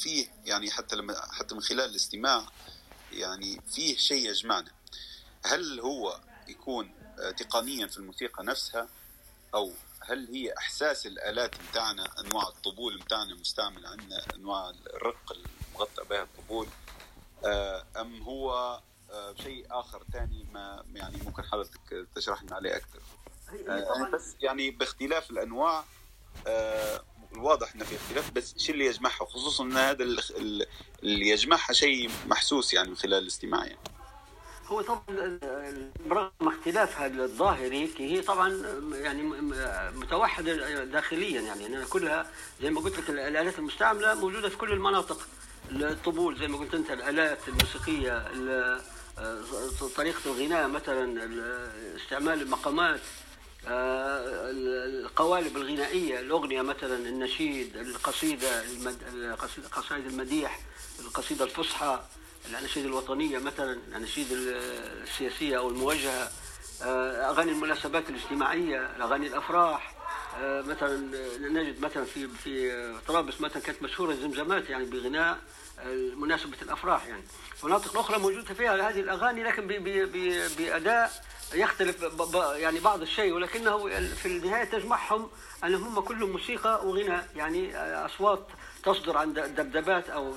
فيه يعني حتى من خلال الاستماع يعني فيه شيء يجمعنا. هل هو يكون تقنيا في الموسيقى نفسها، أو هل هي إحساس الآلات متاعنا، أنواع الطبول متاعنا مستعمل عندنا، أنواع الرق المغطى بها الطبول، أم هو شيء آخر تاني ما يعني ممكن حضرتك تشرح لنا عليه أكثر؟ بس يعني باختلاف الأنواع الواضح أنه في اختلاف، بس شيء اللي يجمعها، خصوصا أن هذا اللي يجمعها شيء محسوس يعني من خلال الاستماع يعني. هو طبعا برغم اختلافها الظاهري هي طبعا يعني متوحدة داخليا، يعني أننا كلها زي ما قلت لك الآلات المستعملة موجودة في كل المناطق، الطبول زي ما قلت أنت، الآلات الموسيقية، طريقة الغناء مثلا، استعمال المقامات، القوالب الغنائية، الأغنية مثلا، النشيد، القصيدة، قصائد المديح، القصيدة الفصحى، الأناشيد الوطنية مثلا، الأناشيد السياسية أو الموجهة، أغاني المناسبات الاجتماعية، أغاني الأفراح مثلا. نجد مثلا في طرابلس مثلا كانت مشهورة الزمزمات يعني بغناء مناسبة الأفراح يعني. مناطق أخرى موجودة فيها هذه الأغاني لكن بأداء يختلف يعني بعض الشيء، ولكنه في النهاية تجمعهم أنهم كلهم موسيقى وغناء، يعني أصوات تصدر عن دبدبات أو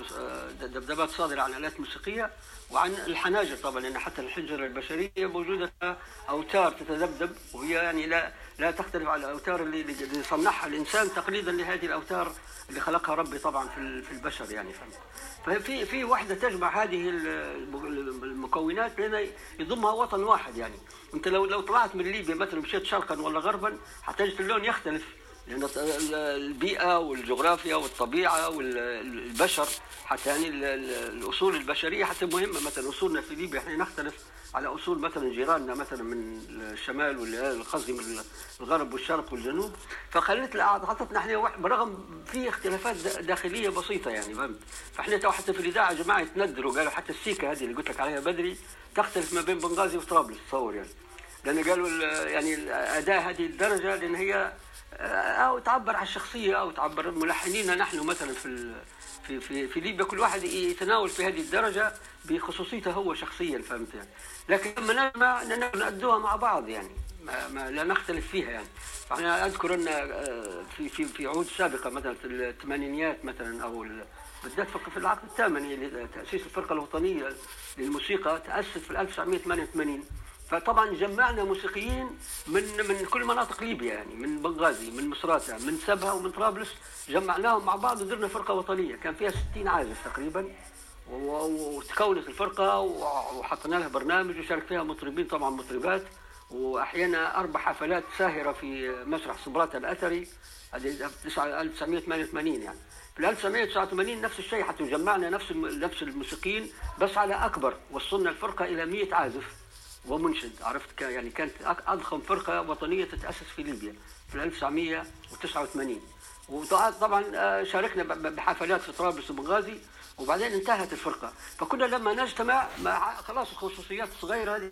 دبدبات صادرة عن آلات موسيقية وعن الحناجر طبعا، لأن حتى الحنجرة البشرية موجودة أوتار تتذبذب، وهي يعني لا تختلف على الأوتار اللي صنعها الإنسان تقليدا لهذه الأوتار اللي خلقها ربي طبعا في البشر يعني. ففي وحدة تجمع هذه المكونات لأن يضمها وطن واحد يعني. أنت لو طلعت من ليبيا مثلا مشيت شرقا ولا غربا حتجد اللون يختلف، لأن البيئة والجغرافيا والطبيعة والبشر حتى يعني الأصول البشرية حتى مهمة. مثلا أصولنا في ليبيا إحنا نختلف على أصول مثلا جيراننا مثلا من الشمال والقصدي من الغرب والشرق والجنوب، فخلت عطتنا إحنا برغم في اختلافات داخلية بسيطة يعني، فهمت؟ فإحنا حتى في الإذاعة جماعة تندر وقالوا حتى السيكة هذه اللي قلت لك عليها بدري تختلف ما بين بنغازي وطرابلس تصور يعني، لأن قالوا يعني الأداء هذه الدرجة لأن هي أو تعبر عن الشخصية أو تعبر ملحنينا نحن مثلا في في في ليبيا كل واحد يتناول في هذه الدرجة بخصوصيته هو شخصيا، فهمت يعني؟ لكن لما نأدوها مع بعض يعني ما لا نختلف فيها يعني. فأنا أذكر أن في عهود سابقة مثلا الثمانينيات مثلا أو بالذات في العقد الثامن لتأسيس الفرقة الوطنية للموسيقى تأسس في 1988، فطبعا جمعنا موسيقيين من كل مناطق ليبيا يعني، من بنغازي، من مصراتة، من سبها، ومن طرابلس، جمعناهم مع بعض ودرنا فرقة وطنية كان فيها 60 عازف تقريبا، وتكونت الفرقة وحطنا لها برنامج وشارك فيها مطربين طبعا مطربات، وأحيانا 4 حفلات ساهرة في مسرح صبراتا الأثري هذه 1988 يعني. في 1989 نفس الشيء حتى جمعنا نفس الموسيقيين بس على أكبر، وصلنا الفرقة إلى 100 عازف ومنشد، عرفت يعني كانت أضخم فرقة وطنية تتأسس في ليبيا في 1989. وطبعا شاركنا بحفلات في طرابلس وبنغازي وبعدين انتهت الفرقة. فكنا لما نجتمع خلاص الخصوصيات الصغيرة هذه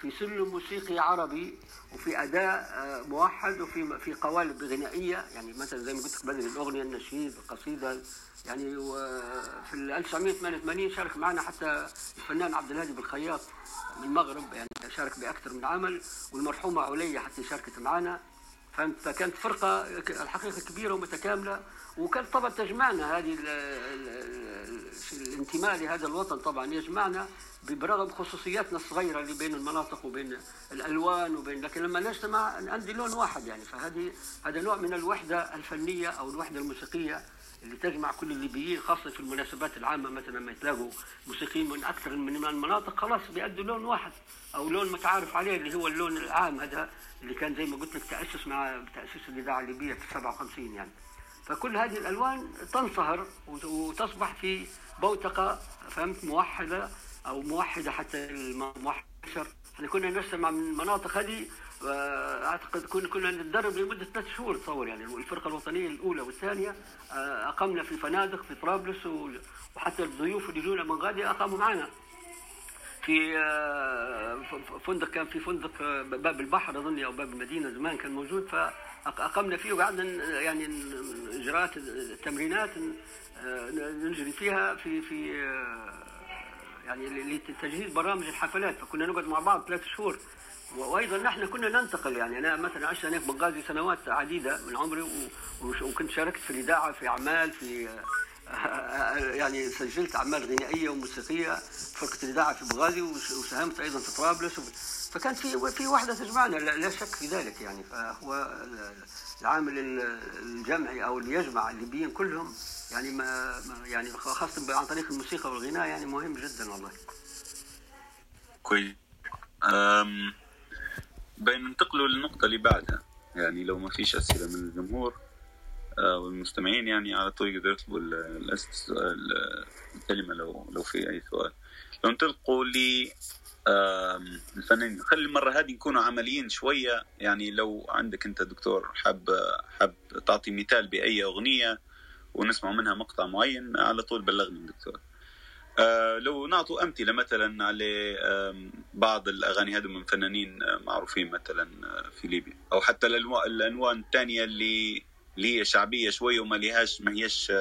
في سلم موسيقي عربي وفي أداء موحد وفي قوالب غنائية يعني، مثلا زي ما قلت لك بدري الأغنية، النشيد، القصيدة يعني. وفي 1988 شارك معنا حتى الفنان عبد الهادي بالخياط من المغرب يعني، شارك بأكثر من عمل، والمرحومة علي حتى شاركت معنا، فكانت فرقة الحقيقة كبيرة ومتكاملة، وكان طبعا تجمعنا هذه الانتماء لهذا الوطن طبعا يجمعنا برغم خصوصياتنا الصغيرة اللي بين المناطق وبين الألوان وبين، لكن لما نجتمع عندي لون واحد يعني. فهذا نوع من الوحدة الفنية أو الوحدة الموسيقية اللي تجمع كل الليبيين، خاصة في المناسبات العامة مثلا لما يتلاقوا موسيقيين من أكثر من المناطق خلاص بيأدوا لون واحد أو لون متعارف عليه اللي هو اللون العام هذا اللي كان زي ما قلت لك تأسس مع تأسيس الإذاعة الليبية في 57 يعني. فكل هذه الألوان تنصهر وتصبح في بوتقة، فهمت، موحدة أو موحدة حتى الموحد. احنا كنا نجتمع من المناطق هذه أعتقد كنا نتدرب لمدة 3 شهور تصور يعني. الفرقة الوطنية الأولى والثانية أقمنا في فنادق في طرابلس، وحتى الضيوف اللي جونا من غادي أقاموا معنا في فندق، كان في فندق باب البحر أظن أو باب المدينة زمان كان موجود، اقمنا فيه وقعدنا يعني اجراءات تمرينات نجري فيها في يعني لتجهيز برامج الحفلات، فكنا نقعد مع بعض 3 شهور. وايضا نحن كنا ننتقل، يعني انا مثلا عشت هناك بنغازي سنوات عديده من عمري، وكنت شاركت في الاذاعه في اعمال، في يعني سجلت اعمال غنائيه وموسيقيه فرقه الاذاعه في بنغازي، وساهمت ايضا في طرابلس، فكانت في وحده تجمعنا لا شك في ذلك. يعني فهو العامل الجمعي او اللي يجمع الليبيين كلهم، يعني ما يعني خاصه عن طريق الموسيقى والغناء، يعني مهم جدا والله. كويس. بننتقلوا للنقطة اللي بعدها، يعني لو ما فيش أسئلة من الجمهور والمستمعين يعني على طول يقدروا يطلبوا الكلمة لو في أي سؤال. لو انتقلوا للفنانين، خلي المرة هذه نكونوا عمليين شوية. يعني لو عندك أنت دكتور حاب تعطي مثال بأي أغنية ونسمع منها مقطع معين، على طول بلغني الدكتور. لو نعطوا أمثلة مثلا على بعض الأغاني هذو من فنانين معروفين مثلا في ليبيا، أو حتى الأنواع الثانية اللي هي شعبية شوية وما لهاش ما هيش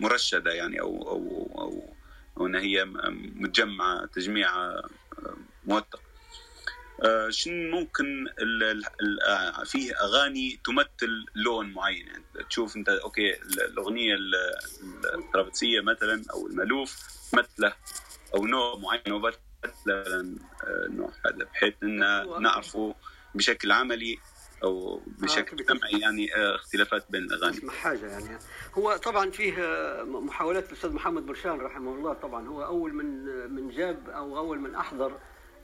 مرشدة، يعني أو أن هي متجمعة تجميع موثق. شن ممكن فيه أغاني تمثل لون معين، يعني تشوف أنت أوكي الأغنية الترابلسية مثلا أو المألوف مثله أو نوع معين، ومثلا نوع هذا بحيث أن نعرفه بشكل عملي أو بشكل جمعي، يعني اختلافات بين الأغاني. اسمع حاجة، يعني هو طبعا فيه محاولات الأستاذ محمد برشان رحمه الله، طبعا هو أول من جاب أو أول من أحضر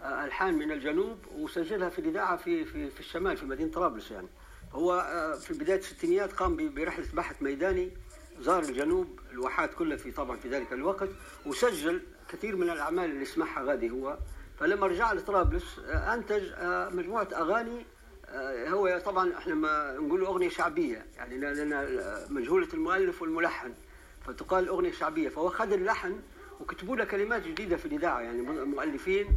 ألحان من الجنوب وسجلها في الإذاعة في الشمال في مدينة طرابلس. يعني هو في بداية الستينيات قام برحلة بحث ميداني، زار الجنوب الواحات كلها في ذلك الوقت، وسجل كثير من الأعمال اللي اسمعها غادي هو. فلما رجع لطرابلس أنتج مجموعة أغاني، هو طبعا احنا ما نقول أغنية شعبية يعني لأن مجهولة المؤلف والملحن فتقال أغنية شعبية، فهو خد اللحن وكتبوا له كلمات جديدة في الإذاعة. يعني مؤلفين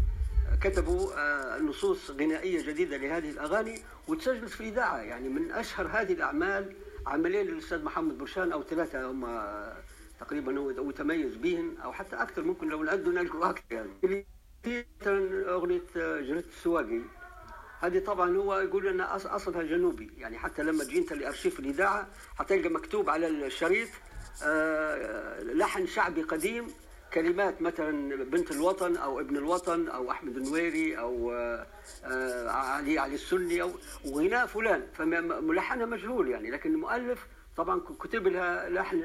كتبوا نصوص غنائية جديدة لهذه الأغاني وتسجلت في الإذاعة. يعني من أشهر هذه الأعمال عملين للأستاذ محمد برشان أو 3 هم تقريبا هو تميز بهن، أو حتى أكثر، ممكن لو نعدوا نلقوا أكثر. يعني مثلا أغنية جريت السواقي، هذه طبعا هو يقول أن أصلها جنوبي، يعني حتى لما تجي أنت لأرشيف الإذاعة حتلقى مكتوب على الشريط لحن شعبي قديم، كلمات مثلا بنت الوطن او ابن الوطن او احمد النويري او علي السني او وغناء فلان، فملحنها مجهول يعني، لكن المؤلف طبعا كتب لها لحن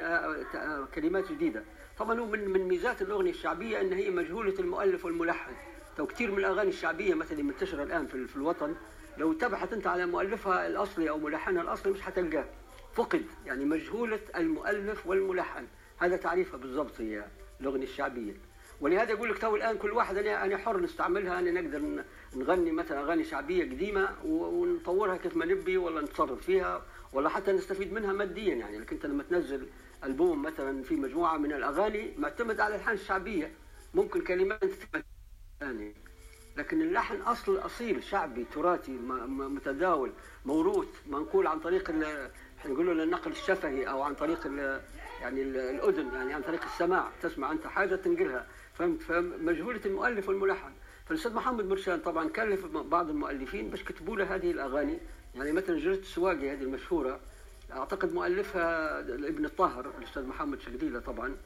كلمات جديده. طبعا هو من ميزات الاغنيه الشعبيه ان هي مجهوله المؤلف والملحن. تو كثير من الاغاني الشعبيه مثلا منتشره الان في الوطن، لو تبحث انت على مؤلفها الاصلي او ملحنها الاصلي مش حتلقاه، فقد يعني مجهوله المؤلف والملحن، هذا تعريفها بالضبط هي الأغنية الشعبية. ولهذا يقول لك تو الآن كل واحد أنا حر نستعملها، أنا نقدر نغني مثلا أغاني شعبية قديمة ونطورها كيف ما نبي، ولا نتصرف فيها، ولا حتى نستفيد منها ماديا. يعني لكن أنت لما تنزل ألبوم مثلا في مجموعة من الأغاني معتمد على الألحان الشعبية، ممكن كلمات ثانية، لكن اللحن أصيل شعبي تراثي متداول موروث منقول عن طريق نقول له النقل الشفهي، او عن طريق يعني الاذن، يعني عن طريق السماع، تسمع انت حاجه تنقلها. فهم مجهوله المؤلف والملحن. فالاستاذ محمد برشان طبعا كلف بعض المؤلفين باش كتبوا له هذه الاغاني. يعني مثلا جريت السواقي هذه المشهوره، اعتقد مؤلفها ابن الطاهر الاستاذ محمد شقديلة، طبعا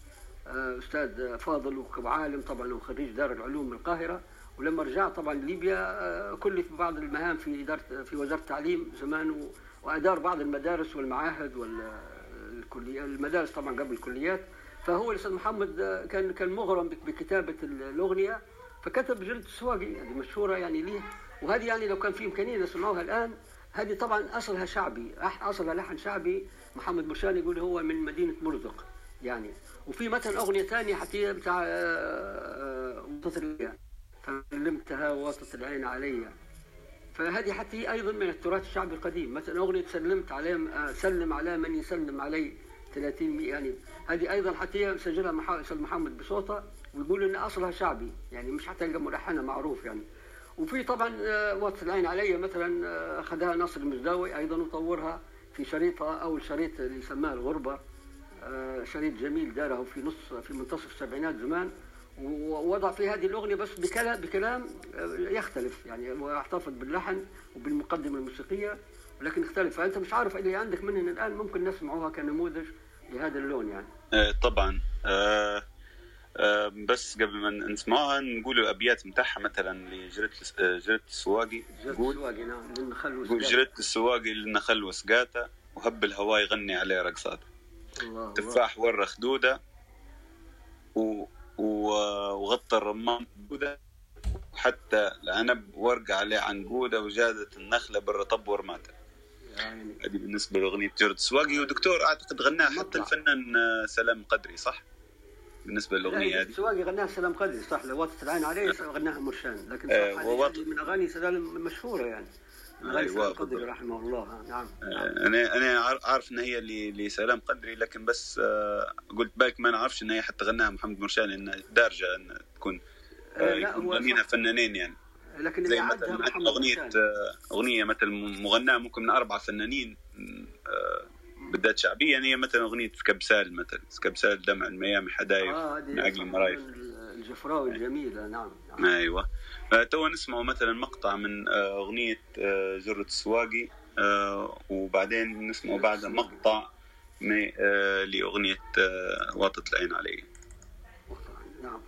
استاذ فاضل وعالم طبعا وخريج دار العلوم من القاهره، ولما رجع طبعا ليبيا كلف بعض المهام في اداره في وزاره التعليم زمان، وأدار بعض المدارس والمعاهد والكليات، المدارس طبعا قبل الكليات. فهو الأستاذ محمد كان مغرم بكتابة الأغنية، فكتب جلد السواقي يعني مشهورة يعني ليه. وهذه يعني لو كان في إمكانية نسمعوها الآن، هذه طبعا أصلها شعبي، أصلها لحن شعبي. محمد برشان يقول هو من مدينة مرزق يعني. وفي مثلا أغنية ثانية حتى بتاع وطت فسلمتها وطت العين عليا، فهذه حتى أيضا من التراث الشعبي القديم. مثلا أغنية سلمت على سلم على من يسلم علي 30 يعني، هذه أيضا حتى سجلها محمد بصوته، ويقول إن أصلها شعبي يعني مش حتلقى ملحنها معروف يعني. وفي طبعا وقت العين عليا مثلا اخذها ناصر المزداوي ايضا وطورها في شريطه، اول شريط اللي سماه الغربه، شريط جميل داره في نص في منتصف السبعينات زمان، ووضع في هذه الاغنيه بس بكلام يختلف يعني، واحتفظ باللحن وبالمقدمه الموسيقيه ولكن اختلف، فانت مش عارف اللي عندك منهم الان ممكن نسمعوها كنموذج لهذا اللون يعني. طبعا بس قبل ما نسمعها نقول الابيات متاعها مثلا لجريت السواقي، السواقي نعم، للنخل وسقاته، جريت السواقي للنخل وسقاته وهب الهوا يغني عليه رقصاته، تفاح ورا خدوده وغطى الرمان بوده، وحتى العنب ورقه عليه عنقوده وجادت النخله بالرطب ورماته. يعني هذه بالنسبه لاغنيه جريت السواقي، ودكتور اعتقد غناها حتى الفنان سلام قدري صح؟ بالنسبه للاغنيه هذه السواقي غناها سلام قدري صح، لواتت العين عليه غناها مرشان، لكن من اغاني سلام مشهوره يعني، اغاني سلام قدري رحمه الله. نعم انا عارف ان هي لسلام قدري، لكن بس قلت بالك ما نعرفش ان هي حتى غناها محمد برشان، لان دارجه ان تكون ضمينها فنانين يعني، لكن زي مثلا اغنيه مثلا مغناه ممكن من 4 فنانين بالذات شعبيا، يعني هي مثلا اغنيه سكبسال، مثلا سكبسال دمع الميامي حدايق من اجل المرايف الجفراوي الجميله. نعم ايوه تو نسمعوا مثلا مقطع من اغنيه جرة السواقي، وبعدين نسمعوا بعد مقطع لاغنيه واطت العين علي. نعم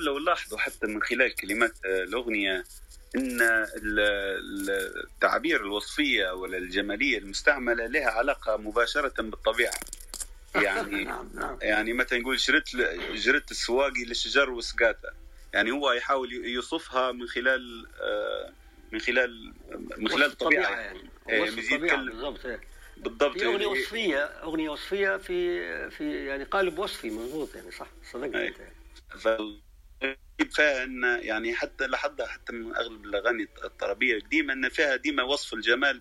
لو لاحظوا حتى من خلال كلمات الأغنية أن التعابير الوصفية ولا الجمالية المستعملة لها علاقة مباشرة بالطبيعة يعني يعني مثلا نقول جرت السواقي للشجر وسقاته، يعني هو يحاول يوصفها من خلال الطبيعة يعني. بالضبط يعني أغنية وصفية في يعني قالب وصفي مضبوط يعني صح، صدقت أنت. فيها ان يعني حتى لاحظها حتى من اغلب الاغاني الطربيه القديمه ان فيها ديما وصف الجمال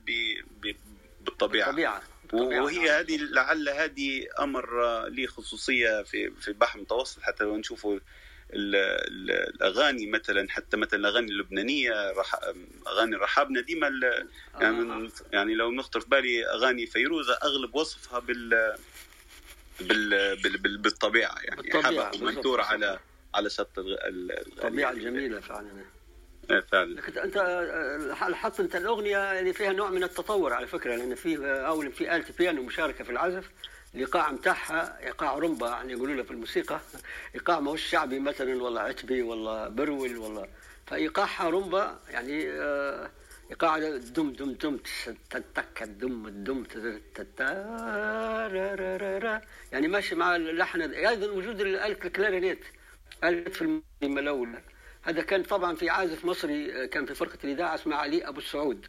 بالطبيعه وهي هذه، لعل هذه امر لي خصوصيه في البحر المتوسط، حتى لو نشوفوا الاغاني مثلا حتى مثلا الاغاني اللبنانيه اغاني رحابنا ديما يعني لو نخطر في بالي اغاني فيروزه اغلب وصفها بالطبيعه يعني حبه ومنثوره على شط الطبيعه الجميله فعلا. لكن انت لاحظت انت الاغنيه يعني فيها نوع من التطور على فكره، لان في آلة بيانو مشاركه في العزف، الايقاع متاعها ايقاع رمبه يعني يقولوا له في الموسيقى، ايقاع ماهوش شعبي مثلا ولا عتبي ولا برول ولا، فايقاعها رمبه يعني ايقاع دم دم دم تتك دم الدم يعني ماشي مع اللحن، ايضا وجود آلة الكلارينيت قالت في الملولة، هذا كان طبعا في عازف مصري كان في فرقة الإذاعة اسمه علي أبو السعود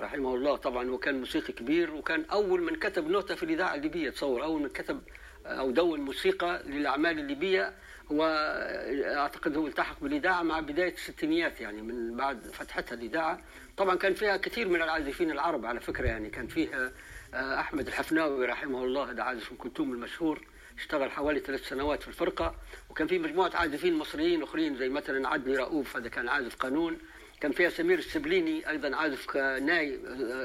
رحمه الله طبعا، وكان موسيقي كبير وكان أول من كتب نوتة في الإذاعة الليبية، تصور أول من كتب أو ضوء الموسيقى للأعمال الليبية، وأعتقد هو التحق بالإذاعة مع بداية الستينيات يعني من بعد فتحتها الإذاعة. طبعا كان فيها كثير من العازفين العرب على فكرة، يعني كان فيها أحمد الحفناوي رحمه الله، ده عازف كلثوم المشهور، اشتغل حوالي 3 سنوات في الفرقة، وكان في مجموعة عازفين مصريين أخرين زي مثلا عدلي رؤوف، هذا كان عازف قانون، كان فيها سمير السبليني أيضا عازف ناي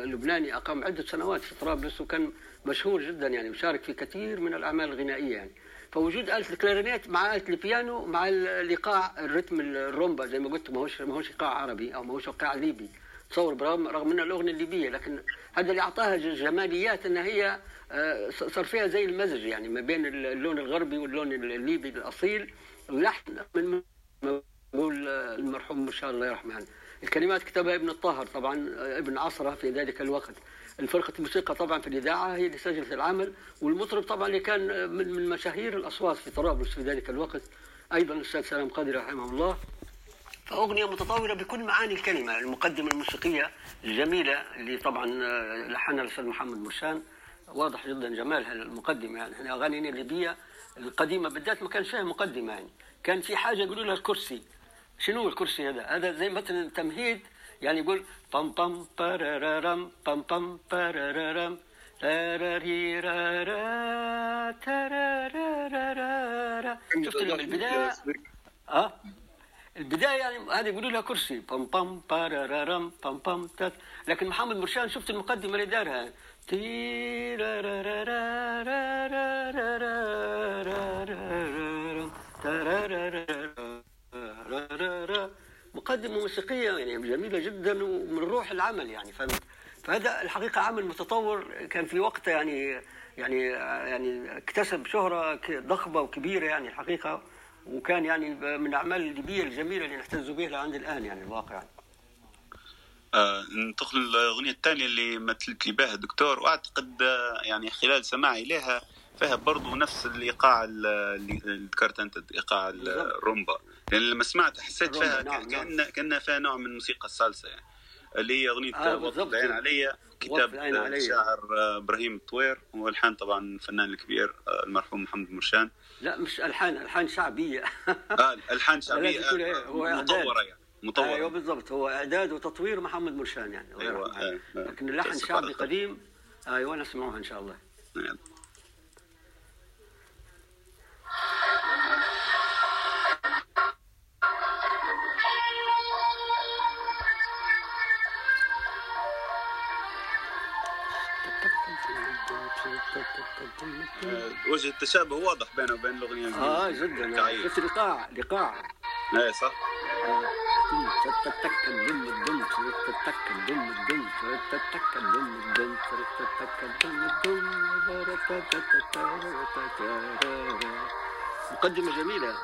لبناني أقام عدة سنوات في طرابلس وكان مشهور جدا يعني، وشارك في كثير من الأعمال الغنائية يعني. فوجود آلة الكلارينيت مع آلة البيانو مع الإيقاع الرتم الرومبا زي ما قلت ماهوش إيقاع عربي أو ماهوش إيقاع ليبي، تصور برغم أنها الأغنية الليبية، لكن هذا اللي أعطاها جماليات أنها هي صار فيها زي المزج يعني ما بين اللون الغربي واللون الليبي الأصيل. اللحن من المرحوم ان شاء الله يرحمه عنه. الكلمات كتبها ابن الطاهر طبعا ابن عصره في ذلك الوقت. الفرقه الموسيقى طبعا في الاذاعه هي اللي سجلت العمل، والمطرب طبعا اللي كان من مشاهير الاصوات في طرابلس في ذلك الوقت ايضا الاستاذ سلام قدري رحمه الله. فاغنيه متطوره بكل معاني الكلمه، المقدمه الموسيقيه الجميله اللي طبعا لحنها الاستاذ محمد برشان، واضح جدا جمالها المقدمه يعني. احنا اغانينا الليبيه القديمه بالذات ما كانش فيها مقدمه يعني، كان في حاجه يقولوا لها الكرسي. شنو الكرسي هذا؟ هذا زي مثلا تمهيد يعني، يقول بام بام بارارام بام بام بارارام راري رارا ترارارا. شفت البدايه؟ البدايه يعني هذه يقولوا لها كرسي بام بام بارارام بام بام. لكن محمد برشان شفت المقدمه اللي دارها تي مقدمة موسيقية يعني جميلة جدا ومن روح العمل يعني، فهمت؟ فهذا الحقيقة عمل متطور كان في وقته يعني اكتسب شهرة ضخمة وكبيرة يعني الحقيقة، وكان يعني من الأعمال الليبية الجميلة اللي نحتز بها لعند الآن يعني الواقع يعني. ننتقل للأغنية الثانية اللي مثلت لي بها الدكتور، وأعتقد يعني خلال سماعي لها فيها برضو نفس الإيقاع اللي ذكرت أنت، إيقاع الرومبا، لأن لما سمعت حسيت فيها كأنها فيها نوع من موسيقى الصلصة يعني، اللي هي أغنية وقف العين عليا، كتاب الشاعر إبراهيم الطوير، والحان طبعا الفنان الكبير المرحوم محمد مرشان. لا مش ألحان، ألحان شعبية ألحان شعبية مطورة يعني. ايوه بالضبط، هو اعداد وتطوير محمد مرشان يعني، أيوة يعني. لكن اللحن شعبي قديم. ايوه نسمعوها ان شاء الله. نعم. وجه التشابه واضح بينه وبين الاغنيه دي. جدا يعني، بس الايقاع اي صح. مقدمة جميلة.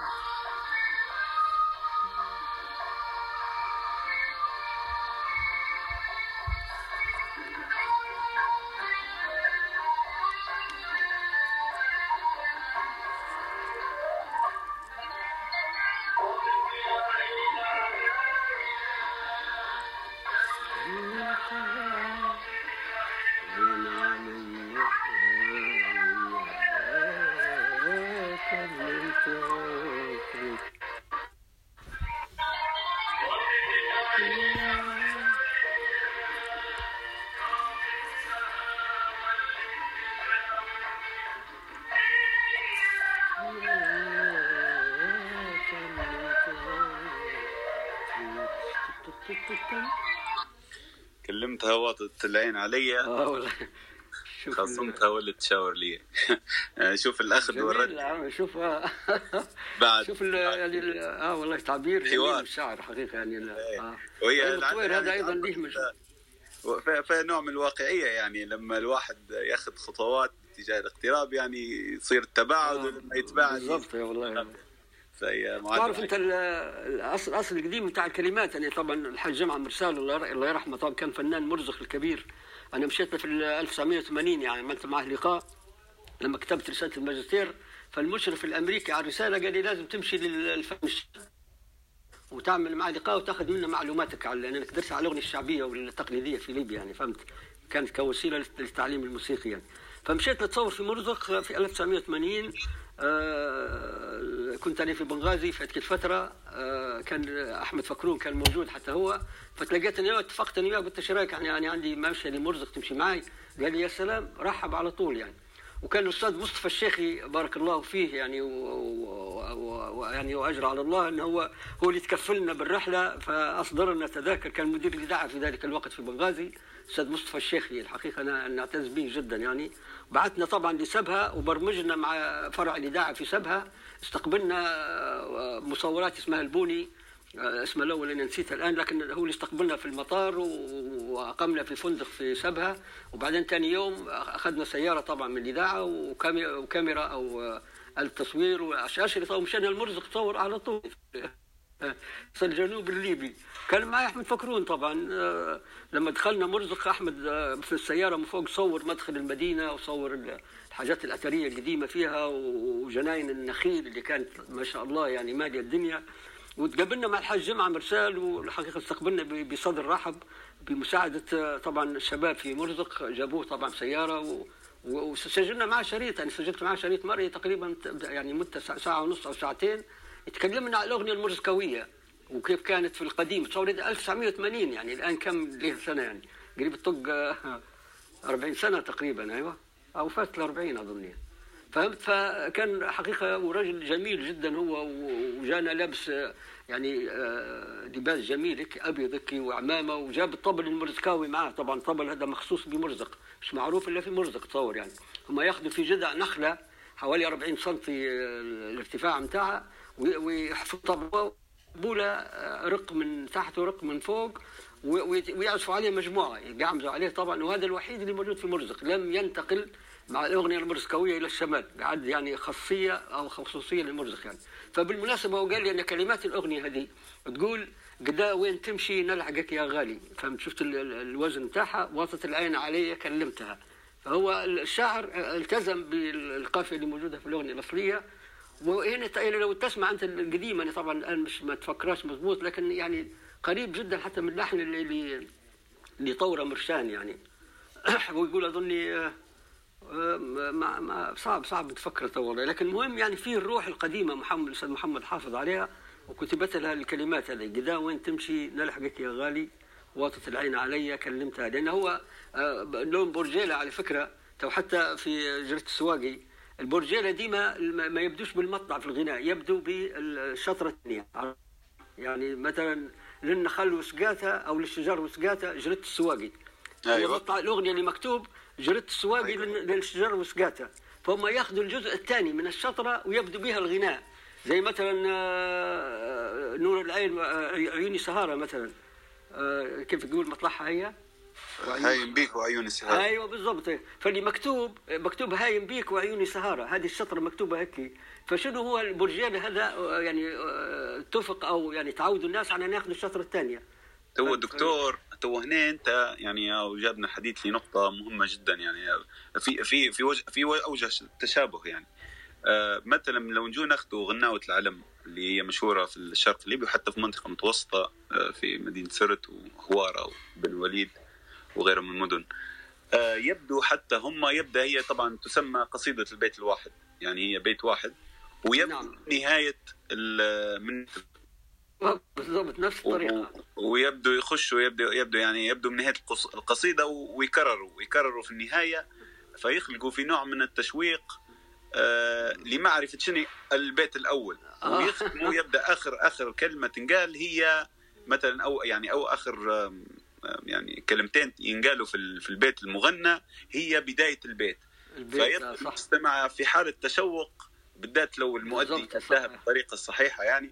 كلمتها واطت العين عليا، خصمتها ولت تشاور لي. شوف الاخذ والرد، شوف بعد شوف يعني والله تعبير جميل الشاعر حقيقه يعني. وهي الطوير هذا ايضا ليه فيها نوع من الواقعيه يعني، لما الواحد ياخذ خطوات اتجاه الاقتراب يعني يصير التباعد، ولما يتباعد بالضبط والله. تعرف انت الاصل القديم بتاع الكلمات يعني، طبعا الحاج جمعة مرسال الله يرحمه طبعا كان فنان مرزق الكبير. انا مشيت له في 1980 يعني، عملت معه لقاء لما كتبت رساله الماجستير، فالمشرف الامريكي على الرساله قال لي لازم تمشي للفن وتعمل معه لقاء وتاخذ منه معلوماتك، لان انا قدرت على الاغنيه الشعبيه والتقليديه في ليبيا يعني، فهمت؟ كانت كوسيله للتعليم الموسيقي يعني. فمشيت نتصور في مرزق في 1980. كنت أنا في بنغازي في هذيك الفترة، كان أحمد فكرون كان موجود حتى هو، فتلاقيت أنا اتفقت أنا وياه، قلت له شو رأيك يعني عندي ممشى لمرزق تمشي معي؟ قال لي يا سلام، رحب على طول يعني. وكان الأستاذ مصطفى الشيخي بارك الله فيه يعني ويعني وأجر على الله أنه هو اللي تكفلنا بالرحلة، فأصدر لنا تذاكر، كان مدير الإذاعة في ذلك الوقت في بنغازي الأستاذ مصطفى الشيخي، الحقيقة أنا نعتز به جدا يعني. بعثنا طبعا لسبها وبرمجنا مع فرع الإذاعة في سبها، استقبلنا مصورات اسمها البوني، اسمها الأول أنا نسيتها الآن، لكن هو اللي استقبلنا في المطار وأقمنا في فندق في سبها. وبعدين ثاني يوم أخذنا سيارة طبعا من الإذاعة وكاميرا أو التصوير وأشرطة ومشينا المرزق تصور على طول في الجنوب الليبي. كان معي أحمد فكرون طبعا. لما دخلنا مرزق أحمد في السيارة من فوق صور مدخل المدينة وصور الحاجات الأثرية القديمة فيها وجناين النخيل اللي كانت ما شاء الله يعني مالية الدنيا. وتقابلنا مع الحاج جمعة مرسال، والحقيقة استقبلنا بصدر رحب بمساعدة طبعا الشباب في مرزق، جابوه طبعا سيارة وسجلنا معه شريط، يعني سجلت معه شريط مرئي تقريبا يعني مدة ساعة ونص أو ساعتين، تكلمنا على الأغنية المرزكاوية وكيف كانت في القديم. تصور 1980 يعني الآن كم له سنة يعني، قريب تطق 40 سنة تقريبا، أيوه أو فات ال 40 أظن، فهمت. فكان حقيقة ورجل جميل جدا هو، وجانا لابس يعني لباس جميل هيك أبيض هيك وعمامة، وجاب الطبل المرزكاوي معاه طبعا، طبل هذا مخصوص بمرزق مش معروف إلا في مرزق. تصور يعني هم ياخذوا في جذع نخلة حوالي 40 سم الارتفاع متاعها ويحفظ طبلة بولة، رق من تحت ورق من فوق، ويعزفوا عليه مجموعة يعمزوا عليه طبعا. وهذا الوحيد اللي موجود في مرزق، لم ينتقل مع الأغنية المرزكاوية إلى الشمال، قعد يعني خاصية أو خصوصية للمرزق يعني. فبالمناسبة هو قال لي أن كلمات الأغنية هذه تقول قدا وين تمشي نلحقك يا غالي، فهمت؟ شفت الوزن تاعها، واطت العين علي كلمتها. فهو الشاعر التزم بالقافية اللي موجودة في الأغنية الأصلية. وهنا لو تسمع انت القديم، انا طبعا الان مش ما تفكرهاش مضبوط، لكن يعني قريب جدا حتى من اللحن اللي طوره مرشان يعني. ويقول اظني صعب تفكر طوره، لكن المهم يعني فيه الروح القديمه، محمد الاستاذ محمد حافظ عليها وكتبت لها الكلمات هذه، قدا وين تمشي نلحقك يا غالي، واطت العين علي كلمتها. لان هو لون برجيله على فكره، تو حتى في جريده السواقي البرجيلة ديما ما يبدوش بالمطلع في الغناء، يبدو بالشطرة الثانية يعني. مثلا للنخل وسقاته أو للشجر وسقاته جرت السواقي، أيوة. الأغنية اللي مكتوب جرت السواقي، أيوة. للشجر وسقاته، فهم ياخذوا الجزء الثاني من الشطرة ويبدو بها الغناء، زي مثلا نور العين عيوني سهارة مثلا، كيف تقول مطلعها هي؟ هايم بيك وعيوني سهارة، ايوه بالضبط. فاللي مكتوب هايم بيك وعيوني سهارة، هذه الشطرة مكتوبة هيك. فشنو هو البرجين هذا يعني اتفق او يعني تعودوا الناس على ناخذ الشطرة الثانية. تو دكتور تو هنا انت يعني جابنا حديث في نقطة مهمة جدا يعني في في في وجه في اوجه تشابه يعني. مثلا لو نجو ناخذوا غناوة العلم اللي هي مشهورة في الشرق الليبي وحتى في منطقة متوسطة في مدينة سرت وهوارة وبن وليد وغيره من المدن، يبدو حتى هم يبدأ هي طبعا تسمى قصيدة البيت الواحد، يعني هي بيت واحد ويبدو، نعم. نهاية من بالضبط نفس الطريقة، ويبدو يخش ويبدو يعني يبدو من نهاية القصيدة ويكرروا في النهاية، فيخلقوا في نوع من التشويق لمعرفة شنو البيت الأول، ويختموا يبدأ آخر كلمة تنقال هي مثلا أو آخر يعني كلمتين ينقالوا في البيت المغنى هي بداية البيت فيستمع في حالة تشوق، بالذات لو المؤدي كتبها بالطريقة الصحيحة يعني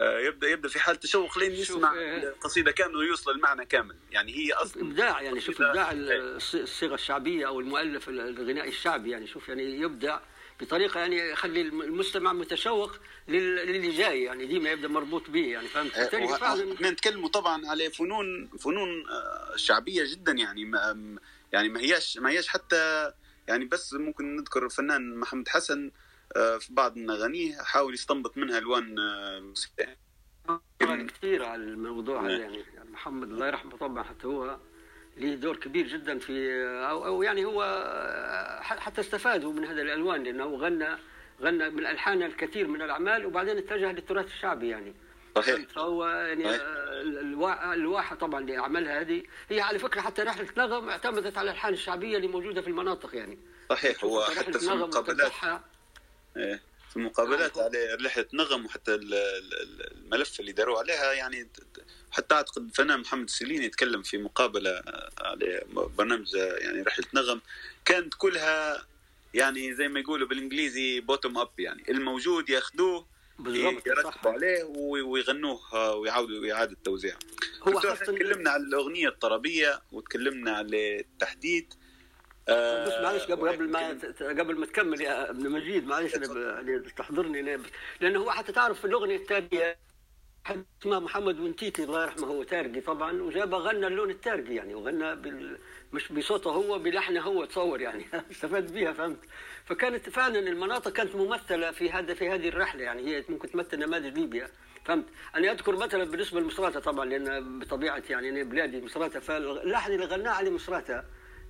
يبدأ في حالة تشوق لين يسمع القصيدة كاملة ويوصل المعنى كامل يعني. هي أصلا إبداع يعني، شوف إبداع الصيغة الشعبية أو المؤلف الغنائي الشعبي يعني، شوف يعني يبدع بطريقة يعني يخلي المستمع متشوق للي جاي يعني، ديما يبدأ مربوط به يعني، فهمت؟ احنا نتكلموا طبعا على فنون شعبية جدا يعني، ما هياش حتى يعني. بس ممكن نذكر الفنان محمد حسن في بعض من اغانيه حاول يستنبط منها الوان موسيقية كثير على الموضوع هذا يعني. محمد الله يرحمه طبعا حتى هو ليه دور كبير جدا في أو يعني هو حتى استفادوا من هذا الألوان، لأنه غنى من ألحان الكثير من الأعمال وبعدين اتجه للتراث الشعبي يعني. صحيح. فهو يعني الواحة طبعا لأعمالها هذه هي على فكرة حتى رحلة نغم اعتمدت على الألحان الشعبية اللي موجودة في المناطق يعني. صحيح. هو حتى في المقابلات على رحلة نغم وحتى الملف اللي داروا عليها يعني، حتى أعتقد الفنان محمد السليني يتكلم في مقابلة على برنامج يعني رحلة نغم كانت كلها يعني زي ما يقولوا بالإنجليزي بوتوم أب، يعني الموجود ياخدوه يرتبوا عليه ويغنوه ويعاودوا إعادة توزيع. تكلمنا على الأغنية الطربية وتكلمنا على التحديد. بس معلش قبل ما تكمل يا ابن مجيد، معلش تحضرني لأنه هو حتى تعرف في الأغنية التالية اسمه محمد ونتيتي الله يرحمه، هو تارقي طبعا وجاب غنى اللون التارقي يعني، وغنى مش بصوته هو بلحنه هو، تصور يعني استفاد بيها فهمت. فكانت فعلا المناطق كانت ممثله في هذه الرحله يعني، هي ممكن تمثل نماذج ليبيا فهمت. انا اذكر مثلا بالنسبه لمصراتة طبعا، لان بطبيعه يعني انا بلادي مصراتة، فاللحن اللي غناه علي مصراتة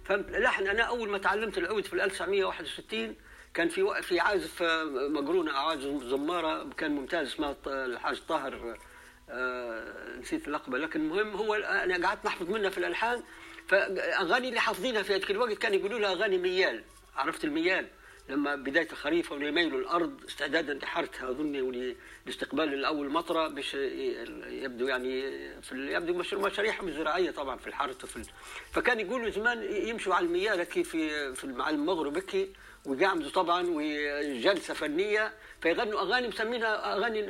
فهمت لحن. انا اول ما تعلمت العود في 1961 كان في عازف مقرونه اعاجز زماره كان ممتاز اسمه الحاج طاهر، نسيت لقبه، لكن المهم هو انا قعدت نحفظ منها في الالحان. فاغاني اللي حافظينها في هذاك الوقت كانوا يقولوا لها اغاني ميال، عرفت الميال لما بدايه الخريف ويميلوا الارض استعدادا لحرثها اظن ولاستقبال الاول مطره باش يبدو يعني يبدو مشاريعهم الزراعيه طبعا في الحرث فكان يقولوا زمان يمشوا على الميال كيف في مع المغرب هكي ويقعدوا طبعا وجلسه فنيه فيغنوا اغاني مسمينها اغاني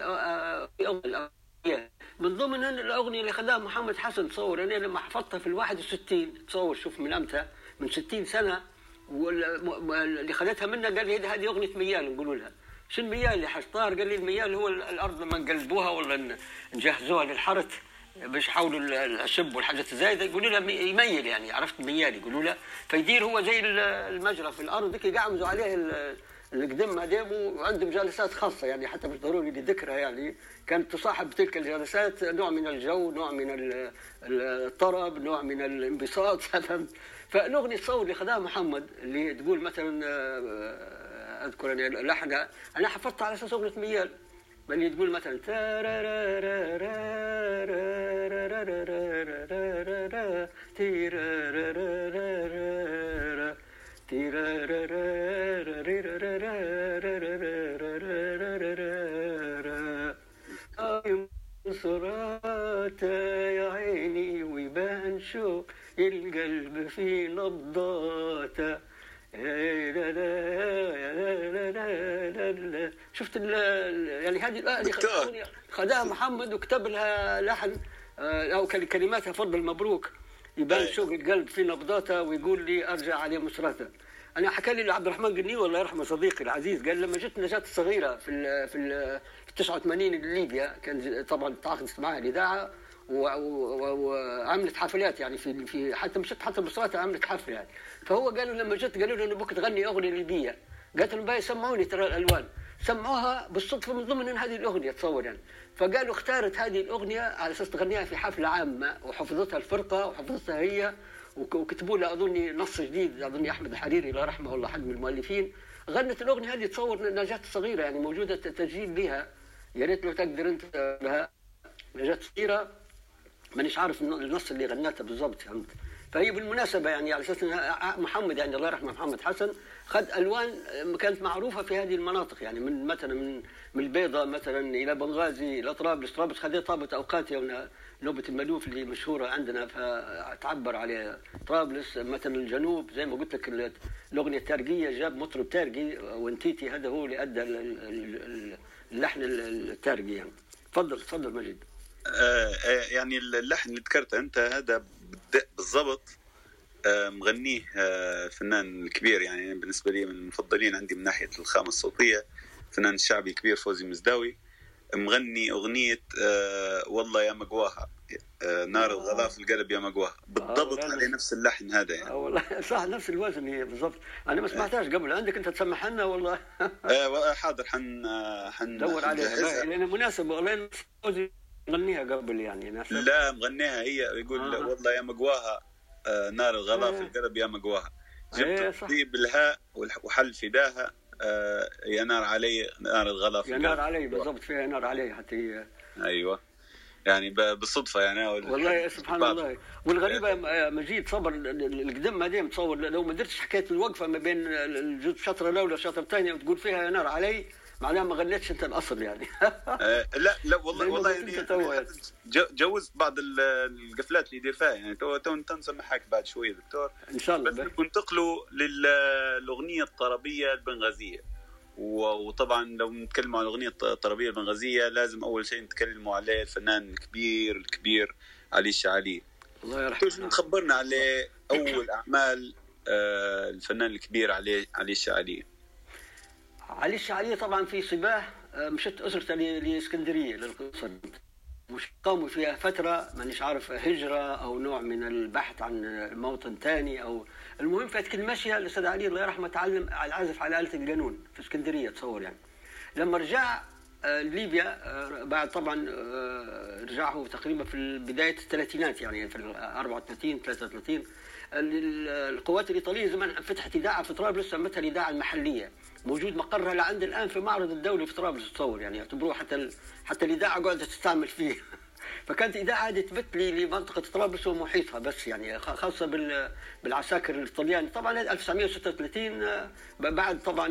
من ضمن الاغنيه اللي خلاها محمد حسن. تصور انا لما حفظتها في 61 تصور شوف من امتى، من 60 سنه، واللي خذتها منه قال لي هذه اغنيه ميال. نقولوا لها شو الميال يا حاج طاهر؟ قال لي الميال هو الارض لما نقلبوها ولا نجهزوها للحرث باش يحاولوا الشب والحاجات الزايده يقولوا لها يميل يعني، عرفت ميال يقولوا لها. فيدير هو زي المجرى في الارض ذيك يقعمزوا عليه القدم هذا، وعندهم جلسات خاصه يعني حتى مش ضروري لذكرها يعني. كانت تصاحب تلك الجلسات نوع من الجو، نوع من الطرب، نوع من الانبساط فهمت. فالاغنيه الصور اللي خذاها محمد اللي تقول مثلا اذكر انا لحنها انا حفظتها على اساس اغنيه ميال، اللي تقول مثلا صراطة يا عيني ويبان شوق القلب في نبضاته. شفت يعني هذه الأغنية خداها محمد وكتب لها لحن أو كلماتها فرض المبروك يبان شوق القلب في نبضاته ويقول لي أرجع عليه مصراتة. أنا حكى لي عبد الرحمن جنيس الله يرحمه صديقي العزيز، قال لما جت نجاة الصغيرة في 89 لليبيا كان طبعا تعاقدت معها الإذاعة وعملت حفلات يعني في حتى مشت حتى مصراتة عملت حفلة يعني. فهو قالوا لما جت قالوا له أنا بك تغني أغنية ليبية، قالت لهم باي سمعوني ترى الألوان، سمعوها بالصدفة من ضمن هذه الأغنية تصور يعني. فقالوا اختارت هذه الأغنية على أساس تغنيها في حفلة عامة وحفظتها الفرقة وحفظتها هي، وكتبوا لها أظن نص جديد أظن أحمد الحريري الله رحمه الله حد من المؤلفين غنت الأغنية هذه تصور نجاة الصغيرة يعني، موجودة تسجيل بها يا ريت لو تقدر أنت لها نجاة الصغيرة مانيش عارف النص اللي غنتها بالضبط فهمت. فهي بالمناسبة يعني على أساس محمد يعني الله يرحمه محمد حسن خد ألوان كانت معروفة في هذه المناطق يعني، من مثلا من البيضة مثلا إلى بنغازي إلى طرابلس. طرابلس خدت طابة أوقاتي هنا نوبة المألوف اللي مشهورة عندنا فتعبر على طرابلس. مثلا الجنوب زي ما قلت لك الأغنية التارقية جاب مطرب تارقي وانتيتي هذا هو اللي أدى اللحن التارقي يعني. تفضل مجيد. يعني اللحن اللي ذكرته أنت هذا بالضبط مغنيه فنان كبير يعني بالنسبة لي من المفضلين عندي من ناحية الخامة الصوتية، فنان الشعبي الكبير فوزي مزداوي، مغني أغنية والله يا مقواها نار الغلا في القلب يا مقواها بالضبط على نفس اللحن هذا يعني. والله صح نفس الوزن هي بالضبط. أنا ما سمعتهاش قبل، عندك أنت تسمح لنا؟ والله حاضر حندور عليها لأنها مناسبة. والله فوزي مغنيها قبل يعني نفسها. لا مغنيها هي يقول والله يا مقواها نار الغلا في القلب يا مقواها. جبت بالهاء وحل فداها، يا نار علي نار الغلا في القلب. يا نار علي بالضبط، فيها نار علي حتى هي. ايوه يعني بالصدفه يعني والله سبحان الله. والغريبه مجيد صبر القدم ما دام تصور، لو ما درتش حكايه الوقفه ما بين الجزء شطره الاولى وشطره الثانيه وتقول فيها يا نار علي، معناها ما غلتش انت الاصل يعني. لا لا والله والله يعني جوزت بعض القفلات اللي يدير فيها يعني. تو نسمع حاجه بعد شويه دكتور ان شاء الله. بس ننتقلوا للاغنيه الطربيه البنغازيه. وطبعا لو نتكلم عن الاغنيه الطربيه البنغازيه لازم اول شيء نتكلموا عليه الفنان الكبير علي الشعالي الله يرحمه. خبرنا على اول اعمال الفنان الكبير علي الشعالي. علي الشعالي طبعا في صباه مشت اسرته لاسكندريه للقصر، مش قاموا فيها فتره مانيش عارف هجره او نوع من البحث عن موطن ثاني او المهم. فات كل ماشيه الاستاذ علي الله يرحمه تعلم على العزف على آلة القانون في اسكندريه تصور يعني. لما رجع ليبيا بعد طبعا رجعه تقريبا في بدايه الثلاثينات يعني في 34 33 القوات الايطاليه زمان فتحت اذاعه في طرابلس سمتها الاذاعه المحليه، موجود مقرها لعند الان في معرض الدولي في طرابلس تصور يعني، يعتبروه حتى الاذاعه قاعده تستعمل فيه. فكانت اذاعه تثبت لي لمنطقه طرابلس ومحيطها بس يعني، خاصه بالعساكر الايطاليين طبعا 1936 بعد طبعا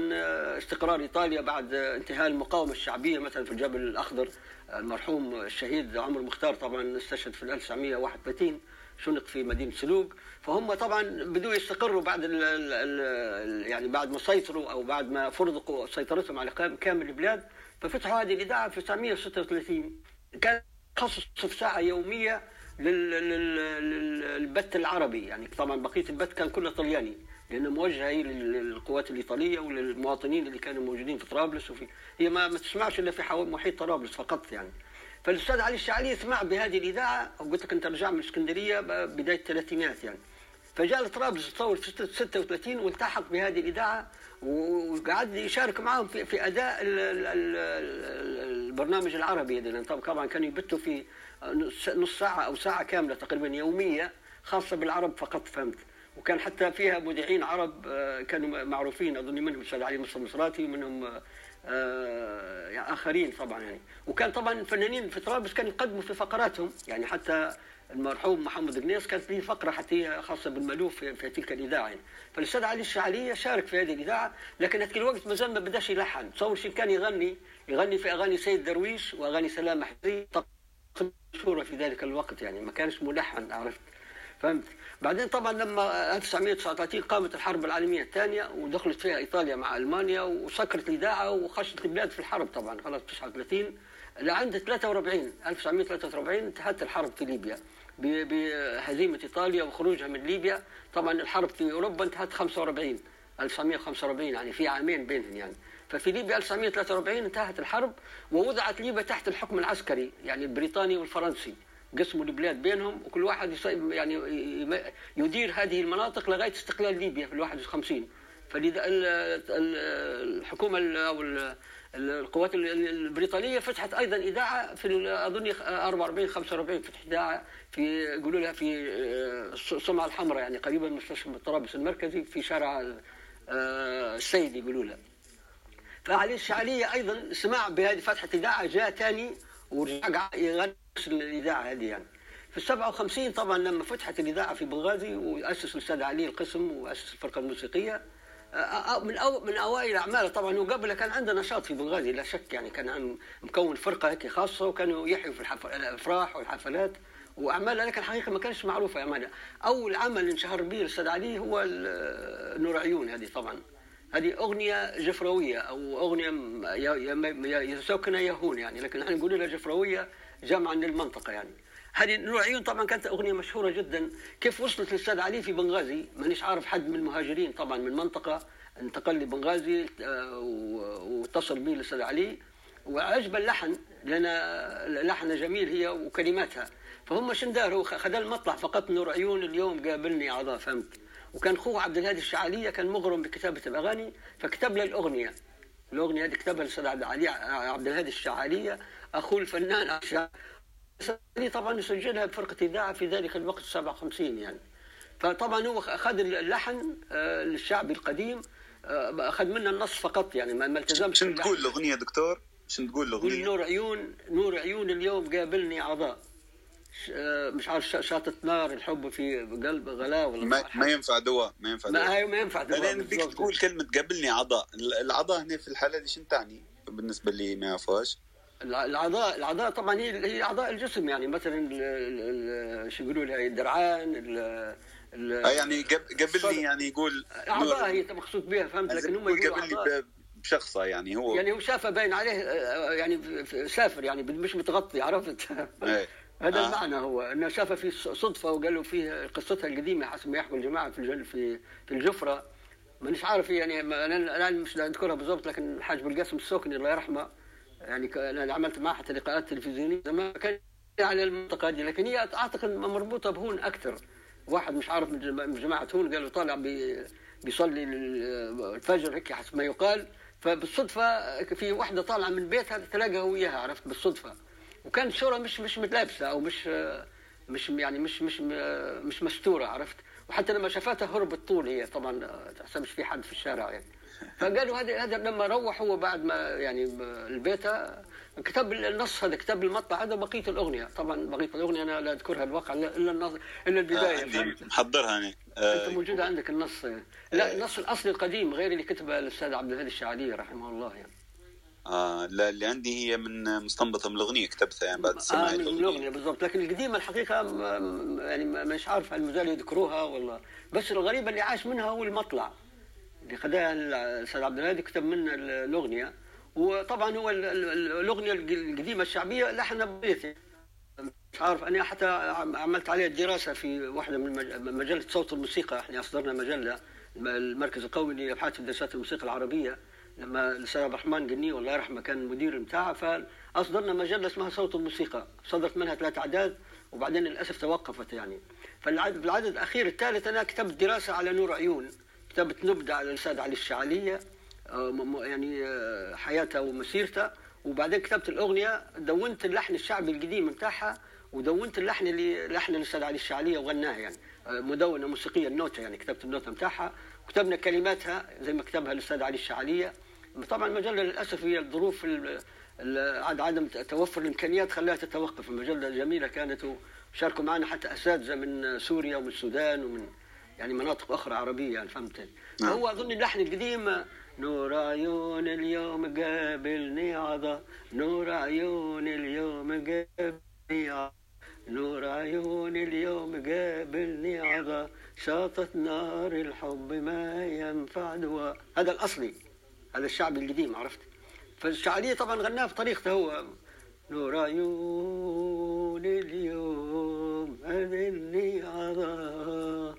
استقرار ايطاليا بعد انتهاء المقاومه الشعبيه مثلا في الجبل الاخضر. المرحوم الشهيد عمر مختار طبعا استشهد في 1931 شنق في مدينه سلوق. فهم طبعا بدوا يستقروا بعد يعني بعد ما سيطروا او بعد ما فرضقوا سيطرتهم على كامل البلاد. ففتحوا هذه الاذاعه في 1936، كان تخصص ساعه يوميه للبث العربي يعني. طبعا بقيه البث كان كله طلياني لانه موجهه للقوات الايطاليه وللمواطنين اللي كانوا موجودين في طرابلس وفي هي ما تسمعش الا في محيط طرابلس فقط يعني. فالاستاذ علي الشعالي سمع بهذه الاذاعه، وقلت لك انت رجع من اسكندريه بدايه الثلاثينات يعني، فجاء لطرابلس تصور في 36 والتحق بهذه الاذاعه وقعد يشارك معهم في اداء البرنامج العربي هذا يعني. طبعا كانوا يبتوا في نص ساعه او ساعه كامله تقريبا يوميه خاصه بالعرب فقط فهمت. وكان حتى فيها مذيعين عرب كانوا معروفين، اظن منهم الاستاذ علي مصطفى المصراتي ومنهم يعني اخرين طبعا يعني. وكان طبعا الفنانين في طرابلس كانوا يقدموا في فقراتهم يعني، حتى المرحوم محمد جنيس كانت له فقره حتى خاصه بالمالوف في تلك الاذاعه يعني. فالاستاذ علي الشعالي شارك في هذه الاذاعه، لكن هذاك الوقت مازال ما بداش يلحن تصور. شي كان يغني في اغاني سيد درويش واغاني سلام حزي مشهوره في ذلك الوقت يعني، ما كانش ملحن عرفت فهمت. بعدين طبعا لما 1939 قامت الحرب العالميه الثانيه ودخلت فيها ايطاليا مع المانيا وسكرت الاذاعه وخشت البلاد في الحرب طبعا خلاص 39 لعند 1943 انتهت الحرب في ليبيا بهزيمه ايطاليا وخروجها من ليبيا. طبعا الحرب في اوروبا انتهت 1945 يعني في عامين بينهم يعني. ففي ليبيا 1943 انتهت الحرب ووضعت ليبيا تحت الحكم العسكري يعني البريطاني والفرنسي، قسموا البلاد بينهم وكل واحد يعني يدير هذه المناطق لغايه استقلال ليبيا في 51. فلذا الحكومه او القوات البريطانيه فتحت ايضا اذاعه في اظن 44 45 فتحت اذاعه في يقولوا لها في السمعه الحمراء يعني قريبا من مستشفى طرابلس المركزي في شارع السيد يقولوا لها. فعلي الشعاليه ايضا سمع بهذه فتحه اذاعه جاء ثاني ورجع يغني الاذاعه هذه يعني. في 57 طبعا لما فتحت الاذاعه في بنغازي واسس الاستاذ علي القسم واسس الفرقه الموسيقيه من اوائل اعماله طبعا. وقبله كان عنده نشاط في بنغازي لا شك يعني، كان مكون فرقه هيك خاصه وكانوا يحيوا في الافراح والحفلات واعماله، لكن الحقيقه ما كانش معروفه امانه. اول عمل انشهر به الاستاذ علي هو نور عيون هذه طبعا، هذه اغنيه جفراويه او اغنيه يسوقنا يهون يعني، لكن احنا نقول لها جفراويه جمعا للمنطقه يعني. هذه نور عيون طبعا كانت اغنيه مشهوره جدا. كيف وصلت للاستاذ علي في بنغازي مانيش عارف، حد من المهاجرين طبعا من منطقه انتقل لبنغازي واتصل به الاستاذ علي وعجب اللحن لان لحنها جميل هي وكلماتها. فهم شنداروا خذ المطلع فقط نور عيون اليوم قابلني عضا فهمت. وكان خوه عبد الهادي الشعالي كان مغرم بكتابه الاغاني فكتب له الاغنيه هذه كتبها الاستاذ عبد الهادي الشعالي اخو الفنان الشعالي طبعا، يسجلها بفرقه اذاعه في ذلك الوقت 57 يعني. فطبعا هو خد اللحن الشعبي القديم، اخذ منه النص فقط، يعني ما التزمش. شنو تقول الاغنيه دكتور؟ شنو تقول الاغنيه؟ نور عيون، نور عيون اليوم قابلني عضاء، مش عارف شاطة نار، الحب في قلب غلا، ولا ما ينفع دواء، ما ينفع دواء. ما ينفع دواء. لأن بدك تقول كلمة قابلني عضاء، العضاء هنا في الحالة دي شنو تعني؟ بالنسبة لي ما يعرفهاش. العضاء، العضاء طبعا هي اعضاء الجسم، يعني مثلا شو يقولوا لها الدرعان، يعني قابلني، يعني يقول اعضاء هي مقصود بها، فهمت؟ لكن هم يقولوا بشخصه، يعني هو شافه باين عليه، يعني سافر، يعني مش متغطي، عرفت؟ هذا المعنى هو انه شافه في صدفه، وقالوا فيه قصتها القديمه حسب ما يحكوا الجماعه في الجفره، مانيش عارف، يعني انا مش اذكرها بالضبط، لكن الحاج بالقاسم السوكني الله يرحمه، يعني انا عملت معها حتى لقاءات تلفزيونيه زمان كان على المنطقه دي، لكن هي اعتقد مربوطه بهون اكثر. واحد مش عارف من جماعه هون قالوا طالع بيصلي الفجر هيك حسب ما يقال، فبالصدفه في وحده طالعه من بيتها تلاقاها وياها، عرفت؟ بالصدفه، وكان صورة مش متلابسه، او مش يعني مش مستوره، عرفت؟ وحتى لما شافتها هربت طول، هي طبعا ما تحسبش في حد في الشارع يعني. فقالوا هذا لما روح هو بعد ما يعني البيت كتب النص هذا، كتب المقطع هذا، بقيه الاغنيه طبعا، بقيه الاغنيه انا لا اذكرها الواقع الا النص، الا البدايه محضرها انا. انت موجود عندك النص؟ لا، النص الاصلي القديم غير اللي كتبه الاستاذ عبد الهادي الشعالي رحمه الله يعني. لا، اللي عندي هي من مستنبطه من الاغنيه، كتبتها يعني بعد سماع الاغنيه بالضبط، لكن القديمه الحقيقه يعني مش عارف هل مازالوا يذكروها ولا، بس الغريب اللي عاش منها هو المطلع اللي خداها الاستاذ عبد الهادي، كتب منها الاغنيه. وطبعا هو الاغنيه القديمه الشعبيه لحنها ببيتي، مش عارف، انا حتى عملت عليها دراسه في واحده من مجله صوت الموسيقى، احنا اصدرنا مجله المركز القومي لابحاث دراسات الموسيقى العربيه، لما الاستاذ عبد الرحمن جنيس الله يرحمه كان المدير بتاعها، فاصدرنا مجله اسمها صوت الموسيقى، صدرت منها 3 اعداد وبعدين للاسف توقفت يعني. فالعدد الاخير الثالث انا كتبت دراسه على نور عيون، كتبت نبذه على الاستاذ علي الشعاليه، يعني حياته ومسيرته، وبعدين كتبت الاغنيه، دونت اللحن الشعبي القديم بتاعها، ودونت اللحن اللي لحن الاستاذ علي الشعاليه وغناها، يعني مدونه موسيقيه، النوته يعني، كتبت النوته بتاعها، وكتبنا كلماتها زي ما كتبها الاستاذ علي الشعاليه. طبعا المجله للاسف هي الظروف، عدم توفر الامكانيات خلاها تتوقف. المجله جميله كانت، وشاركوا معنا حتى اساتذه من سوريا ومن السودان ومن يعني مناطق اخرى عربيه يعني، فهمت؟ هو اظن اللحن القديم، نور عيون اليوم قابلني عضا، نور عيون اليوم قابلني عضا، نور عيون اليوم قابلني عضا، شاطة نار الحب ما ينفع دواء. هذا الاصلي، هذا الشعبي القديم، عرفت؟ فالشعريه طبعا غناها بطريقته هو، نور عيون اليوم قابلني عضا،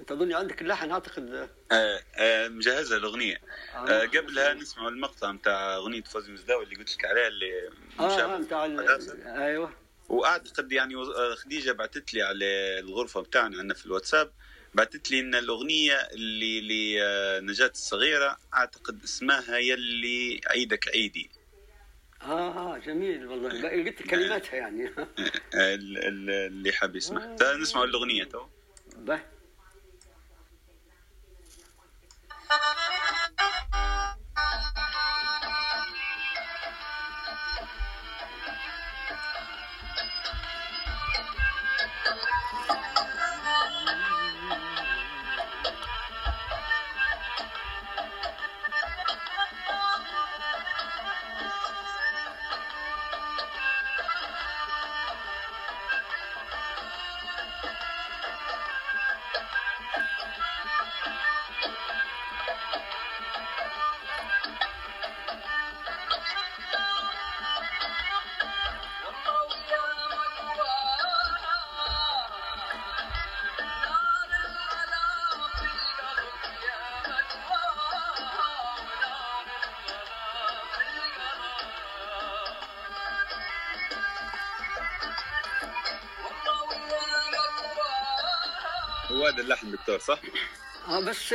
انت اظن عندك اللحن، اعتقد مجهزه الاغنيه. قبلها نسمعوا المقطع نتاع اغنيه فوزي مزداوي اللي قلت لك عليها، اللي نتاع ايوه. واعتقد يعني خديجه بعثت لي على الغرفه بتاعنا عندنا في الواتساب، بعثت لي ان الاغنيه اللي نجاة الصغيره اعتقد اسمها يلي عيدك عيدي. جميل والله، قلت كلماتها يعني. اللي حاب يسمع نسمعوا الاغنيه تو. هو هذا اللحن دكتور صح؟ بس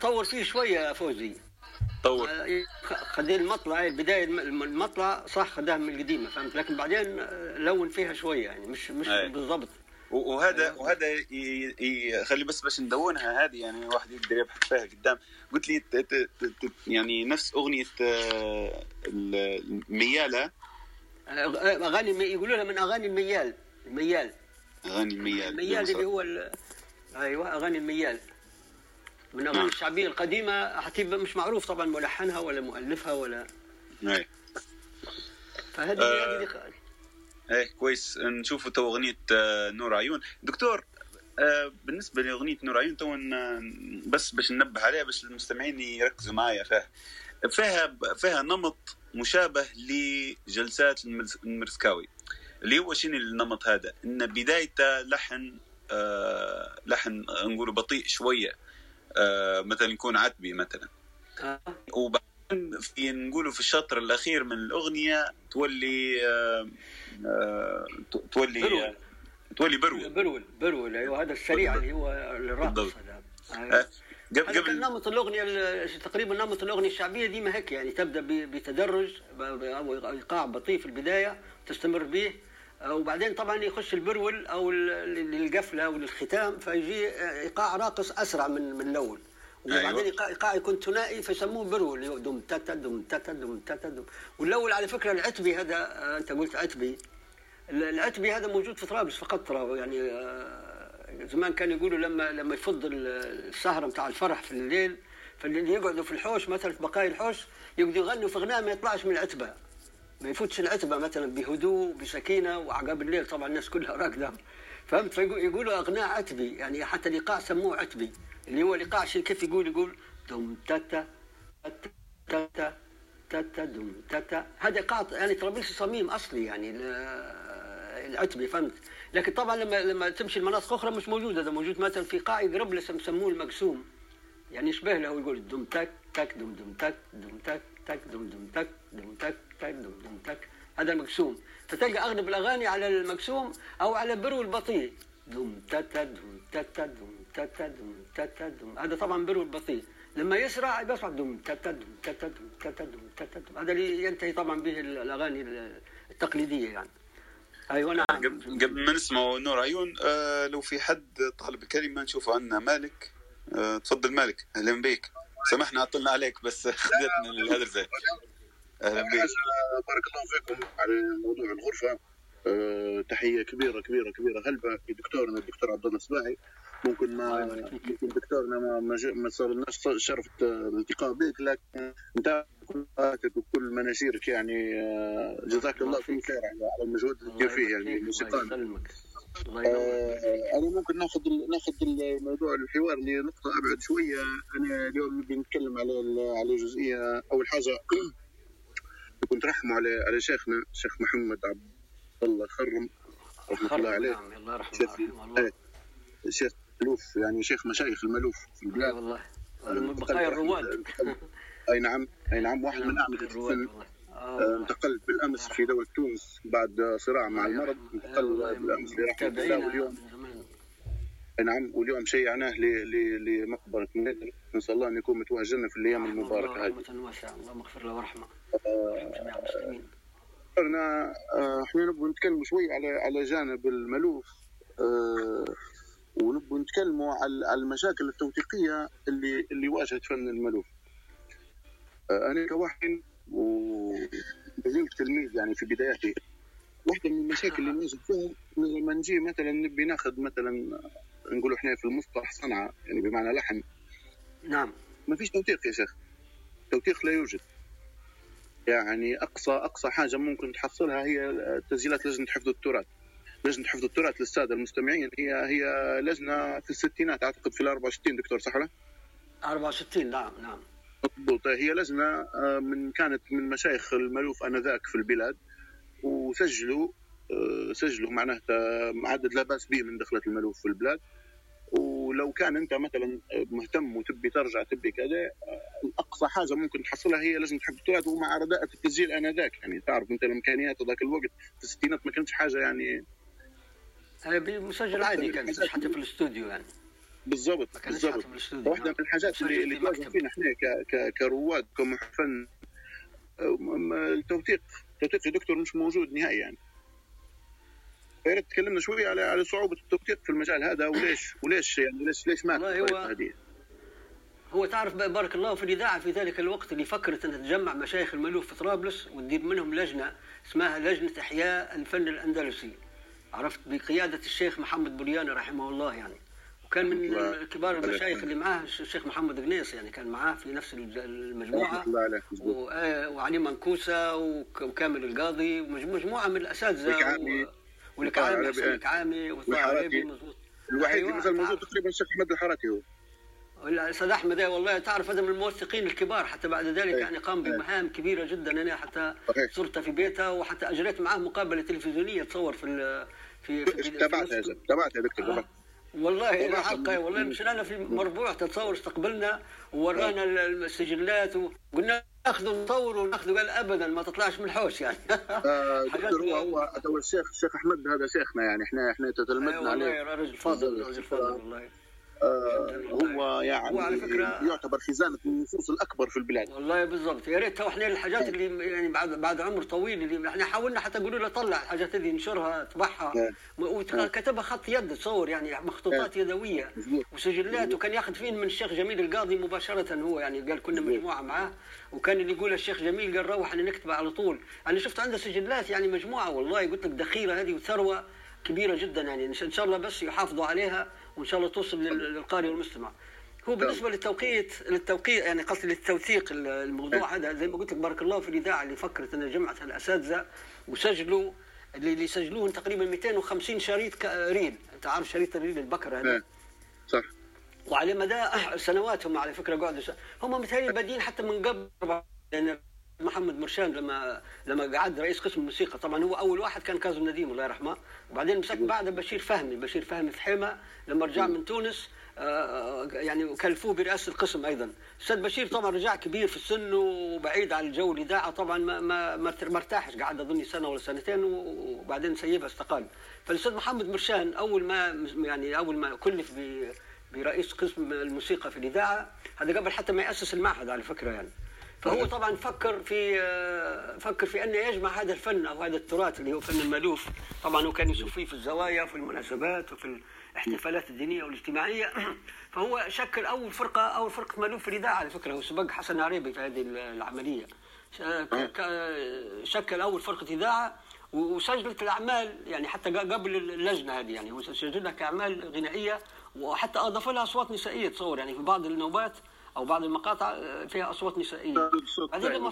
طور فيه شويه فوزي. تطور. خدي المطلع البدايه، المطلع صح خداها من القديمه فهمت، لكن بعدين لون فيها شويه يعني مش بالضبط. وهذا خلي بس ندونها هذه يعني واحد يقدر يبحث فيها قدام. قلت لي يعني نفس اغنيه المياله، اغاني يقولوا لها من اغاني الميال، الميال اغاني الميال اللي هو ايوه اغاني الميال من اغاني الشعبيه القديمه، حتى مش معروف طبعا ملحنها ولا مؤلفها ولا اي. فهذه ايه كويس. نشوفوا تو اغنيه نور عيون دكتور. بالنسبه لاغنيه نور عيون تو بس باش ننبه عليها باش المستمعين يركزوا معايا فيها نمط مشابه لجلسات المرسكاوي، اللي هو شنو النمط هذا؟ ان بدايته لحن نقول بطيء شويه، مثلا يكون عتبي مثلا، وبعدين نقولوا في الشطر الاخير من الاغنيه تولي برول ايوه هذا السريع اللي هو الرقص هذا. قبل النمط الاغنيه تقريبا نمط الاغنيه الشعبيه ديما هيك يعني، تبدا بتدرج او ايقاع بطيء في البدايه تستمر به، وبعدين طبعا يخش البرول او القفله او الختام فيجي ايقاع راقص اسرع من الاول، وبعدين ايقاع يكون ثنائي فيسموه برول، دم تتا دم تتا دم تتا دم. والاول على فكره العتبي هذا، انت قلت عتبي، العتبي هذا موجود في طرابلس فقط يعني. زمان كانوا يقولوا لما يفض السهره نتاع الفرح في الليل، فاللي يقعدوا في الحوش مثلا في بقايا الحوش يقعدوا يغنوا في غناء ما يطلعش من العتبه، ما يفوتش العتبه مثلا بهدوء بسكينه، وعقاب الليل طبعا الناس كلها راكده فهمت، فيقولوا اغناء عتبي يعني، حتى الايقاع سموه عتبي اللي هو الايقاع كيف يقول دم تاتا تاتا تاتا دم تاتا، هذا ايقاع يعني طرابلسي صميم اصلي يعني العتبي فهمت. لكن طبعا لما تمشي المناطق اخرى مش موجود هذا، موجود مثلا في قاع يقرب له يسموه المقسوم يعني، يشبه له يقول دم تك تك دم دم تك دم تك تك دم دم تك دم تك تك دم دم تك، هذا المقسوم. فتلقى اغلب الاغاني على المقسوم او على برول بطيء، دم تتا دم تتا دم تتا دم تتا دم، هذا طبعا برول بطيء. لما يسرع يصعد دم تتا دم تتا دم تتا دم تتا دم، هذا اللي ينتهي طبعا به الاغاني التقليديه يعني. ايوه نعم. قبل ما نسمعوا نور عيون، لو في حد طالب كلمه نشوفه عندنا مالك. تفضل مالك، اهلا بيك. سامحنا عطلنا عليك بس خذتنا الهدرزه. اهلا بيك. بارك الله فيكم على موضوع الغرفه. تحيه كبيره كبيره كبيره هلبة لدكتورنا الدكتور عبد الله الصباحي. ممكن دكتورنا ما صار لناش شرف الالتقاء بك، لكن انت وكل مناشيرك يعني، جزاك الله كل خير على المجهود اللي تدير فيه يعني موسيقانا. انا ممكن ناخذ الموضوع الحوار لنقطه ابعد شويه. انا اليوم نبي نتكلم على جزئيه. اول حاجه كنت رحمه على شيخنا الشيخ محمد عبد الله خرم رحمه الله عليه، الله يرحمه، شيخ ملوف يعني، شيخ مشايخ الملوف في البلاد والله من بقايا الرواد. اي نعم واحد من اعمده السن. انتقل بالامس في دوله تونس بعد صراع مع المرض، انتقل بالامس لرحمه الله. واليوم اي نعم، واليوم شيعناه لمقبره مناتي، نسال الله ان يكون متوهجنا في الايام المباركه هذه. اللهم اغفر له وارحمه جميع المسلمين. احنا نبغى نتكلم شوي على جانب الملوف، ونبغوا نتكلموا على المشاكل التوثيقيه اللي واجهت فن الملوف. انا كواحد وزلت تلميذ يعني في بداياتي، واحده من المشاكل اللي واجهت فيها لما نجي مثلا نبي ناخذ مثلا نقولوا احنا في المصطلح صنعه يعني بمعنى لحن. نعم. ما فيش توثيق يا شيخ، توثيق لا يوجد يعني. اقصى حاجه ممكن تحصلها هي تسجيلات لجنه حفظ التراث للساده المستمعين. هي لجنه في الستينات اعتقد، في 64 دكتور صح ولا؟ 64 نعم مضبوط. هي لجنه كانت من مشايخ الملوف انذاك في البلاد، وسجلوا معناها عدد لا باس به من دخلة الملوف في البلاد. ولو كان انت مثلا مهتم وتبي ترجع تبي كذا، اقصى حاجه ممكن تحصلها هي لجنه حفظ التراث، ومع رداءة التسجيل انذاك يعني. تعرف انت الامكانيات ذاك الوقت في الستينات ما كانتش حاجه يعني، مسجل عادي كان، حتى في الاستوديو يعني. بالظبط بالظبط. واحده من الحاجات اللي لازم فينا احنا كرواد كمحفن التوثيق يا دكتور مش موجود نهائي يعني. يا ريت تكلمنا شويه على صعوبه التوثيق في المجال هذا وليش يعني ليش مات هو تعرف بارك الله في الاذاعه في ذلك الوقت اللي فكرت ان تجمع مشايخ المألوف في طرابلس وتدير منهم لجنه اسمها لجنه احياء الفن الاندلسي، عرفت، بقياده الشيخ محمد برشان رحمه الله يعني، وكان من كبار المشايخ اللي معاه الشيخ محمد جنيس يعني، كان معاه في نفس المجموعه وعلي منكوسه وكامل القاضي ومجموعه من الاساتذه والكعامي حسن الكعامي والطاعربي مضبوط. الوحيد اللي مثل موجود تقريبا الشيخ محمد الحراتي هو الاستاذ احمد. والله تعرف هذا من الموثقين الكبار، حتى بعد ذلك يعني قام بمهام كبيره جدا. انا حتى زرته في بيته وحتى اجريت معاه مقابله تلفزيونيه تصور في تبعتها دكتور والله الحقيقه والله مشينا في مربوع تتصور استقبلنا وورانا السجلات وقلنا ناخذوا نصور وناخذوا، قال ابدا ما تطلعش من الحوش يعني. دكتور هو الشيخ احمد هذا شيخنا يعني، احنا تتلمذنا عليه والله رجل فاضل والله. هو يعني هو على فكرة يعتبر خزانة النصوص الأكبر في البلاد والله. بالضبط، يا ريت احنا الحاجات اللي يعني بعد عمر طويل اللي احنا حاولنا حتى نقولوا له طلع الحاجات هذه نشرها طبعها وكتبها خط يد تصور يعني مخطوطات يدوية وسجلات، وكان ياخذ فين من الشيخ جميل القاضي مباشرة هو يعني، قال كنا مجموعة معاه وكان اللي يقول الشيخ جميل قال روح انا نكتبه على طول. انا شفت عنده سجلات يعني مجموعة والله قلت لك ذخيرة هذه وثروة كبيرة جدا يعني، ان شاء الله بس يحافظوا عليها وان شاء الله توصل للقارئ والمستمع. هو بالنسبه للتوقيت يعني قصدي للتوثيق الموضوع هذا زي ما قلت لك بارك الله في الاذاعه اللي فكرت ان جمعت الاساتذه وسجلوا اللي سجلوهم تقريبا 250 شريط ريل، انت عارف شريط الريل البكر هذا صح. وعلى مدى سنواتهم على فكره قعدوا هم مثالي بادين حتى من قبل يعني. محمد برشان لما قعد رئيس قسم الموسيقى طبعا هو اول واحد كان كاظم نديم الله يرحمه، وبعدين مسك بعده بشير فهمي في حيمه لما رجع من تونس يعني كلفوه برئاسه القسم ايضا. الاستاذ بشير طبعا رجع كبير في السن وبعيد عن الجو الاذاعه طبعا ما ارتاحش، قعد اظن سنه ولا سنتين وبعدين سيبها استقال. فالاستاذ محمد برشان اول ما كلف برئيس قسم الموسيقى في الاذاعه هذا قبل حتى ما ياسس المعهد على فكره يعني. فهو طبعا فكر في انه يجمع هذا الفن او هذا التراث اللي هو فن المألوف. طبعا هو كان يشوف فيه في الزوايا وفي المناسبات وفي الاحتفالات الدينيه والاجتماعيه. فهو شكل اول فرقه مألوف في الاذاعه على فكره، وسبق حسن عريبي في هذه العمليه. شكل اول فرقه اذاعه وسجلت الاعمال يعني حتى قبل اللجنه هذه يعني، وسجلها كاعمال غنائيه وحتى اضاف لها اصوات نسائيه تصور يعني في بعض النوبات او بعض المقاطع فيها اصوات نسائيه. بعدين لما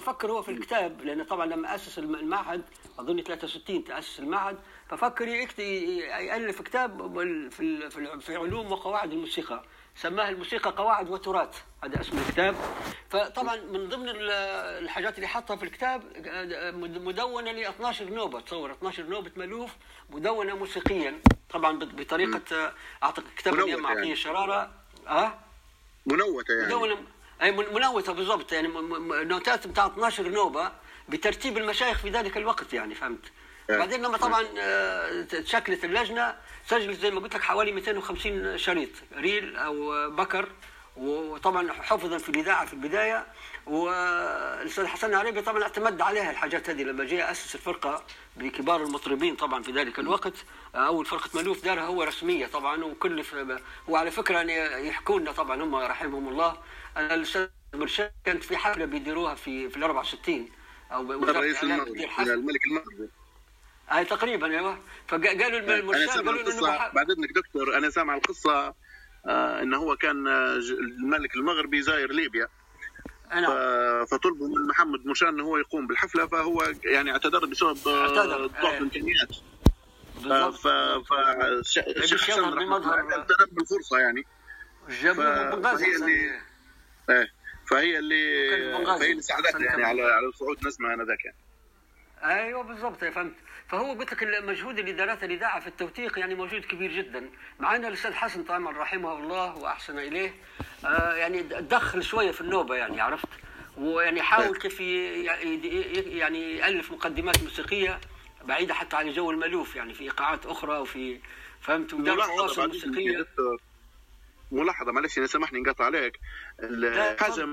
فكر هو في الكتاب، لان طبعا لما اسس المعهد اظن 63 تاسس المعهد، ففكر يالف كتاب في علوم وقواعد الموسيقى، سماه الموسيقى قواعد وتراث، هذا اسم الكتاب. فطبعا من ضمن الحاجات اللي حطها في الكتاب مدونه ل 12 نوبه تصور، 12 نوبه مألوف مدونه موسيقيا طبعا بطريقه اعتقد كتاب اليوم معطيه شراره منوته يعني منوته بالضبط يعني نوتات بتاع 12 نوبه بترتيب المشايخ في ذلك الوقت يعني، فهمت. بعدين لما طبعا تشكلت اللجنه سجلت زي ما قلت لك حوالي 250 شريط ريل او بكر، وطبعا حفظا في الاذاعه في البدايه. والاستاذ حسن عريبي طبعا اعتمد عليها الحاجات هذه لما جاء اسس الفرقه بكبار المطربين طبعا في ذلك الوقت. اول فرقه مألوف دارها هو رسميه طبعا، وكل وعلى فكره يعني يحكونا طبعا هم رحمهم الله الاستاذ برشان كانت في حفله بيديروها في 64 او رئيس الملك المغربي هاي تقريبا فقالوا المرشد قالوا انه بعد اذنك دكتور انا سامع القصه انه هو كان الملك المغربي زاير ليبيا فطلبوا من محمد برشان انه هو يقوم بالحفله، فهو يعني اعتذر بسبب ضعف الامكانيات فالشيخ حسن اغتنم بالفرصه يعني فهي اللي ساعدتنا يعني على صعود نسمه انذاك يعني. بالضبط فهمت. فهو قلت لك المجهود اللي دارته الاذاعه في التوثيق يعني موجود كبير جدا. معنا الاستاذ حسن طبعا رحمه الله واحسن اليه يعني دخل شويه في النوبه يعني، عرفت، ويعني حاول كيف يعني يالف مقدمات موسيقيه بعيده حتى عن الجو المالوف، يعني في ايقاعات اخرى وفي فهمتوا موسيقيه. ملاحظه معلش انا سامحني نقطع عليك، حاجه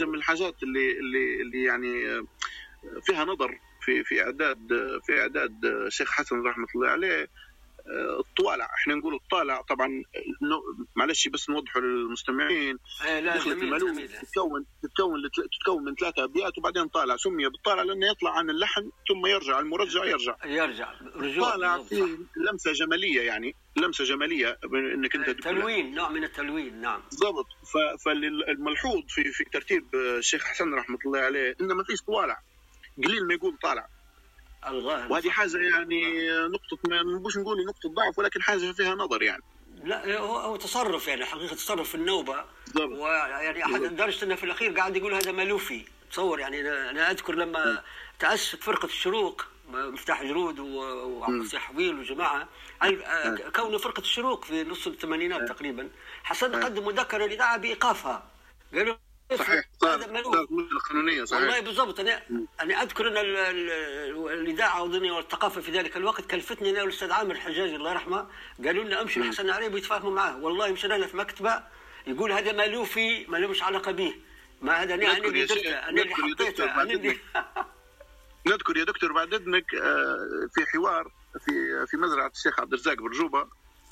من الحاجات اللي اللي اللي يعني فيها نظر في اعداد الشيخ حسن رحمه الله عليه الطالع، احنا نقول الطالع طبعا معلش بس نوضحه للمستمعين. دخلت المالوف تتكون من ثلاثه ابيات وبعدين طالع، سمي بالطالع لانه يطلع عن اللحن ثم يرجع المرجع يرجع رجوع. طالع في لمسه جماليه، يعني لمسه جماليه انك انت تلوين، نوع من التلوين. نعم بالضبط. فالملحوظ في ترتيب الشيخ حسن رحمه الله عليه انه ما فيش طالع، قليل ما يقول طالع. الله، وهذه حاجه يعني نقطه، ما نبوش نقول نقطه ضعف ولكن حاجه فيها نظر يعني. لا هو تصرف يعني حقيقه، تصرف في النوبه بالضبط. ويعني احد لدرجه انه في الاخير قاعد يقول هذا مالوفي، تصور يعني. انا اذكر لما تاسست فرقه الشروق، مفتاح جرود وعبد الصيح حويل وجماعه، كونوا فرقه الشروق في نص الثمانينات تقريبا، حسن قدم مذكره للاذاعه بايقافها، قالوا صحيح القانونيه صحيح والله بالضبط. انا اذكر ان الاذاعه والدنيا والثقافه في ذلك الوقت كلفتني انا والاستاذ عامر الحجاجي الله يرحمه، قالوا لنا امشوا لحسن عريبي يتفاهموا معاه. والله مشينا له في مكتبه يقول هذا مالوفي ما لهمش علاقه به، ما هذا انا اللي درته، انا اللي حطيته، انا اللي نذكر يا دكتور بعد اذنك في حوار في مزرعه الشيخ عبد الرزاق الرجوبه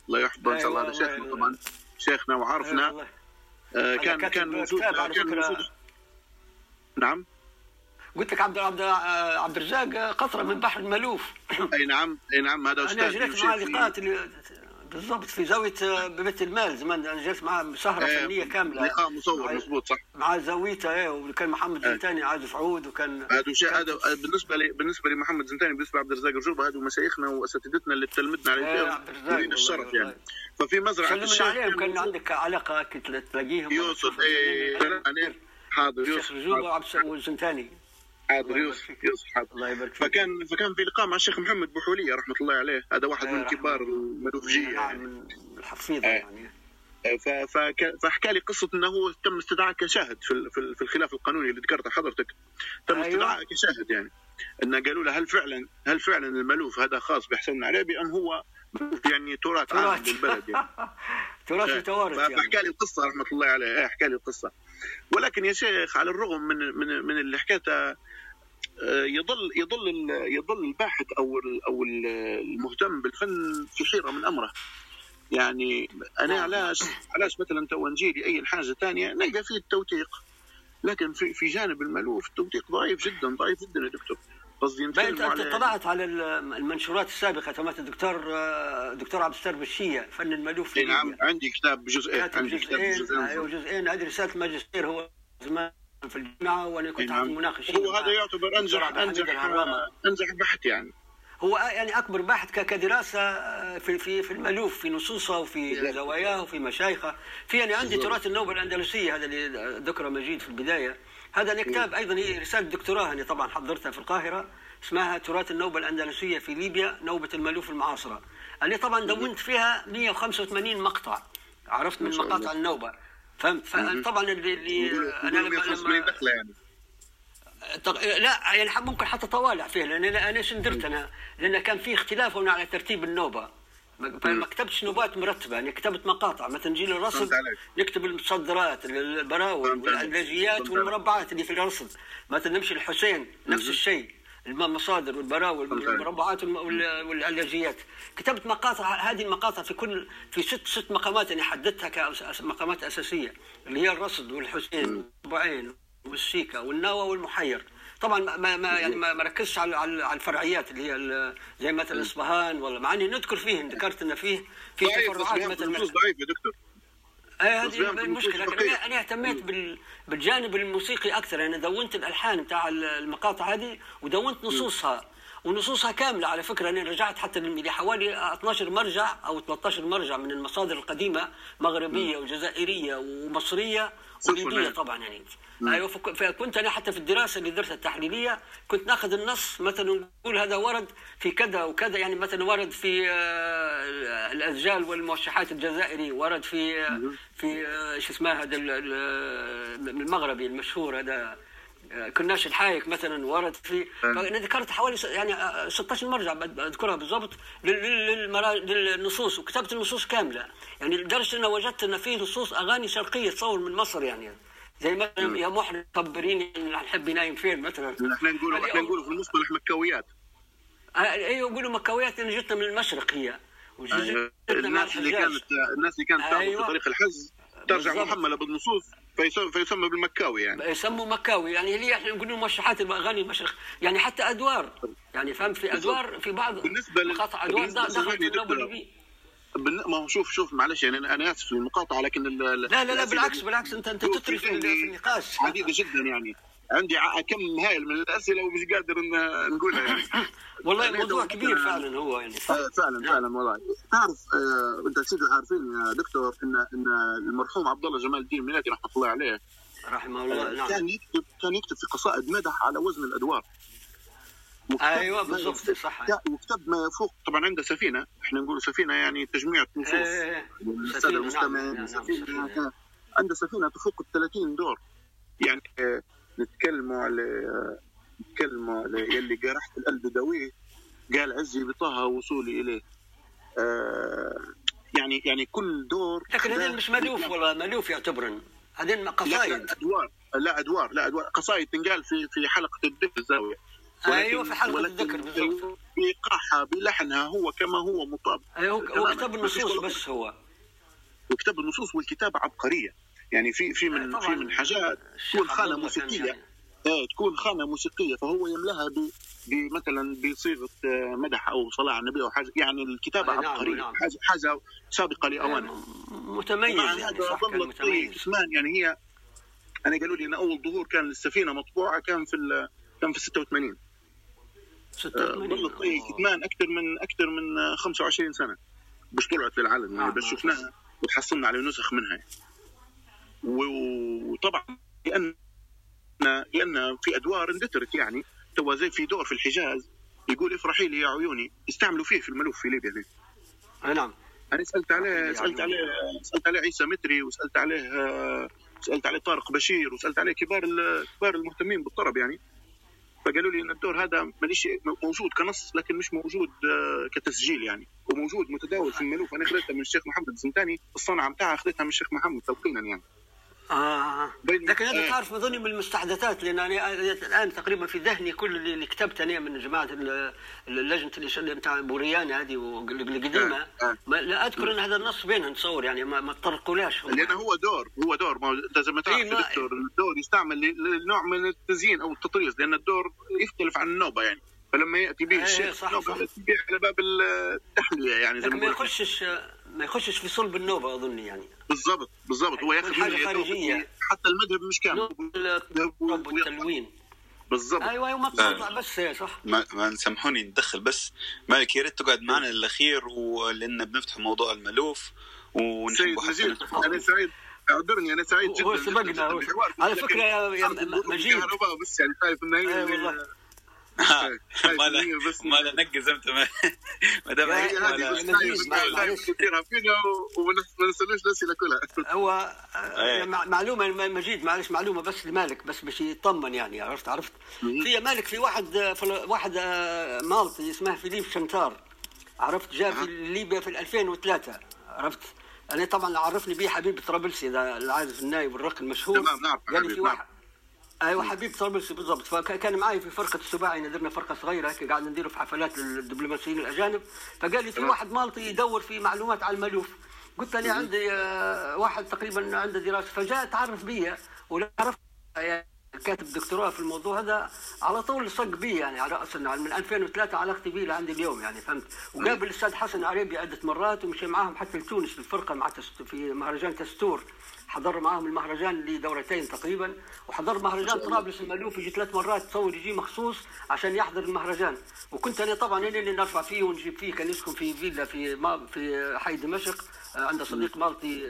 الله يحفظه ان شاء الله، هذا شيخنا طبعا، شيخنا وعرفنا. كان موجود نعم قلت لك عبد الرزاق قطره من بحر المالوف. اي نعم اي نعم، هذا استاذ. انا جلست معاه لقاءات بالضبط في زاويه بيت المال زمان، انا جلست معاه سهره فنيه كامله، لقاء مصور مضبوط صح، مع زاويته وكان محمد الزنتاني عازف عود، وكان هذا بالنسبه لمحمد الزنتاني، بالنسبه لعبد الرزاق الرجوبه هذو مشايخنا واساتذتنا اللي تلمذنا عليهم ولينا الشرف يعني. ففي مزرعه الشيخ عليهم كان عندك علاقه كنت تلاقيهم يوسف. انا حاضر يوسف الرجوبه وعبد الزنتاني حاضر يوسف حاضر الله يبارك فيك. فكان في لقاء مع الشيخ محمد بحوليه رحمه الله عليه، هذا واحد من كبار المالوفجيه يعني الحفيظه يعني. فحكى لي قصه انه هو تم استدعاء كشاهد في الخلاف القانوني اللي ذكرته حضرتك، تم استدعاء كشاهد يعني، انه قالوا له هل فعلا المالوف هذا خاص بحسن عريبي ام هو يعني تراث عام للبلد يعني تراث وتوارث يعني. فحكى لي القصه رحمه الله عليه، حكى لي القصه. ولكن يا شيخ على الرغم من اللي حكيته، يظل الباحث او المهتم بالفن في حيره من امره يعني. انا علاش مثلا تو نجي لاي حاجه ثانيه نلقى فيه التوثيق، لكن في جانب المالوف التوثيق ضعيف جدا يا دكتور. قصدي انت طلعت على المنشورات السابقه تمت الدكتور عبد الستار بالشيه، فن المالوف. نعم عندي كتاب بجزئين، جزئين. هذه رساله الماجستير هو زمان في الجامعه وانا كنت مناقش، هو هذا يعتبر انجح بحث يعني، هو يعني اكبر بحث كدراسه في المالوف، في نصوصه وفي زواياه وفي مشايخه. في يعني عندي تراث النوبه الاندلسيه هذا اللي ذكره مجيد في البدايه، هذا الكتاب ايضا هي رساله دكتوراه انا طبعا حضرتها في القاهره، اسمها تراث النوبه الاندلسيه في ليبيا، نوبه المالوف المعاصره. انا طبعا دونت فيها 185 مقطع، عرفت من مقاطع النوبه فهمت. فطبعا اللي انا لما يعني لا يعني ممكن حتى طوالع فيه، لان انا شندرت انا لان كان في اختلاف هنا على ترتيب النوبه، ما كتبتش نوبات مرتبه، انا كتبت مقاطع. مثلا نجي للرصد نكتب المتصدرات البراول والعلاجيات والمربعات اللي في الرصد، مثلا نمشي للحسين نفس الشيء، المصادر والبراول والمربعات والعلاجيات. كتبت مقاطع، هذه المقاطع في كل في ست مقامات انا حددتها كمقامات اساسيه، اللي هي الرصد والحسين والبعين والسيكا والنوى والمحير. طبعا ما ركزش على الفرعيات اللي هي زي مثلا اصبهان، ولا مع اني نذكر فيه ذكرت ان فيه تفرعات مثلا ضعيف يا دكتور. هذه المشكله، لكن انا اهتميت بالجانب الموسيقي اكثر، يعني دونت الالحان بتاع المقاطع هذه ودونت نصوصها، ونصوصها كامله على فكره. انا رجعت حتى لحوالي 12 مرجع او 13 مرجع من المصادر القديمه، مغربيه وجزائريه ومصريه وليبيه طبعا يعني. ايوه فكنت انا حتى في الدراسه اللي درستها التحليليه كنت ناخذ النص، مثلا نقول هذا ورد في كذا وكذا، يعني مثلا ورد في الازجال والموشحات الجزائري، ورد في شو اسمه هذا المغربي المشهور هذا كناش الحايك مثلا ورد في انا ذكرت حوالي يعني 16 مرجع اذكرها بالضبط للنصوص وكتبت النصوص كامله يعني لدرجه ان وجدت ان فيه نصوص اغاني شرقيه تصور من مصر يعني زي مثلا يا محن صبريني نحب نايم فين مثلا احنا نقولوا في النص المكاويات ايوه يقولوا مكاويات ان جتنا من المشرق هي الناس اللي كانت تعمل في طريق الحج ترجع محمله بالنصوص فيسمى بالمكاوي يعني يسموا مكاوي يعني اللي احنا نقولوا مرشحات الاغاني المشرق يعني حتى ادوار يعني فهمت في ادوار في بعض بالنسبه لمقاطع ادوار دخلت ما هو شوف معلش يعني انا اسف المقاطعه لكن لا بالعكس انت تطري في النقاش عديده جدا يعني عندي كم هائل من الاسئله ومش قادر نقولها يعني والله الموضوع كبير فعلا هو يعني فعلا والله تعرف انت سيدي عارفين يا دكتور ان المرحوم عبد الله جمال الدين مناتي رحمه الله عليه رحمه الله نعم كان يكتب في قصائد مدح على وزن الادوار ايوه بالضبط صح وكتب ما يفوق طبعا عنده سفينه احنا نقول سفينه يعني تجميع نصوص الساده المستمعين سفينه عنده سفينه تفوق ال 30 دور يعني نتكلموا على يلي جرحت القلب داويه قال عزي بطه وصولي اليه يعني كل دور لكن هذين مش مالوف والله مالوف يعتبرن هذين قصايد لا ادوار قصايد تنقال في حلقه الذكر الزاويه ايوه في حلقه الذكر بالضبط ايقاعها بلحنها هو كما هو مطابق هو كتاب النصوص بس هو وكتاب النصوص والكتابه عبقريه يعني في من حاجات تكون خانه موسيقيه يعني. تكون خانه موسيقيه فهو يملاها بمثلا بصيغه مدح او صلاه على النبي او حاجه يعني الكتابه عبقريه نعم. حاجه سابقه لاوانها متميز يعني صح كان متميز يعني هي انا قالوا لي ان اول ظهور كان للسفينه مطبوعه كان في 86 ظل الطي كتمان اكثر من 25 سنه باش طلعت للعلن باش شفناها وتحصلنا على نسخ منها وطبعا لان في ادوار اندثرت يعني تو زي في دور في الحجاز يقول افرحي لي يا عيوني استعملوا فيه في الملوف في ليبيا هنا نعم انا سالت عليه عيسى متري وسالت عليه طارق بشير وسالت عليه كبار المهتمين بالطرب يعني فقالوا لي ان الدور هذا ماليش موجود كنص لكن مش موجود كتسجيل يعني وموجود متداول في الملوف انا اخذتها من الشيخ محمد الزنتاني الصنعه بتاعها اخذتها من الشيخ محمد توقينا يعني لكن هذا تعرف اظن من المستحدثات لان انا الان تقريبا في ذهني كل اللي كتبته انا من جماعه اللجنه اللي نتاع بوريان هذه والقديمه لا اذكر ان هذا النص بينهم نصور يعني ما تطرقولاش لان هو دور ما زي ما تعرف دكتور الدور يستعمل لنوع من التزيين او التطريز لان الدور يختلف عن النوبه يعني فلما ياتي به الشيخ النوبه يبيع على باب التحليه يعني زي ما يخشش في صلب النوبه اظن يعني بالضبط هو ياخذ حاجه خارجيه حتى المذهب مش كامل والتلوين بالضبط ايوه ما تطلع بس صح ما سامحوني ندخل بس مالك يا ريت تقعد معنا للاخير ولان بنفتح موضوع الملوف ونحب انا سعيد جدا هو سبقنا على فكره يا مجيد بس يعني خايف انه والله ما لا نقز انت ما دام معلومه كثيره فينا وما نسالوش الاسئله كلها هو معلومه مجيد معلش معلومه بس لمالك بس باش يطمن يعني عرفت في مالك في واحد مالطي اسمه فيليب شنتار عرفت جاء في ليبيا في 2003 عرفت انا طبعا عرفني به حبيب طرابلسي العازف النايب الرقم المشهور نعم يعني في واحد ايوه حبيب طرابلسي بالضبط فكان معي في فرقه السباعي درنا فرقه صغيره هيك قاعد نديروا في حفلات للدبلوماسيين الاجانب فقال لي في واحد مالطي يدور في معلومات على المالوف قلت لي عندي واحد تقريبا عنده دراسه فجاء تعرف بيا وعرفت يعني كاتب دكتوراه في الموضوع هذا على طول صق بي يعني على اصلا من 2003 علاقتي بيه لعندي اليوم يعني فهمت وقابل الاستاذ حسن عريبي عده مرات ومشي معاهم حتى لتونس في الفرقه مع في مهرجان تستور حضر معاهم المهرجان لدورتين تقريبا وحضر مهرجان طرابلس المالوف يجي 3 مرات تصور يجي مخصوص عشان يحضر المهرجان وكنت انا طبعا انا اللي نرفع فيه ونجيب فيه كان يسكن في فيلا في حي دمشق عنده صديق مالطي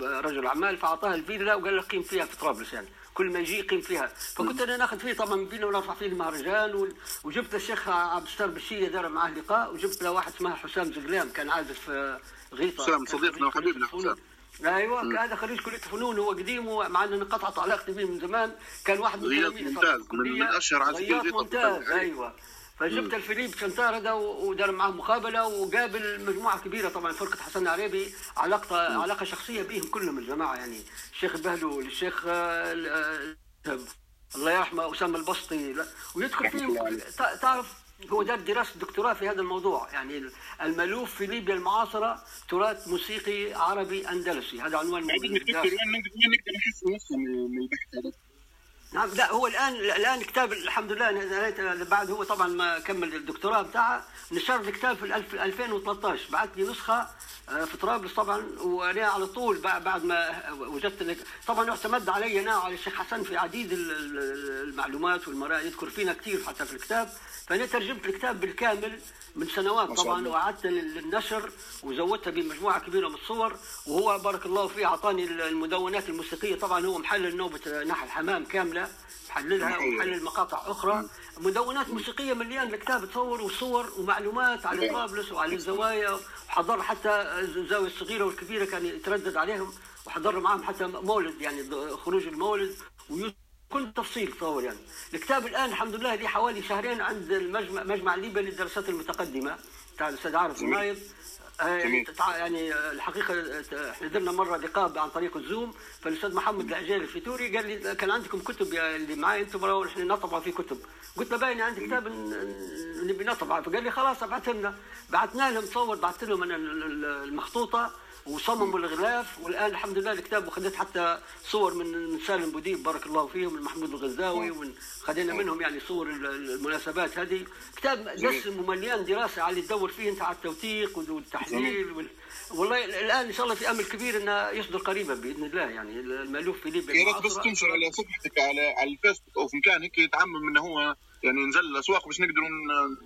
رجل اعمال فاعطاه الفيلا وقال له قيم فيها في طرابلس يعني كل ما يجي يقيم فيها فكنت انا ناخذ فيه طبعا من فيلا ونرفع فيه المهرجان وجبت الشيخ عبد الستار بالشيه دار معاه لقاء وجبت له واحد اسمه حسام زقلام كان عازف غيطه صديقنا وحبيبنا حسام ايوه هذا خريج كليه فنون، هو قديم، مع انه انقطعت علاقتي به من زمان. كان واحد من ممتاز من اشهر عزيزي ممتاز. ايوه فجبت الفيليب شنتار هذا ودار معاه مقابله وقابل مجموعه كبيره طبعا، فرقه حسن عريبي علاقه شخصيه بهم كلهم الجماعه، يعني الشيخ بهلول، الشيخ الله يرحمه اسامه البسطي، ويدخل فيهم. تعرف هو دار دراسه دكتوراه في هذا الموضوع، يعني المالوف في ليبيا المعاصره تراث موسيقي عربي اندلسي، هذا عنوان الدكتور. نقدر نحس نفسه من البحث هذا. نعم لا هو الان كتاب الحمد لله، بعد هو طبعا ما كمل الدكتوراه بتاعه، نشر الكتاب في 2013، بعت لي نسخه في طرابلس طبعا، وانا على طول بعد ما وجدت طبعا اعتمد علي انا وعلى الشيخ حسن في عديد المعلومات والمراجع، يذكر فينا كثير حتى في الكتاب. فانا ترجمت الكتاب بالكامل من سنوات طبعا، وعدت للنشر وزودتها بمجموعه كبيره من الصور، وهو بارك الله فيه اعطاني المدونات الموسيقيه طبعا، هو محلل نوبه نحل حمام كامله، محللها ومحلل مقاطع اخرى، مدونات موسيقيه مليان الكتاب، تصور وصور ومعلومات على طرابلس وعلى الزوايا، وحضر حتى الزاويه الصغيره والكبيره كان يتردد عليهم، وحضر معهم حتى مولد يعني خروج المولد كل تفصيل تصور يعني. الكتاب الان الحمد لله لي حوالي شهرين عند مجمع ليبيا للدراسات المتقدمه تاع الاستاذ عارف النايب، يعني الحقيقه حضرنا مره لقاء عن طريق الزوم، فالاستاذ محمد الحجاجي الفيتوري قال لي كان عندكم كتب اللي معايا انتم، نحن نطبع في كتب. قلت له باين عندي كتاب نبي نطبعه، فقال لي خلاص ابعث لنا. بعثنا لهم صور، بعثت لهم انا المخطوطه وصمموا الغلاف، والان الحمد لله الكتاب، وخذت حتى صور من سالم بوديب بارك الله فيه، ومن محمود الغزاوي، وخذينا منهم يعني صور المناسبات هذه. كتاب دسم ومليان دراسه على تدور فيه انت على التوثيق والتحليل والله الان ان شاء الله في امل كبير انه يصدر قريبا باذن الله، يعني المالوف في ليبيا. يا ريت بس تنشر على صفحتك على الفيسبوك او في مكان هيك يتعمم انه هو يعني نزل الاسواق، باش نقدروا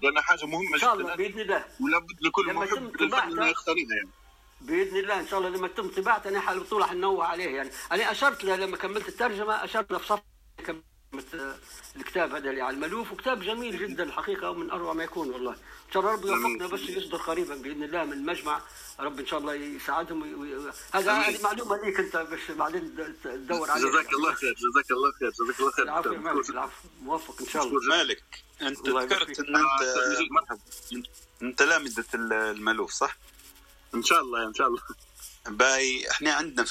لان حاجه مهمه جدا باذن الله، ولا بد لكل محب للفن يختارينها يعني باذن الله ان شاء الله. لما تتم طباعته انا البطوله حننوه عليه يعني. انا اشرت له لما كملت الترجمه، اشرت له في صفحه كملت الكتاب هذا اللي على المالوف، وكتاب جميل جدا الحقيقه، ومن اروع ما يكون والله. ان شاء الله ربي يوفقنا بس يصدر قريبا باذن الله من المجمع، رب ان شاء الله يساعدهم. هذه معلومه ليك انت باش بعدين تدور عليها. جزاك الله خير، جزاك الله خير، جزاك الله خير. العفو مالك، العفو، موفق ان شاء الله. شكرا مالك. انت ذكرت ان انت تلامذه المالوف صح؟ ان شاء الله ان شاء الله. باي احنا عندنا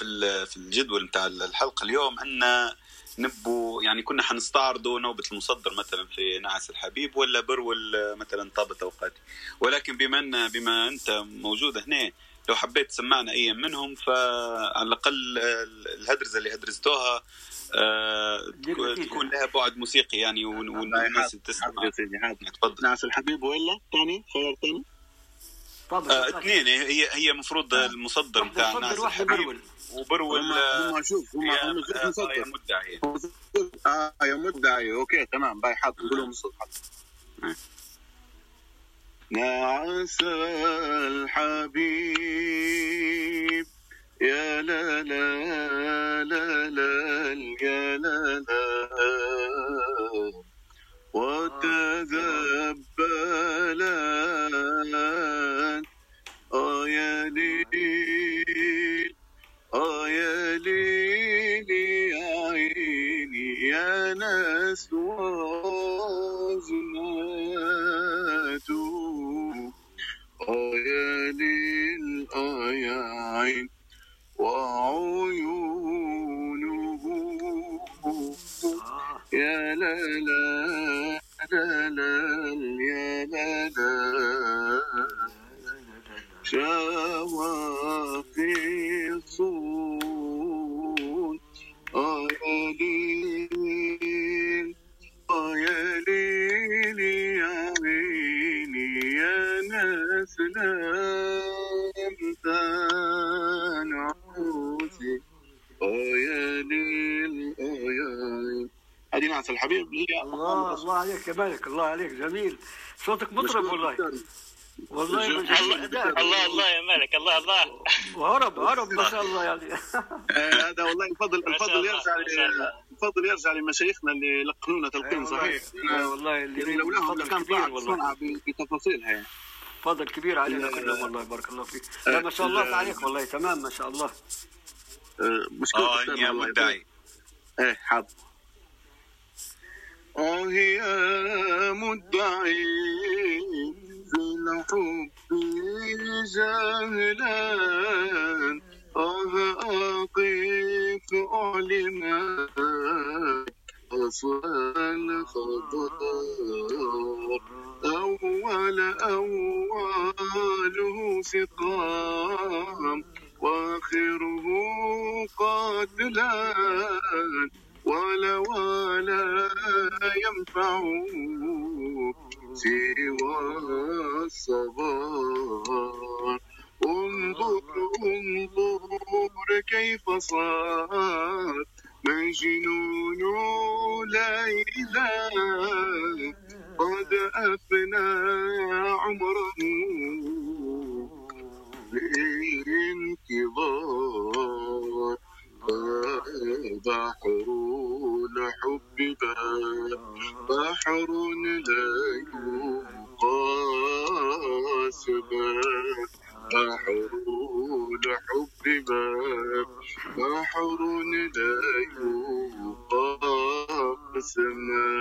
في الجدول نتاع الحلقه اليوم عندنا نبو يعني كنا حنستعرضوا نوبه المصدر مثلا في نعس الحبيب ولا برول مثلا طابت اوقاتي، ولكن بما انت موجود هنا لو حبيت تسمعنا اي منهم، فعلى الاقل الهدرزه اللي هدرزتوها تكون لها بعد موسيقي يعني، والناس تسمع. تفضل. نعس الحبيب ولا ثاني خيار ثاني؟ اثنين هي المفروض المصدر بتاع ناس الحبيب وبرول. هما شوف هما مصدر مدعي يا مدعي. اوكي تمام باي حاط كلهم مصدر. ناس الحبيب يا لا لا لا لا يا لا لا وتذبلت يا ليل يا ليل يا عيني يا ناس وزنات يا ليل يا عين وعيونه يا لا لا لا لا يا لا لا شواقي الصوت يا ليل يا ليل يا عيني يا ناس لم تنعوزي يا ليل يا ليل. هذه نعس الحبيب. الله عليك يا مالك، الله عليك جميل، صوتك مطرب والله والله الله الله يا مالك الله الله. وهرب ما شاء الله يعني. هذا والله الفضل يرجع لمشايخنا اللي لقنونا تلقين صحيح والله، اللي لولاهم كان طلع بتفاصيلها يعني. فضل كبير علينا كلهم والله، بارك الله فيك. ما شاء الله عليك والله، تمام ما شاء الله. مشكور يا مدعي. ايه حاضر. اه يا مدعي في الحب جاهلا، أقف أعلمك أصل خطر أوله سقام وآخره قاتلان، ولو لا ينفع سوى الصبر. انظر كيف صار مجنون ليلى، قد أفنى عمره للانتظار. بحر الحب بحر لا يقاس، بحر الحب بحر لا يقاس، ما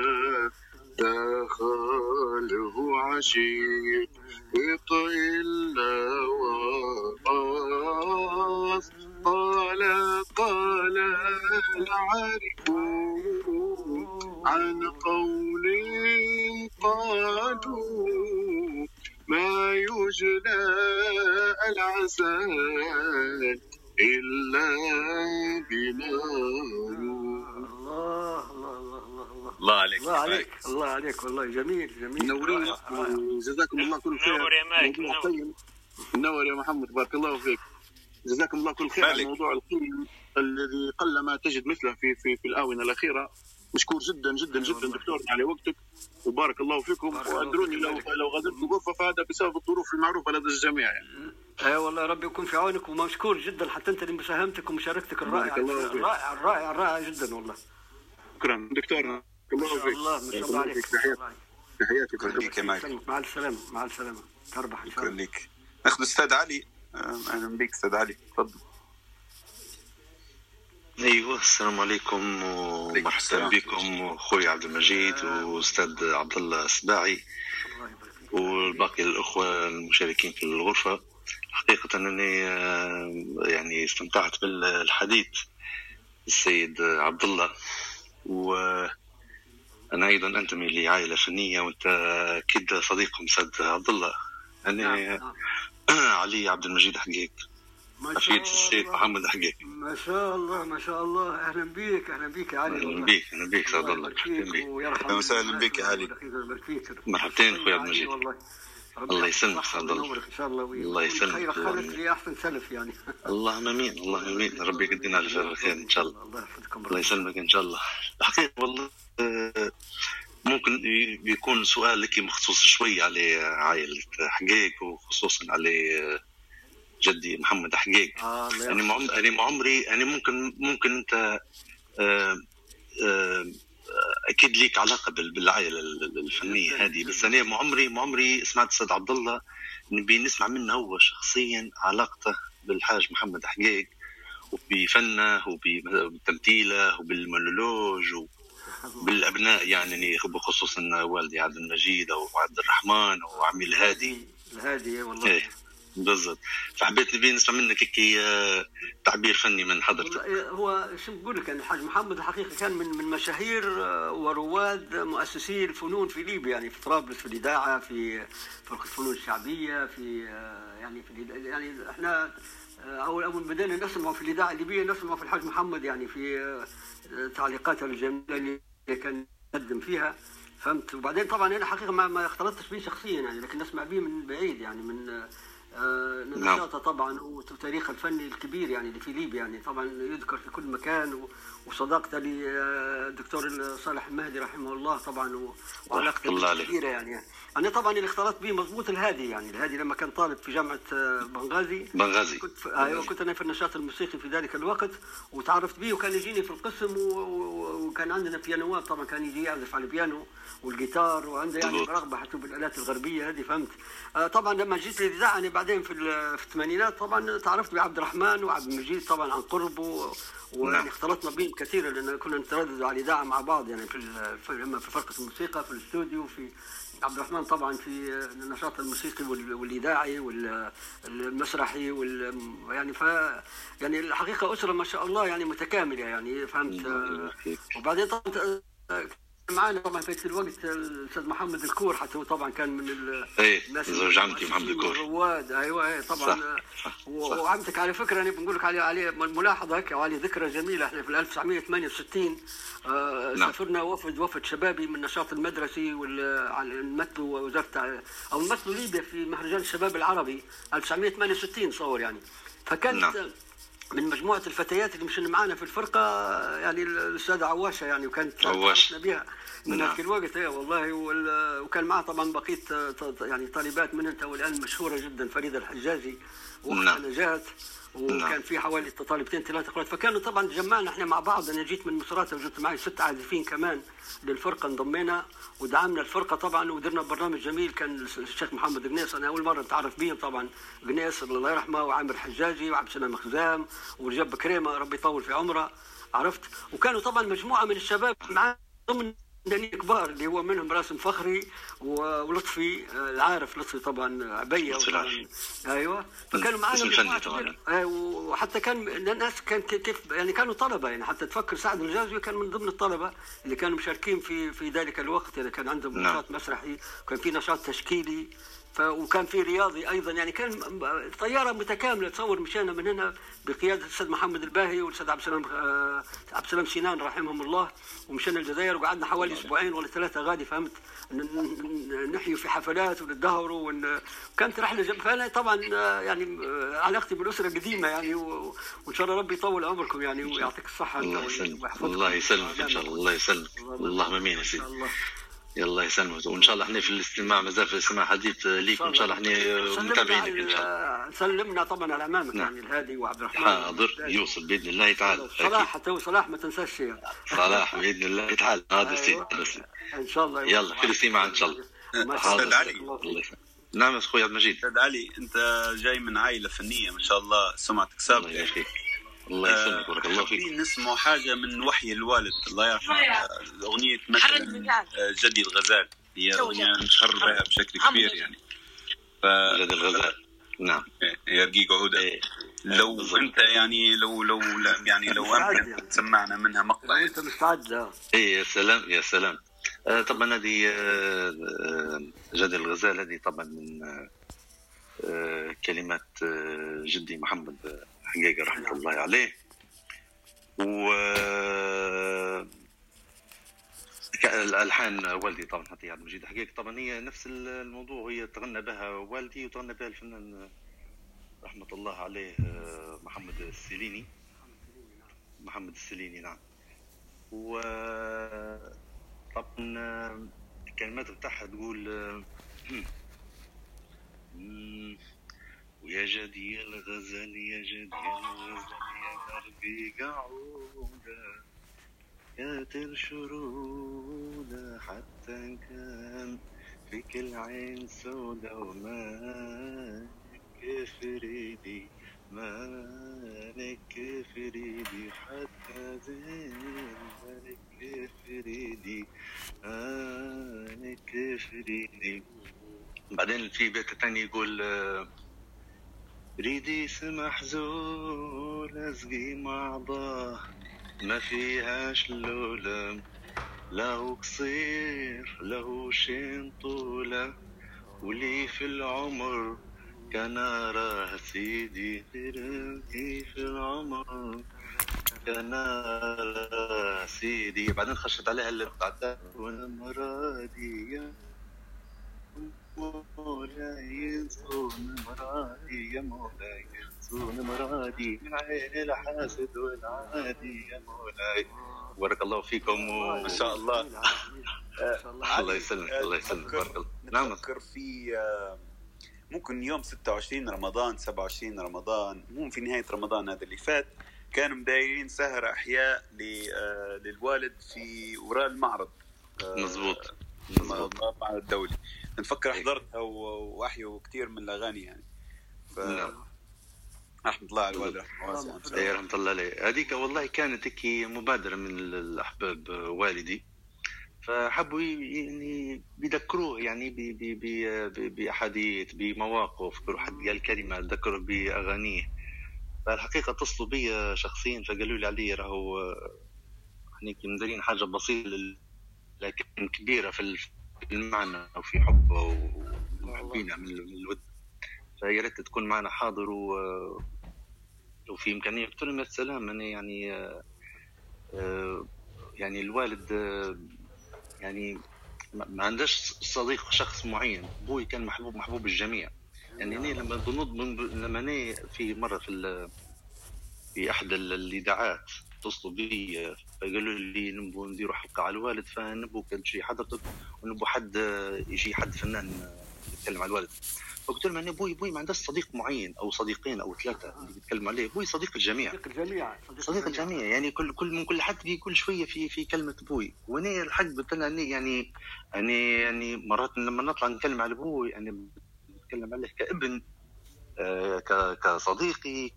دخله عشيق إلا وقاس. قال العارف عن قول قالوا، ما يجلى العسل إلا بنار. الله عليك، الله عليك، الله عليك والله، جميل جميل. نورين، جزاكم الله كل خير. نور يا محمد، بارك الله فيك، جزاكم الله كل خير. الموضوع القيم الذي قلما تجد مثله في الآونة الأخيرة. مشكور جدا جدا جدا دكتور على وقتك، وبارك الله فيكم. وأدروني لو غادرت الغرفة فهذا بسبب الظروف المعروفة لدى الجميع يعني. أيوة والله، ربي يكون في عونك، ومشكور جدا حتى أنت لمساهمتك ومشاركتك الرائعة الرائعة الرائعة الرائعة جدا والله. شكرا دكتور، الله يبارك فيك. الله ما شاء الله عليك، تحياتي. مع السلامة، مع السلامة، تربح إن شاء الله. ناخذ أستاذ علي. أهلا بك أستاذ علي، تفضل. ايوه السلام عليكم ومرحبا بكم اخوي عبد المجيد واستاذ عبد الله السباعي والباقي الاخوه المشاركين في الغرفه. حقيقه انني يعني استمتعت بالحديث السيد عبد الله، وانا ايضا انتمي لعائله فنيه وانت اكيد صديقهم استاذ عبد الله. انا علي عبد المجيد حقيق أخيت السيد محمد الحقيقة. ما شاء الله ما شاء الله، أهلا بيك، أهلا بيك يا علي. أهلا بيك، أهلا بيك سعد الله، أهلا وسهلا بيك يا علي. مرحبتين أخوي عبد المجيد، الله يسلمك سعد الله، الله يسلمك. خير خلف لي أحسن سلف يعني. اللهم آمين، اللهم آمين، ربي يقدينا على شر الخير إن شاء الله. الله يسلمك إن شاء الله. الحقيقة والله ممكن يكون سؤال لك مخصوص شوي على عائلة حقيق وخصوصا على جدي محمد حقيق. أنا ممكن أنت أكيد ليك علاقة بالعائلة الفنية هذه، بس أنا ما عمري سمعت السيد عبد الله نبي نسمع منه هو شخصيا علاقته بالحاج محمد حقيق وبفنه وبتمثيله وبالمونولوج وبالأبناء، يعني بخصوصا والدي عبد المجيد أو عبد الرحمن أو عمي الهادي والله. إيه. بالضبط، فحبيت نبي نسمع منك كي تعبير فني من حضرتك. هو شو نقول لك، الحاج محمد الحقيقه كان من مشاهير ورواد مؤسسي الفنون في ليبيا، يعني في طرابلس، في الاذاعه، في فرقه الفنون الشعبيه، يعني احنا اول ما بدينا نسمعه في الاذاعه الليبيه نسمعه في الحاج محمد، يعني في تعليقاته الجميله اللي كان يقدم فيها، فهمت. وبعدين طبعا انا حقيقه ما اختلطتش به شخصيا يعني، لكن نسمع به من بعيد يعني، من نشاطه طبعا وتاريخ الفني الكبير يعني اللي في ليبيا يعني طبعا يذكر في كل مكان، وصداقته للدكتور صالح المهدي رحمه الله طبعا وعلاقته كبيره يعني. انا طبعا اللي اختلطت به مضبوط الهادي يعني، الهادي لما كان طالب في جامعه بنغازي كنت ايوه كنت انا في النشاط الموسيقي في ذلك الوقت، وتعرفت به وكان يجيني في القسم وكان عندنا بيانوات طبعا، كان يجي يعزف على البيانو والجيتار وعنده يعني رغبه حتى بالالات الغربيه هذه فهمت. طبعا لما جيت للاذاعه انا بعدين في الثمانينات طبعا تعرفت بعبد الرحمن وعبد المجيد طبعا عن قرب، ويعني اختلطنا بهم كثيرا لان كنا نتردد على الاذاعه مع بعض يعني اما في فرقه الموسيقى في الاستوديو، في عبد الرحمن طبعا في النشاط الموسيقي والاذاعي والمسرحي يعني يعني الحقيقه اسره ما شاء الله يعني متكامله يعني فهمت. وبعدين طبعا معانا طبعا في ذاك الوقت الاستاذ محمد الكور، حتى هو طبعا كان من الناس زوج عمتي محمد الكور رواد ايوه طبعا صح. وعمتك على فكره انا بنقول لك عليه ملاحظه هيك وعليه ذكرى جميله، احنا في 1968 سافرنا وفد شبابي من النشاط المدرسي نمثلوا وزاره او نمثلوا ليبيا في مهرجان الشباب العربي 1968 صور يعني. فكانت من مجموعة الفتيات اللي مشينا معانا في الفرقة يعني الأستاذة عواشة يعني، وكانت عرفنا بها من ذاك الوقت اي والله. وكان معها طبعا بقية يعني طالبات من انت والآن مشهورة جدا، فريدة الحجاجي وأختها نجاة، وكان في حوالي طالبتين ثلاثة أخوات. فكانوا طبعا تجمعنا احنا مع بعض، أنا جيت من مصراتة وجبت معي 6 عازفين كمان للفرقة، انضمينا ودعمنا الفرقة طبعا ودرنا برنامج جميل. كان الشيخ محمد جنيس أنا أول مرة نتعرف بهم طبعا، جنيس الله يرحمه وعامر الحجاجي وعبد السلام خزام ورجب كريمة ربي يطول في عمره عرفت. وكانوا طبعا مجموعة من الشباب معانا ضمن فنانين كبار اللي هو منهم راسم فخري ولطفي العارف، لطفي طبعا عبيه ايوه. فكانوا معانا وحتى كان الناس كان كيف يعني كانوا طلبه يعني، حتى تفكر سعد الرجازي كان من ضمن الطلبه اللي كانوا مشاركين في ذلك الوقت يعني، كان عندهم نشاط مسرحي وكان في نشاط تشكيلي وكان في رياضي ايضا يعني، كان طياره متكامله. تصور مشينا من هنا بقياده الاستاذ محمد الباهي والاستاذ عبد السلام سنان رحمهم الله، ومشينا الجزائر وقعدنا حوالي اسبوعين ولا 3 غادي فهمت، نحيوا في حفلات ونتدهروا وكانت رحله فانا طبعا يعني علاقتي بالاسره قديمه يعني، وان شاء الله ربي يطول عمركم يعني ويعطيك الصحه الله يسلمك ان شاء الله. الله يسلمك اللهم امين يا سيدي يلا يسلمك. وان شاء الله احنا في الاستماع مازال في الاستماع حديث ليك، وان شاء الله احنا متابعينك ان شاء الله. سلمنا طبعا على امامك يعني الهادي وعبد الرحمن حاضر يوصل باذن الله تعالى، صلاح حتى صلاح ما تنساش يعني. صلاح باذن الله تعالى هذا السيد ان شاء الله يلا في الاستماع ان شاء الله. استاذ علي نعم اخويا عبد المجيد. استاذ علي انت جاي من عائله فنيه ما شاء الله سمعتك سابقه الله يخليك الله يسلمك بارك الله فيك. نسمعوا حاجه من وحي الوالد الله يرحمه، اغنيه مثلا جدي الغزال، هي اغنيه نشهر بها بشكل كبير يعني. جدي الغزال نعم يرقيق عوده لو انت يعني لو امكن سمعنا منها مقطع انت مستعد. اي يا سلام يا سلام. طبعا هذه جدي الغزال هذه طبعا من كلمات جدي محمد الحقيقة رحمة الله عليه، و الألحان والدي طبعا حتى عبد المجيد الحقيقة. طبعا هي نفس الموضوع، هي تغنى بها والدي وتغنى بها الفنان رحمة الله عليه محمد السليني نعم. و طبعا الكلمات بتاعها تقول ويا جدي الغزل يا جدي الغزل يا دربي قعودة يا ترشرودة حتى كان فيك العين سودة وما كفريدي مالك كفريدي حتى زين مالك كفريدي مالك كفريدي. بعدين في بيت تاني يقول ريدي سمح زول أزقي مع ضاه ما فيهاش لولا له قصير له شين طولة ولي في العمر كان راه سيدي لي في العمر كان راه سيدي. بعدين خشت عليها اللي بعدها وانا مرادي مولاي صون مرادي يا مولاي صون مرادي من عين الحاسد والعادي يا مولاي. بارك الله فيكم وان شاء الله الله يسلمك الله يسلمك بارك الله. نعم نفكر في ممكن يوم 26 رمضان 27 رمضان مو في نهاية رمضان هذا اللي فات كانوا مدايرين سهرة أحياء للوالد في وراء المعرض مزبوط المعرض الدولي. نفكر حضرتها وأحيوا كتير من الأغاني يعني رحمة الله على الوالد رحمة الله عليه. هذيك والله كانت هيك مبادرة من الأحباب والدي فحبوا يعني بيذكروه يعني بأحاديث بمواقف كل حد قال كلمة ذكروا بأغانيه. فالحقيقة اتصلوا بي شخصيا فقالوا لي علي راهو احنا مدارين حاجة بسيطة لكن كبيرة في المعنى أو في حبه ومحبينا من الود فيا ريت تكون معنا حاضر وفي إمكانية. قلت لهم يا سلام أنا يعني الوالد يعني ما عندهش صديق شخص معين بوي كان محبوب الجميع يعني هنا لما لما في مرة في أحد الإذاعات اتصلوا بي فقالوا لي نبغوا نديروا حلقة على الوالد فنبغوا كل شيء حضرتك ونبغوا حد يجي حد فنان يتكلم على الوالد. فقلت لهم أنا بوي ما عندهش صديق معين أو صديقين أو ثلاثة اللي يتكلم عليه بوي صديق الجميع صديق الجميع يعني كل من كل حد بكل شوية في كلمة بوي. وأنا الحق بتلنا يعني مرات لما نطلع نتكلم على بوي يعني نتكلم عليه كابن كصديقي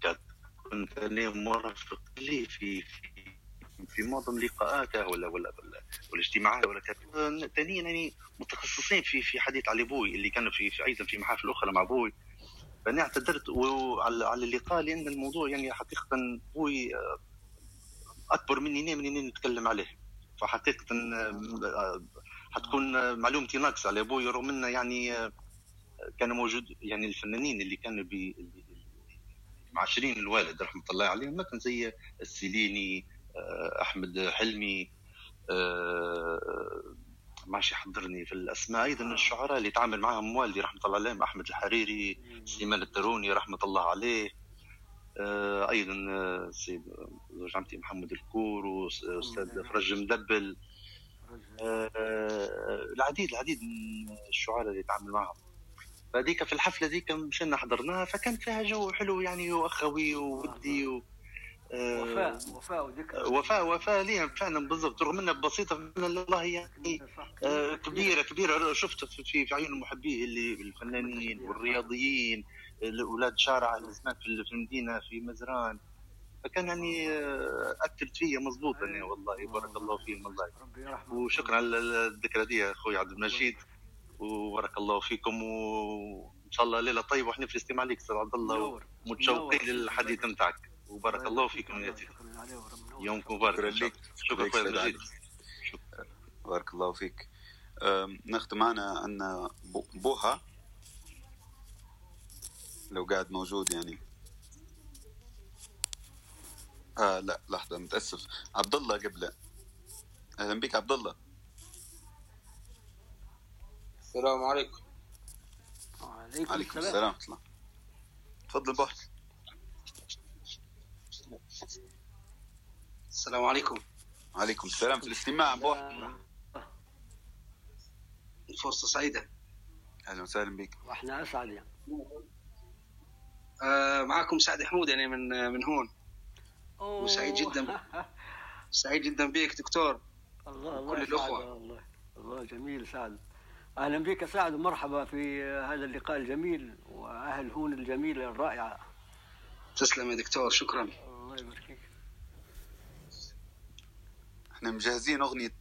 مرافق لي في معظم لقاءاته ولا اجتماعاته ولا كذا. ثانيا يعني متخصصين في حديث على بوي اللي كانوا في ايضا في محافل اخرى مع بوي. فانا اعتذرت على اللقاء لان الموضوع يعني حقيقه بوي اكبر مني نتكلم عليه فحقيقه حتكون معلومتي ناقصه على بوي رغم انه يعني كانوا موجود يعني الفنانين اللي كانوا معاشرين الوالد رحمه الله عليهم مثلا زي السليني احمد حلمي ماشي حضرني في الاسماء ايضا الشعراء اللي تعامل معهم والدي رحمه الله عليهم احمد الحريري سليمان الداروني رحمه الله عليه ايضا سيد زوج عمتي محمد الكور واستاذ فرج مدبل العديد من الشعراء اللي تعامل معهم. فديك في الحفلة ديك مشينا حضرناها فكان فيها جو حلو يعني وأخوي وودي وفاء ليهم فعلا بالضبط رغم أنها بسيطة من الله يعني كبيرة شفت في عيون المحبين اللي الفنانين والرياضيين الأولاد شارع الزمان في المدينة في مزران فكان يعني أثرت فيا مضبوط يعني والله بارك الله فيهم والله. وشكرا على الذكرى دي أخوي عبد المجيد وبارك الله فيكم وان شاء الله ليله طيبه واحنا في الاستماع لك استاذ عبد الله ومتشوقين للحديث نتاعك وبارك الله فيكم يا سيدي يومكم مبارك. شكرا لك بارك الله فيك. نختم معنا عندنا بوها لو قاعد موجود يعني لا لحظه متاسف عبد الله قبله. اهلا بك عبد الله. السلام عليكم. وعليكم السلام. تفضل بحر. السلام عليكم. وعليكم السلام في الاستماع بحر. الفرصة سعيدة. أهلا وسهلا بك. وإحنا أسعد يعني. معكم سعد حمود يعني من هون. وسعيد جدا. سعيد جدا بك دكتور. الله. كل الأخوة. الله جميل سعد. أهلا بك يا سعد ومرحبا في هذا اللقاء الجميل وأهل هون الجميلة الرائعة. تسلم يا دكتور شكرا. الله يبارك فيك. احنا مجهزين أغنية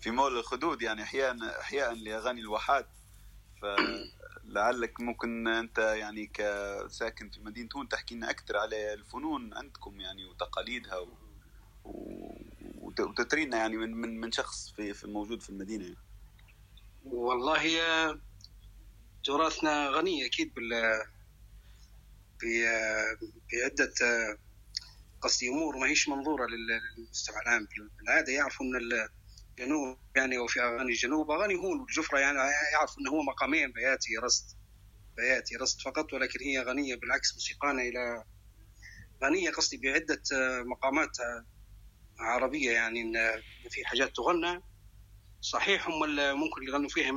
في مول الخدود يعني أحيانا لأغاني الواحات فلعلك ممكن أنت يعني كساكن في مدينة هون تحكي لنا أكثر على الفنون عندكم يعني وتقاليدها وتترينا يعني من شخص في موجود في المدينة. والله يا تراثنا غني أكيد بعدة قصدي أمور ما هيش منظورة للمستوى العام بالعادة يعرفوا أن جنوب يعني، وفي اغاني الجنوب اغاني هون والجفره يعني، يعرف ان هو مقامين بياتي رصد فقط، ولكن هي غنيه بالعكس موسيقانا الى غنيه قصدي بعده مقامات عربيه يعني، في حاجات تغنى صحيح هم ممكن يغنوا فيها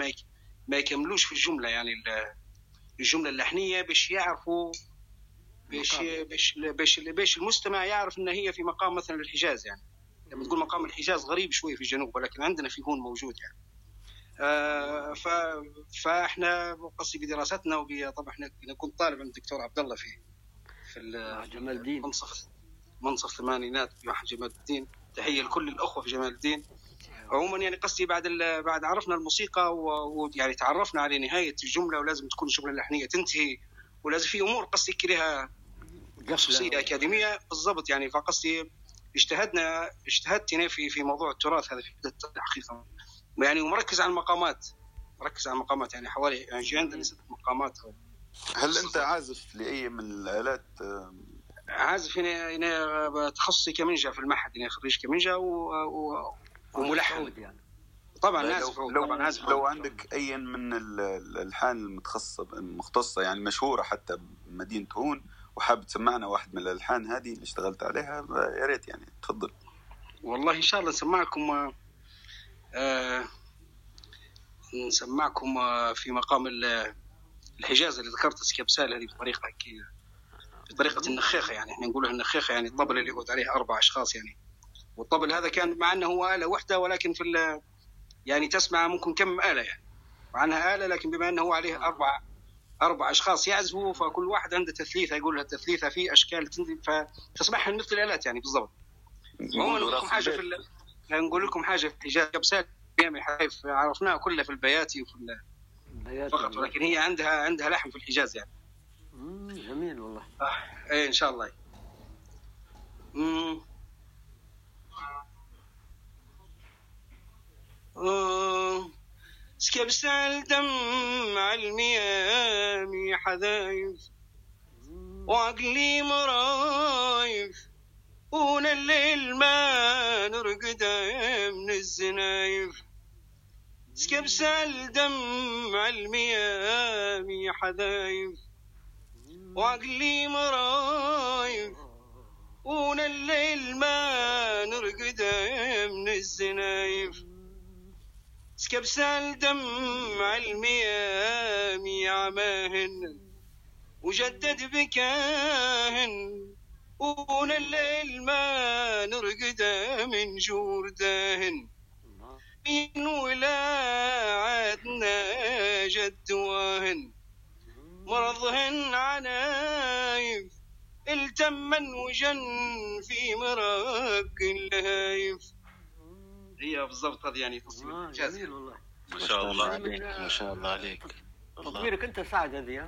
ما يكملوش في الجمله يعني الجمله اللحنيه باش يعرفوا باش المستمع يعرف ان هي في مقام مثلا الحجاز يعني. لما تقول مقام الحجاز غريب شويه في الجنوب، ولكن عندنا في هون موجود يعني. فاحنا قصدي بدراستنا طبعا انا كنت طالب عند الدكتور عبد الله في جمال الدين منصف الثمانينات مع جمال الدين، تحيه لكل الاخوه في جمال الدين. عموما يعني قصدي بعد عرفنا الموسيقى ويعني تعرفنا على نهايه الجمله، ولازم تكون الجمله اللحنيه تنتهي، ولازم في امور قصدي كلها قصصيه اكاديميه بالضبط يعني. فقصدي اجتهدتنا في موضوع التراث هذا في الحقيقه يعني، ومركز على المقامات يعني حوالي يعني عندنا 6 مقامات. هل انت عازف لاي من الالات؟ عازف هنا تخصصي كمنجه في المعهد، هنا خريج كمنجه وملحن يعني. طبعا لو عندك اي من الالحان المختصه يعني مشهوره حتى بمدينه هون وحاب تسمعنا واحد من الالحان هذه اللي اشتغلت عليها يا ريت يعني، تفضل. والله ان شاء الله نسمعكم في مقام الحجاز اللي ذكرت سكبسال هذه بطريقه النخيخه يعني، احنا نقولها النخيخه يعني، الطبل اللي يقعد عليه 4 أشخاص يعني. والطبل هذا كان مع انه هو آلة واحدة، ولكن في يعني تسمع ممكن كم آلة يعني، مع انها آلة لكن بما انه هو عليه 4 أشخاص يعزفوا، فكل واحد عنده تثليثة يقولها التثليثة في أشكال فتسمعها مثل الآلات يعني بالضبط. نقول لكم حاجة في الحجاز كبسات عرفناها كلها في البياتي وفي فقط، ولكن هي عندها لحم في الحجاز يعني. جميل والله. إيه إن شاء الله. سكبسال دمع الميامي حذايف وعقلي مرايف ونا الليل ما نرقدها من الزنايف. سكبسال دمع الميامي حذايف وعقلي مرايف ونا الليل ما نرقدها من الزنايف. سكبسال دمع الميامي عماهن وجدد بكاهن ونا الليل ما نرقدها من جورداهن. من ولاعتنا جدواهن مرضهن عنايف التمن وجن في مراك الهايف. هي بالضبط هذه يعني تصوير جميل والله. ما شاء الله عليك تطويرك انت سعد.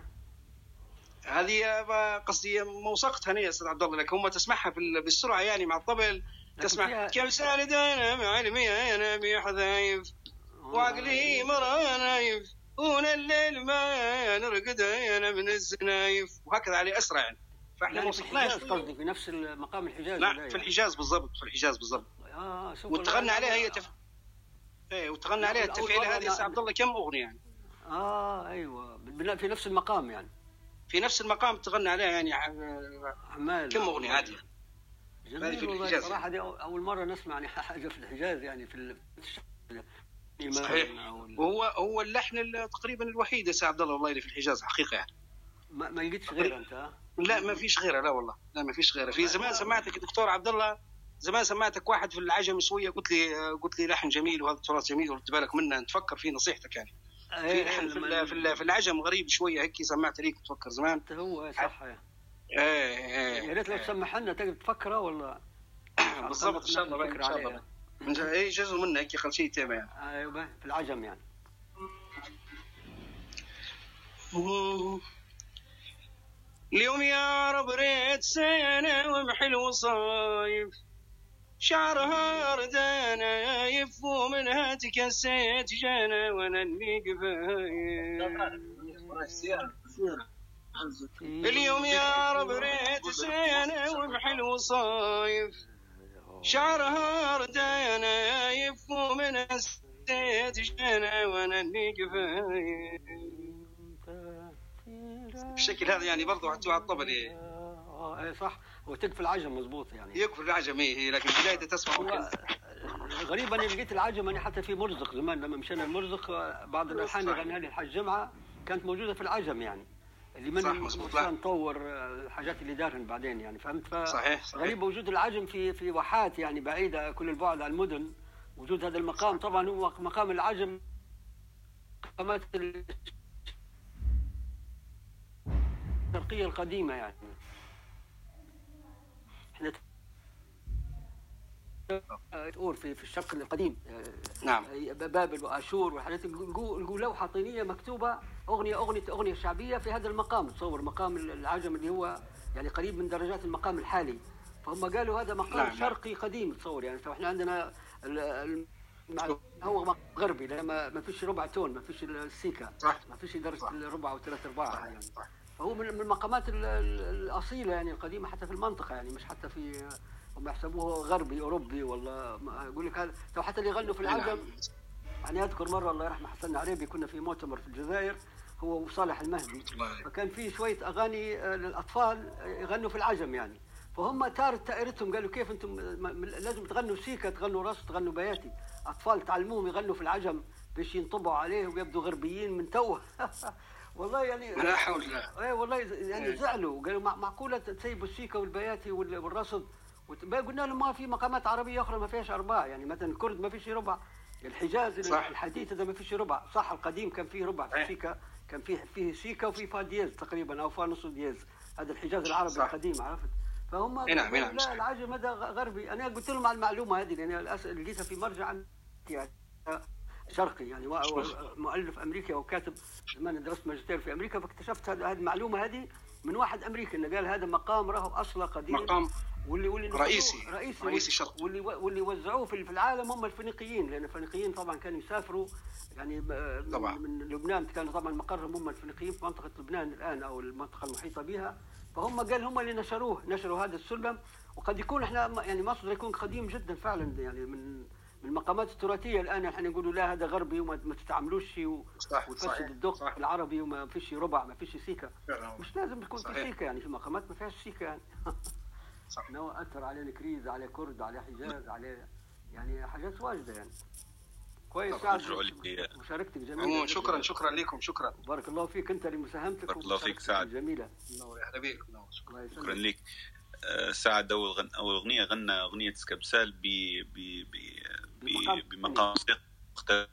هذه قصدي موثقتها انا يا استاذ عبد الله، لك هم تسمعها بالسرعه يعني مع الطبل تسمع كم سالد انا مع المياه انا بحذايف وعقلي مرانايف ونا الليل ما نرقدها انا من الزنايف، وهكذا عليه اسرع يعني. فاحنا موثقناها قصدي في نفس مقام الحجاز. لا في الحجاز بالضبط، وتغنى عليها هي وتغنى عليها التفعيله هذه يا عبد الله كم اغنيه يعني. ايوه في نفس المقام يعني، في نفس المقام تغنى عليها يعني كم اغنيه عادي. هذه في الحجاز صراحه دي اول مره نسمع يعني حاجه في الحجاز يعني في صحيح. وهو اللحن تقريبا الوحيد يا عبد الله والله اللي في الحجاز حقيقه يعني. ما لقيتش غيرها انت؟ لا ما فيش غيرها، لا والله لا ما فيش غيرها. في زمان سمعتك دكتور عبد الله، زمان سمعتك واحد في العجمي شويه قلت لي لحن جميل وهذا التراث جميل ورد بالك منه، نتفكر في نصيحتك يعني. في لحن في العجم غريب شويه هيك سمعت ليك تفكر زمان انت هو صح. ايه يا ريت لو تسمح لنا تقدر تفكره والله بالضبط. ان شاء الله باكر ان شاء الله اي جزء منه هيك خلفيه تامه يعني. ايوه في العجم يعني. اليوم يا رب ريت سنة ومحل وصايف شعرها ردانايف ومنها تكسيت جانا وانا اللي قفايف. اليوم يا رب ريت سنة ومحل وصايف شعرها ردانايف ومنها انا نسيتك وانا اللي كفايه. بالشكل هذا يعني برضه حطوها على الطبل. ايه اه صح، وتكفي العجم مضبوط يعني. يكفي العجم ايه، لكن بدايه تسمع ممكن. غريبا انا لقيت العجم انا حتى في مرزق زمان لما مشينا المرزق بعض الالحان غناها لي الحاج جمعه كانت موجوده في العجم يعني. اللي من نطور الحاجات اللي دارهن بعدين يعني فهمت. صحيح صحيح. غريب وجود العجم في واحات يعني بعيده كل البعد عن المدن. وجود هذا المقام طبعا هو مقام العجم مقامات الشرقيه القديمه يعني. احنا تقول في الشرق القديم نعم بابل واشور والحاجات، نقول لوحه طينيه مكتوبه اغنيه شعبيه في هذا المقام. تصور مقام العجم اللي هو يعني قريب من درجات المقام الحالي، فهم قالوا هذا مقام نعم. شرقي قديم تصور يعني. فاحنا عندنا هو غربي لما ما فيش ربع تون، ما فيش السيكا، ما فيش درجه الربع وثلاث ارباع يعني. فهو من المقامات الاصيله يعني القديمه حتى في المنطقه يعني، مش حتى في هم يحسبوه غربي اوروبي والله. اقول لك هذا تو حتى اللي يغنوا في العجم يعني. اذكر مره الله يرحمه حسن عريبي كنا في مؤتمر في الجزائر هو وصالح المهدي، فكان في شويه اغاني للاطفال يغنوا في العجم يعني. فهم تائرتهم قالوا كيف انتم لازم تغنوا سيكا، تغنوا رص، تغنوا بياتي، اطفال تعلموهم يغنوا في العجم باش ينطبعوا عليه ويبدوا غربيين من توه. والله يعني لا حول ولا اي والله يعني زعلوا قالوا معقوله تسيبوا السيكا والبياتي والرصد. قلنا لهم ما في مقامات عربيه اخرى ما فيهاش ارباع يعني، مثلا الكرد ما فيش ربع، الحجاز الحديث هذا ما فيش ربع، صح القديم كان فيه ربع في سيكا، كان فيه سيكا وفي فا دياز تقريبا او فا نص دياز، هذا الحجاز العربي صح. القديم عرفت. فهم نعم لا صح. العجم هذا غربي. انا قلت لهم على المعلومه هذه لان لقيتها في مرجع يعني شرقي يعني مؤلف امريكي او كاتب زمان درست ماجستير في امريكا، فاكتشفت هذه المعلومه هذه من واحد امريكي انه قال هذا مقام راهو اصله قديم، مقام واللي رئيسي الشرق، واللي وزعوه في العالم هم الفينيقيين، لان الفينيقيين طبعا كانوا يسافروا يعني طبعا. من لبنان كانوا طبعا مقرهم هم الفينيقيين في منطقه لبنان الان او المنطقه المحيطه بها، فهم قال هم اللي نشروا هذا السلم. وقد يكون احنا يعني مصدر يكون قديم جدا فعلا يعني من المقامات التراثيه. الان احنا نقولوا لا هذا غربي وما تستعملوش وتفسد الذوق العربي وما فيش ربع ما فيش سيكا، مش لازم تكون في سيكا يعني، في مقامات ما فيهاش سيكا يعني. انه اثر على الكريز على كرد على حجاز على يعني حاجات واجده يعني. كويس سعد مشاركتك جميله. شكرا لكم، شكرا بارك الله فيك انت لمساهمتك. بارك الله فيك سعد جميله، الله يحلى بيك. شكرا لك سعد. اول اغنيه غنى اغنيه سكبسال بمقام مختلف.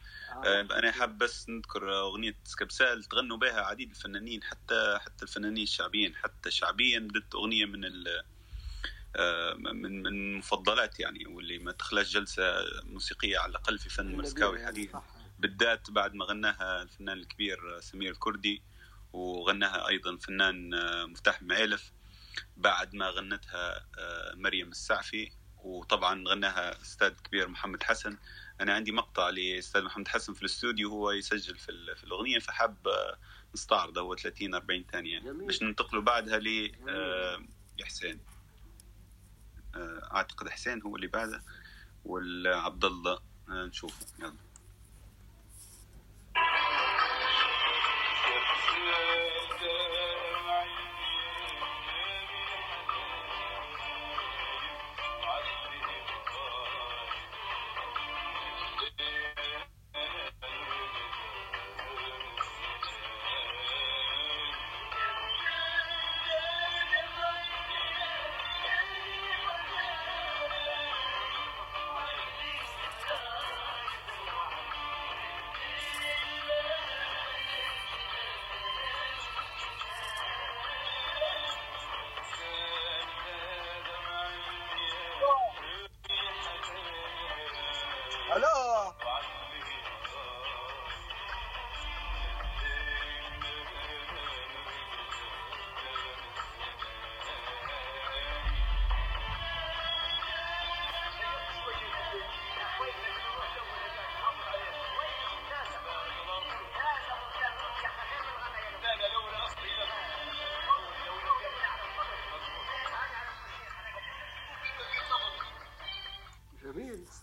انا حاب بس نذكر اغنيه سكبسال تغنوا بها عديد الفنانين حتى الفنانين الشعبيين، حتى شعبيا بدت اغنيه من مفضلات يعني، واللي ما تخلاش جلسه موسيقيه على الاقل في فن المرسكاوي الحديث يعني، بالذات بعد ما غناها الفنان الكبير سمير الكردي، وغناها ايضا فنان مفتاح معالف، بعد ما غنتها مريم السعفي، وطبعا غناها استاذ كبير محمد حسن. انا عندي مقطع لاستاذ محمد حسن في الاستوديو وهو يسجل في الاغنيه، فحاب نستعرضه هو 30 40 ثانيه باش ننتقلوا بعدها لحسين. اعتقد حسين هو اللي بعده والعبد الله، نشوفه يلا.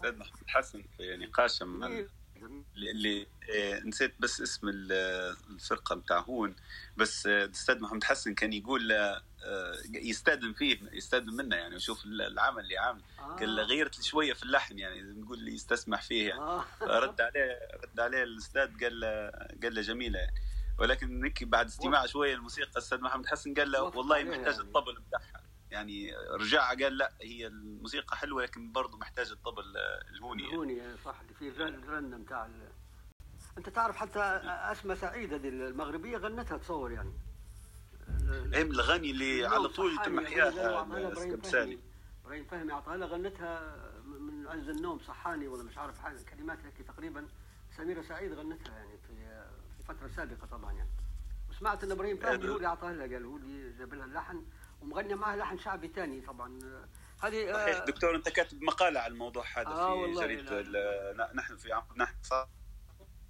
الاستاذ محمد حسن في نقاشه مع اللي نسيت بس اسم الفرقه بتاعهون، بس الاستاذ محمد حسن كان يقول يستدم فيه، يستدم منه يعني، وشوف العمل اللي عامل قال غيرت لي شويه في اللحن يعني، نقول لي يستسمح فيه يعني. رد عليه الاستاذ قال له جميله يعني. ولكن نكي بعد استماع شويه الموسيقى الاستاذ محمد حسن قال له والله محتاج الطبل بتاعها يعني، رجع قال لا هي الموسيقى حلوه لكن برضه محتاج الطبل الهوني يعني. صح، اللي فيه الرنه بتاع انت تعرف حتى اسماء سعيد هذه المغربيه غنتها تصور يعني، هم الغني اللي على طول تمحياها السكبساني ابراهيم فهمي اعطاها لها، غنتها من انز النوم صحاني ولا مش عارف حاجه، كلمات هيك تقريبا سميره سعيد غنتها يعني في فتره سابقه طبعا يعني. وسمعت ان ابراهيم فهمي هو اللي اعطاها لها، قال هو اللي جاب لها اللحن ومغني معها لحن شعبي ثاني طبعا. هذه صحيح دكتور، انت كاتب مقاله على الموضوع هذا في جريده نحن في نحن صار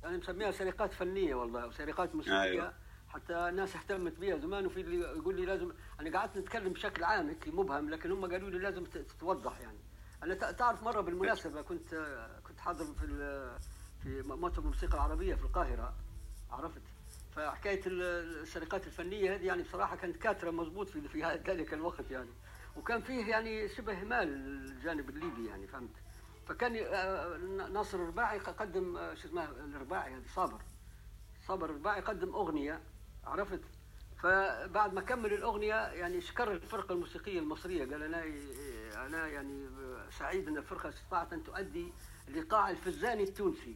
يعني مسميها سرقات فنيه والله، وسرقات موسيقيه. أيوة. حتى ناس اهتمت بيها زمان، وفي اللي يقول لي لازم، انا قعدت نتكلم بشكل عام هيك مبهم، لكن هم قالوا لي لازم تتوضح يعني. انا تعرف مره بالمناسبه كنت حاضر في مؤتمر الموسيقى العربيه في القاهره، عرفت، فحكايه السرقات الفنيه هذه يعني بصراحه كانت كاتره مضبوط في ذلك الوقت يعني، وكان فيه يعني شبه اهمال الجانب الليبي يعني، فهمت. فكان ناصر الرباعي قدم شو اسمه الرباعي هذا، صابر الرباعي قدم اغنيه، عرفت. فبعد ما كمل الاغنيه يعني شكر الفرقه الموسيقيه المصريه، قال انا يعني سعيد ان الفرقه استطاعت ان تؤدي الايقاع الفزاني التونسي،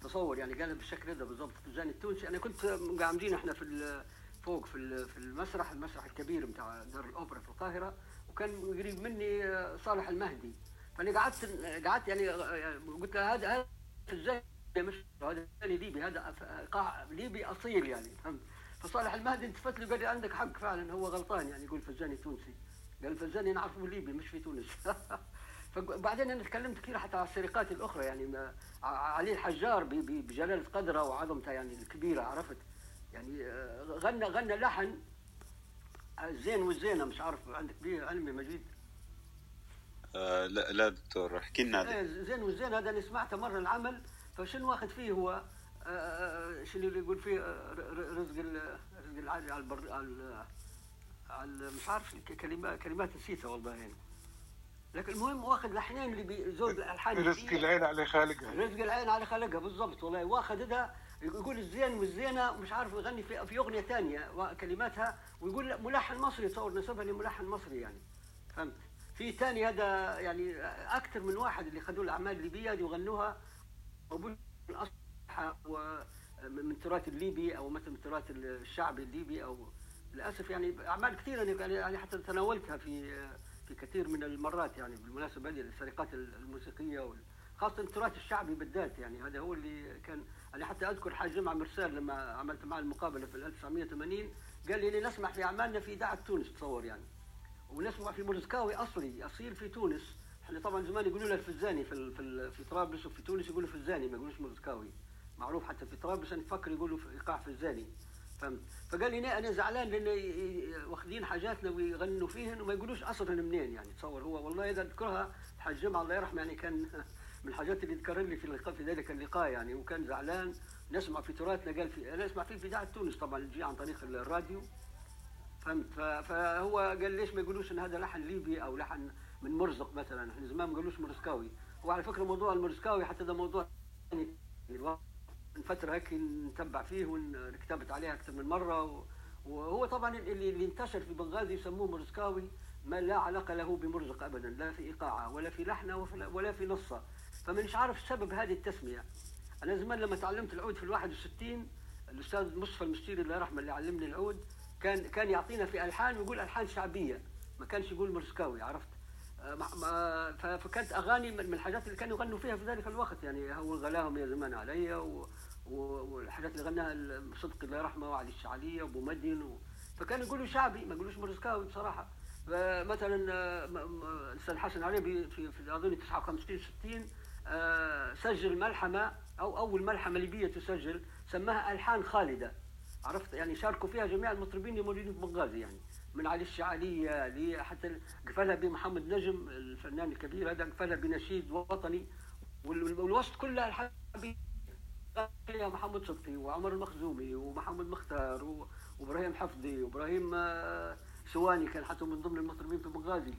تصور يعني، قالها بالشكل هذا بالضبط، الفزاني التونسي. انا كنت قاعدين احنا فوق في المسرح الكبير بتاع دار الاوبرا في القاهره، وكان قريب مني صالح المهدي، فانا قعدت يعني قلت له هذا الفزاني مش هذا ليبي، هذا ايقاع ليبي اصيل يعني، فهمت. فصالح المهدي التفت له قال لي عندك حق فعلا، هو غلطان يعني يقول فزاني تونسي، قال فزاني نعرفه ليبي مش في تونس. فبعدين انا تكلمت كثير حتى على السرقات الاخرى يعني، علي الحجار بجلاله قدره وعظمته يعني الكبيره، عرفت يعني، غنى لحن الزين والزينه، مش عارف عندك بيه علمي مجيد؟ لا دكتور احكي لنا عليه. الزين والزينه هذا انا سمعته مره العمل، فشنو واخد فيه هو شنو اللي يقول فيه رزق العالي على البر على مش عارف كلمات نسيتها والله هنا، لكن المهم واخد لحنين اللي زود الالحان، رزق العين على خالقها، رزق العين على خالقها بالضبط والله. واخد ده يقول الزين والزينه ومش عارف يغني في اغنيه ثانيه وكلماتها، ويقول ملحن مصري، تصور نسبها لملحن مصري يعني، فهمت. في ثاني هذا يعني اكثر من واحد اللي خذوا الاعمال الليبيه دي وغنوها وبن من التراث الليبي او مثلا التراث الشعبي الليبي، او للاسف يعني اعمال كثيره يعني حتى تناولتها في كثير من المرات يعني، بالمناسبه هذه السرقات الموسيقيه خاصه التراث الشعبي بالذات يعني، هذا هو اللي كان. انا حتى اذكر الحاج جمعة مرسال لما عملت معه المقابله في 1980 قال لي نسمع في اعمالنا في اذاعه تونس، تصور يعني، ونسمع في مرزكاوي اصلي اصيل في تونس. احنا طبعا زمان يقولوا له الفزاني في طرابلس وفي تونس يقولوا فزاني، ما يقولوش مرزكاوي، معروف حتى في طرابلس انا فكر يقولوا ايقاع فزاني، فهمت. فقال لي انا زعلان لان واخدين حاجاتنا ويغنوا فيهن وما يقولوش اصلهن منين يعني، تصور هو والله اذا اذكرها الحاج جمعة الله يرحمه يعني، كان من الحاجات اللي ذكر لي في ذلك اللقاء يعني، وكان زعلان نسمع في تراثنا، قال في انا اسمع فيه في اذاعه تونس طبعا اللي عن طريق الراديو، فهمت. فهو قال ليش ما يقولوش ان هذا لحن ليبي او لحن من مرزق مثلا، احنا زمان ما نقولوش مرزكاوي. وعلى فكره موضوع المرزكاوي حتى ده موضوع يعني من فتره هيك نتبع فيه ونكتبت عليها اكثر من مره، وهو طبعا اللي انتشر في بنغازي يسموه مرزكاوي، ما لا علاقه له بمرزق ابدا، لا في ايقاعه ولا في لحنه ولا في نصه، فمنش عارف سبب هذه التسميه. انا زمان لما تعلمت العود في ال61 الاستاذ مصطفى المستيري الله يرحمه اللي علمني العود كان يعطينا في الحان ويقول الحان شعبيه، ما كانش يقول مرزكاوي، عرفت. فكانت اغاني من الحاجات اللي كانوا يغنوا فيها في ذلك الوقت يعني، هو غلاهم يا زمان عليا والحاجات اللي غناها صدقي الله يرحمه وعلي الشعالي وابو مدين فكانوا يقولوا شعبي ما يقولوش مرزكاوي بصراحه. مثلا الاستاذ حسن عريبي في اظن 59 60 سجل ملحمه او اول ملحمه ليبيه تسجل سماها الحان خالده، عرفت يعني، شاركوا فيها جميع المطربين الموجودين في بنغازي يعني، من علي الشعالي حتى قفلها بمحمد نجم الفنان الكبير هذا، قفلها بنشيد وطني، والوسط كلها الحبيب يا محمد صدقي وعمر المخزومي ومحمد مختار وابراهيم حفظي وابراهيم سواني كان حتى من ضمن المطربين في بنغازي.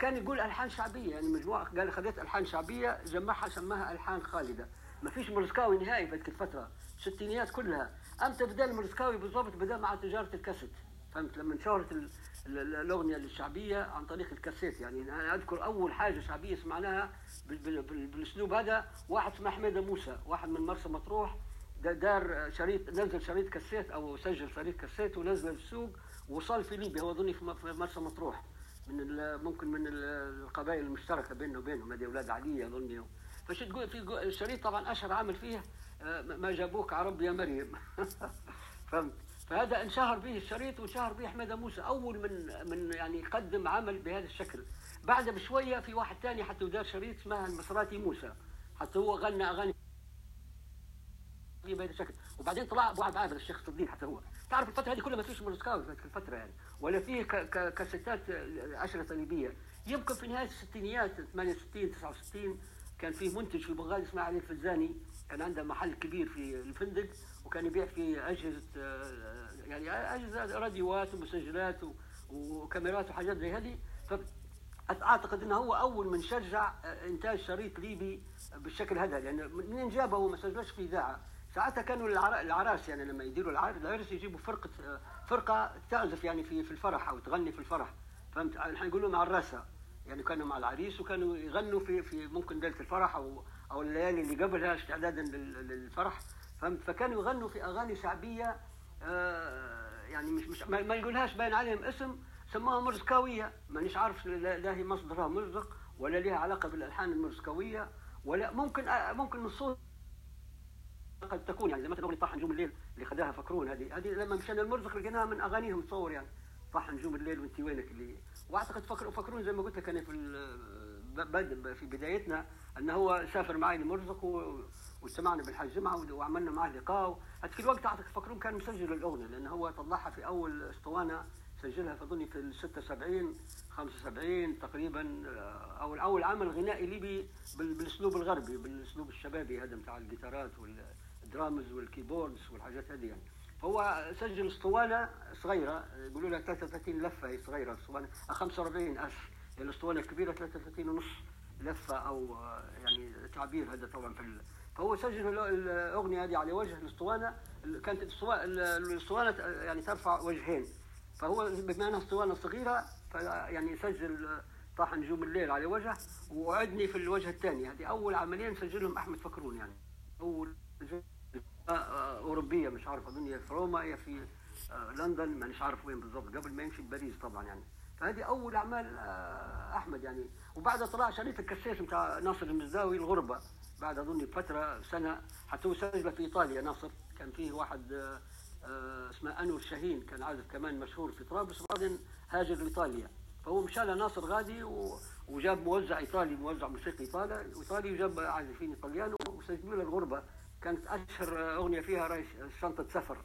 كان يقول الحان شعبيه، يعني مجموعه قال خذيت الحان شعبيه جمعها سماها الحان خالده. ما فيش مرزكاوي نهائي في تلك الفتره، الستينيات كلها. امتى بدا المرزكاوي بالضبط؟ بدا مع تجاره الكاسيت، فهمت؟ لما انشهرت الاغنيه الشعبيه عن طريق الكاسيت. يعني انا اذكر اول حاجه شعبيه سمعناها بالاسلوب هذا، واحد اسمه حميده موسى، واحد من مرسى مطروح، دار شريط، نزل شريط كاسيت او سجل شريط كاسيت ونزل السوق، وصل في ليبيا، هو اظني في مرسى مطروح، من ممكن من القبائل المشتركه بيننا وبينهم، هذه اولاد علي اظني. فش تقول في الشريط طبعا اشهر عامل فيه ما جابوك عرب يا مريم فهمت؟ فهذا انشهر به الشريط وانشهر به حميده موسى، اول من يعني يقدم عمل بهذا الشكل. بعدها بشويه في واحد ثاني حتى دار شريط اسمها المصراتي موسى، حتى هو غنى اغاني بهذا الشكل. وبعدين طلع ابو عامر الشيخ صديق، حتى هو تعرف الفتره هذه كلها ما فيش موسيقى في الفتره يعني، ولا فيه كاسيتات عشرة ليبيه. يمكن في نهايه الستينيات 68 69 كان فيه منتج في بنغازي اسمه علي الفزاني، كان عنده محل كبير في الفندق، وكان يبيع فيه اجهزه، يعني اجهزه راديوات ومسجلات وكاميرات وحاجات زي هذه. فاعتقد انه هو اول من شجع انتاج شريط ليبي بالشكل هذا، لان يعني منين جابه؟ هو ما سجلش في اذاعه. ساعتها كانوا العراس يعني لما يديروا العرس يجيبوا فرقه تعزف يعني في الفرح او تغني في الفرح، فهمت؟ احنا نقول لهم عراسه، يعني كانوا مع العريس وكانوا يغنوا في ممكن ليله الفرح او الليالي اللي قبلها استعدادا للفرح، فهمت؟ فكانوا يغنوا في اغاني شعبيه، يعني مش ما نقولهاش باين عليهم اسم، سموها مرزكاويه. مانيش عارف لا هي مصدرها مرزق ولا لها علاقه بالالحان المرزكاويه، ولا ممكن من الصوت قد تكون، يعني زي مثلا اغنيه طاح نجوم الليل اللي خداها فكرون، هذه لما مشينا المرزق لقيناها من اغانيهم، مصور يعني طاح نجوم الليل وانت وينك اللي. واعتقد فكرون زي ما قلت لك انا في بدايتنا انه هو سافر معي المرزق واجتمعنا بالحاج جمعه وعملنا معاه لقاء. هذيك الوقت اعتقد فكرون كان مسجل الاغنيه، لان هو طلعها في اول اسطوانه سجلها اظني في ال 76 75 تقريبا، او اول عمل غنائي ليبي بالاسلوب الغربي، بالاسلوب الشبابي هذا بتاع الجيتارات والدرامز والكيبوردز والحاجات هذه يعني. هو سجل اسطوانه صغيره يقولوا لها 33 لفه، هي صغيره الاسطوانه 45 اسف، الاسطوانه الكبيره 33 ونص لفه، او يعني تعبير هذا طبعا في فهو سجل الاغنيه هذه على وجه الاسطوانه. كانت الاسطوانه يعني ترفع وجهين، فهو بما انها اسطوانه صغيره يعني سجل طاح نجوم الليل على وجه وعدني في الوجه الثاني. هذه اول عملين سجلهم احمد فكرون، يعني اول اوروبيه، مش عارف اظن في روما يا في لندن، مانيش عارف وين بالضبط، قبل ما يمشي بباريس طبعا يعني. فهذه اول اعمال احمد يعني. وبعدها طلع شريط الكاسيت بتاع ناصر المزداوي الغربه، بعد اظن فتره سنه حتى هو سجل في ايطاليا. ناصر كان فيه واحد اسمه انور شاهين، كان عازف كمان مشهور في طرابلس، وبعدين هاجر لايطاليا. فهو مشى لناصر غادي وجاب موزع ايطالي، موزع موسيقي ايطالي، وجاب عازفين ايطاليان وسجلوا له الغربه. كانت اشهر اغنيه فيها راي شنطه سفر،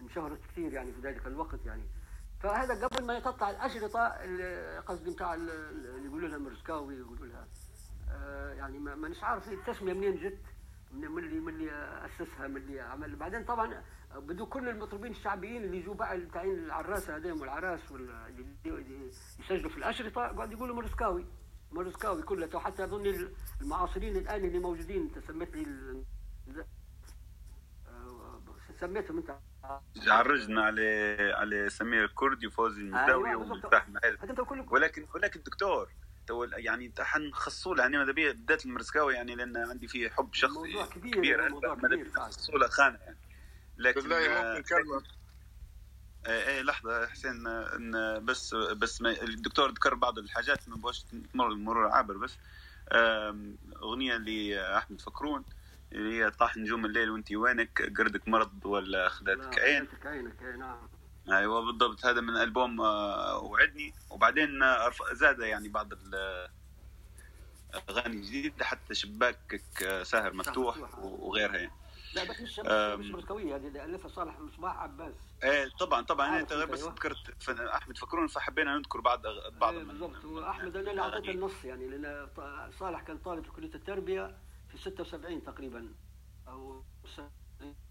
انشهرت كثير يعني في ذلك الوقت يعني. فهذا قبل ما يقطع الاشرطه، قصدي نتاع اللي يقولوا لها مرزكاوي، يقولوا لها يعني مانيش عارف التسميه منين جت، من اللي اسسها، من اللي عمل. بعدين طبعا بدو كل المطربين الشعبيين اللي يجوا بعد تاعين العراسه هذيم والعراس واللي يسجلوا في الاشرطه قاعد يقولوا مرزكاوي كلها، حتى اظن المعاصرين الان اللي موجودين. انت سميت لي سميتهم انت، عرجنا على سمير الكردي وفوزي المزداوي ومفتاح معالي، ولكن دكتور تو يعني حنخصوله يعني ماذا بيه بدات المرزكاوي، يعني لان عندي فيه حب شخصي كبير، حنخصوله خانه يعني. لكن بالله ممكن كلمه لحظه حسين، ان بس الدكتور ذكر بعض الحاجات ما بغاش تمر مرور عابر. بس اغنيه لاحمد فكرون اللي هي طاح نجوم الليل وانت وينك، قردك مرض ولا خداتك عينك. نعم ايوه بالضبط، هذا من البوم وعدني. وبعدين زاد يعني بعض الاغاني الجديده، حتى شباكك ساهر مفتوح وغيرها يعني. لا بس مش بركويه هذه اللي الفها صالح مصباح عباس. ايه طبعا طبعا انت بس ذكرت احمد فكرون فحبينا نذكر بعض بالضبط. واحمد انا اللي اعطيته النص يعني، لان صالح كان طالب في كليه التربيه في 76 تقريبا او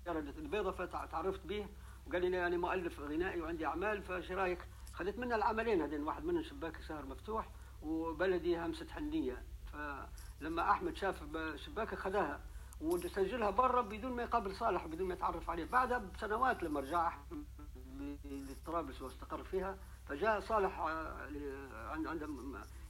البيضه، فتعرفت به وقال لي انا يعني مؤلف غنائي وعندي اعمال، فايش رايك؟ خذيت منه العملين هذين، واحد منهم شباك سهر مفتوح وبلدي همسه حنيه. فلما احمد شاف شباكه خذاها وسجلها برا بدون ما يقابل صالح وبدون ما يتعرف عليه. بعدها بسنوات لما رجع لطرابلس واستقر فيها، فجاء صالح عنده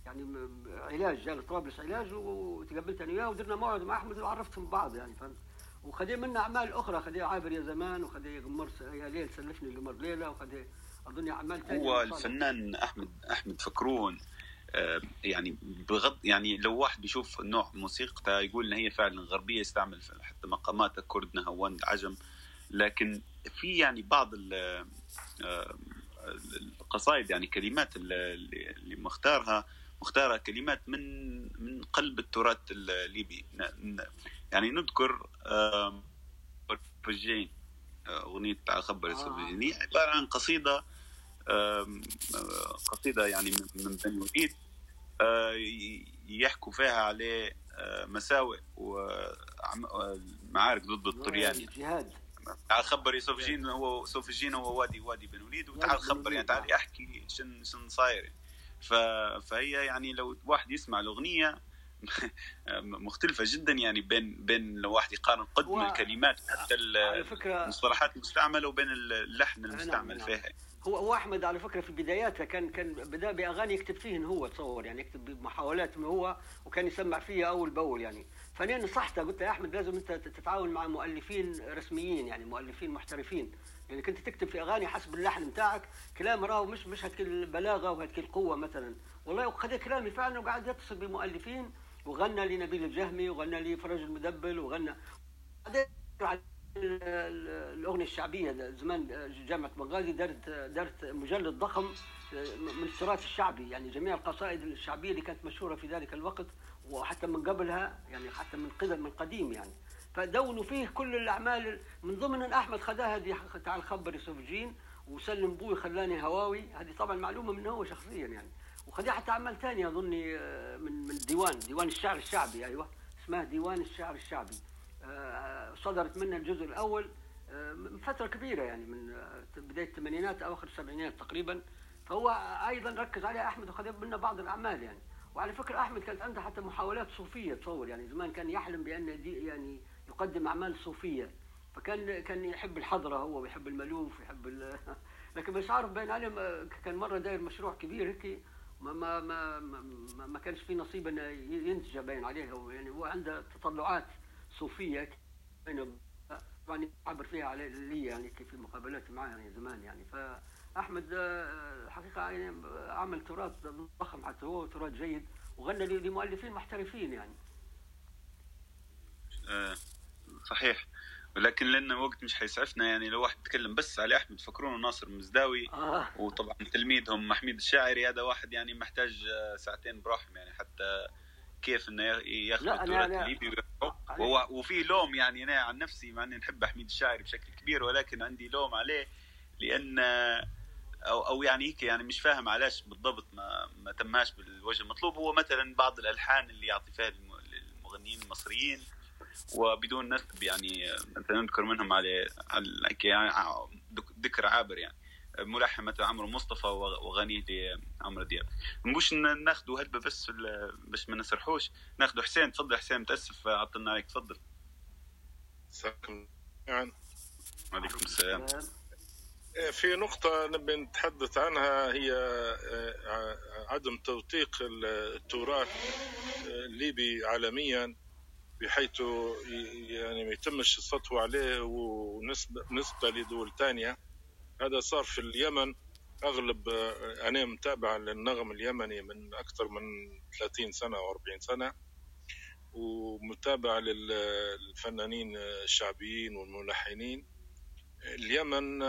يعني علاج، جاء لطرابلس علاج وتقابلت انا وياه ودرنا موعد مع احمد وعرفتهم بعض يعني، فهمت؟ وخذي منا اعمال اخرى، خذي عابر يا زمان، وخذي قمر يا ليل سلفني قمر ليله، وخذي اظن اعمال ثانيه. هو الفنان احمد فكرون يعني بغض يعني لو واحد بيشوف نوع موسيقته يقول ان هي فعلا غربيه، يستعمل حتى مقامات كرد نهاوند عجم، لكن في يعني بعض القصائد يعني كلمات اللي مختارها كلمات من قلب التراث الليبي. يعني نذكر برجين، اغنيه خبر السبجيني عباره عن قصيدة يعني من بني وليد يحكوا فيها على مساوئ ومعارك ضد الطريان الجهاد. تعال خبر سوفجين، هو سوفجين هو وادي بني وليد، وتعال خبر يعني تعال احكي شن صاير. فهي يعني لو واحد يسمع الأغنية مختلفة جدا يعني بين لو واحد يقارن قدم الكلمات حتى المصطلحات المستعملة وبين اللحن المستعمل فيها. هو احمد على فكره في بداياته كان بدا باغاني يكتب فيهن هو، تصور يعني يكتب بمحاولات ما هو، وكان يسمع فيها اول باول يعني. فانا نصحته قلت له يا احمد لازم انت تتعاون مع مؤلفين رسميين يعني مؤلفين محترفين، يعني كنت تكتب في اغاني حسب اللحن بتاعك كلام راهو مش هتك البلاغه وهتك القوه مثلا. والله وخذ كلامي فعلا وقعد يتصل بمؤلفين وغنى لنبيل الجهمي وغنى لفرج المدبل وغنى الأغنية الشعبية. زمان جامعة بنغازي دارت مجلد ضخم من التراث الشعبي، يعني جميع القصائد الشعبية اللي كانت مشهورة في ذلك الوقت وحتى من قبلها يعني، حتى من قديم يعني. فدونوا فيه كل الأعمال، من ضمن أحمد خداها دي تعال خبر سوفجين وسلم بوي خلاني هواوي، هذه طبعا معلومة منه هو شخصيا يعني. وخدها حتى أعمال ثانية أظني من ديوان الشعر الشعبي، أيوه اسمها ديوان الشعر الشعبي، صدرت منها الجزء الأول من فترة كبيرة يعني من بداية الثمانينات أو آخر السبعينات تقريبا. فهو أيضا ركز عليها أحمد وخذ منها بعض الأعمال يعني. وعلى فكرة أحمد كانت عنده حتى محاولات صوفية، تصور يعني زمان كان يحلم بأن دي يعني يقدم أعمال صوفية، فكان يحب الحضرة هو ويحب المألوف ويحب لكن مش عارف بين علم. كان مرة داير مشروع كبير هيك ما كانش في نصيب أنه ينتج بين عليها، يعني هو عنده تطلعات صوفية يعني عبر فيها على لي يعني كيف المقابلات معاه يعني زمان يعني. فأحمد حقيقة يعني عمل تراث ضخم حتى هو، تراث جيد وغنى لمؤلفين محترفين يعني. صحيح، ولكن لأن وقت مش حيسعفنا يعني لو واحد يتكلم بس على أحمد فكرون وناصر المزداوي وطبعا تلميذهم حميد الشاعري، هذا واحد يعني محتاج ساعتين براحم يعني، حتى كيف انه ياخذ التراث الليبي وفي لوم يعني. انا عن نفسي مع اني نحب حميد الشاعري بشكل كبير، ولكن عندي لوم عليه لان او يعني هيك يعني مش فاهم علاش بالضبط ما تماش بالوجه المطلوب. هو مثلا بعض الالحان اللي يعطي فيها للمغنيين المصريين وبدون نسب يعني، مثلا نذكر منهم على ذكر عابر يعني ملحمة عمرو مصطفى وغنيه لعمرو دياب. مش ناخذوا هلبة بس باش ما نسرحوش، ناخذوا حسين. تفضل حسين، متأسف عطلنا عليك، تفضل. السلام عليكم. وعليكم السلام. في نقطة نبي نتحدث عنها هي عدم توثيق التراث الليبي عالميا، بحيث يعني ما يتمش السطو عليه ونسبة لدول ثانية. هذا صار في اليمن، أغلب أنا متابع للنغم اليمني من أكثر من 30 سنة أو 40 سنة، ومتابع للفنانين الشعبيين والملحنين. اليمن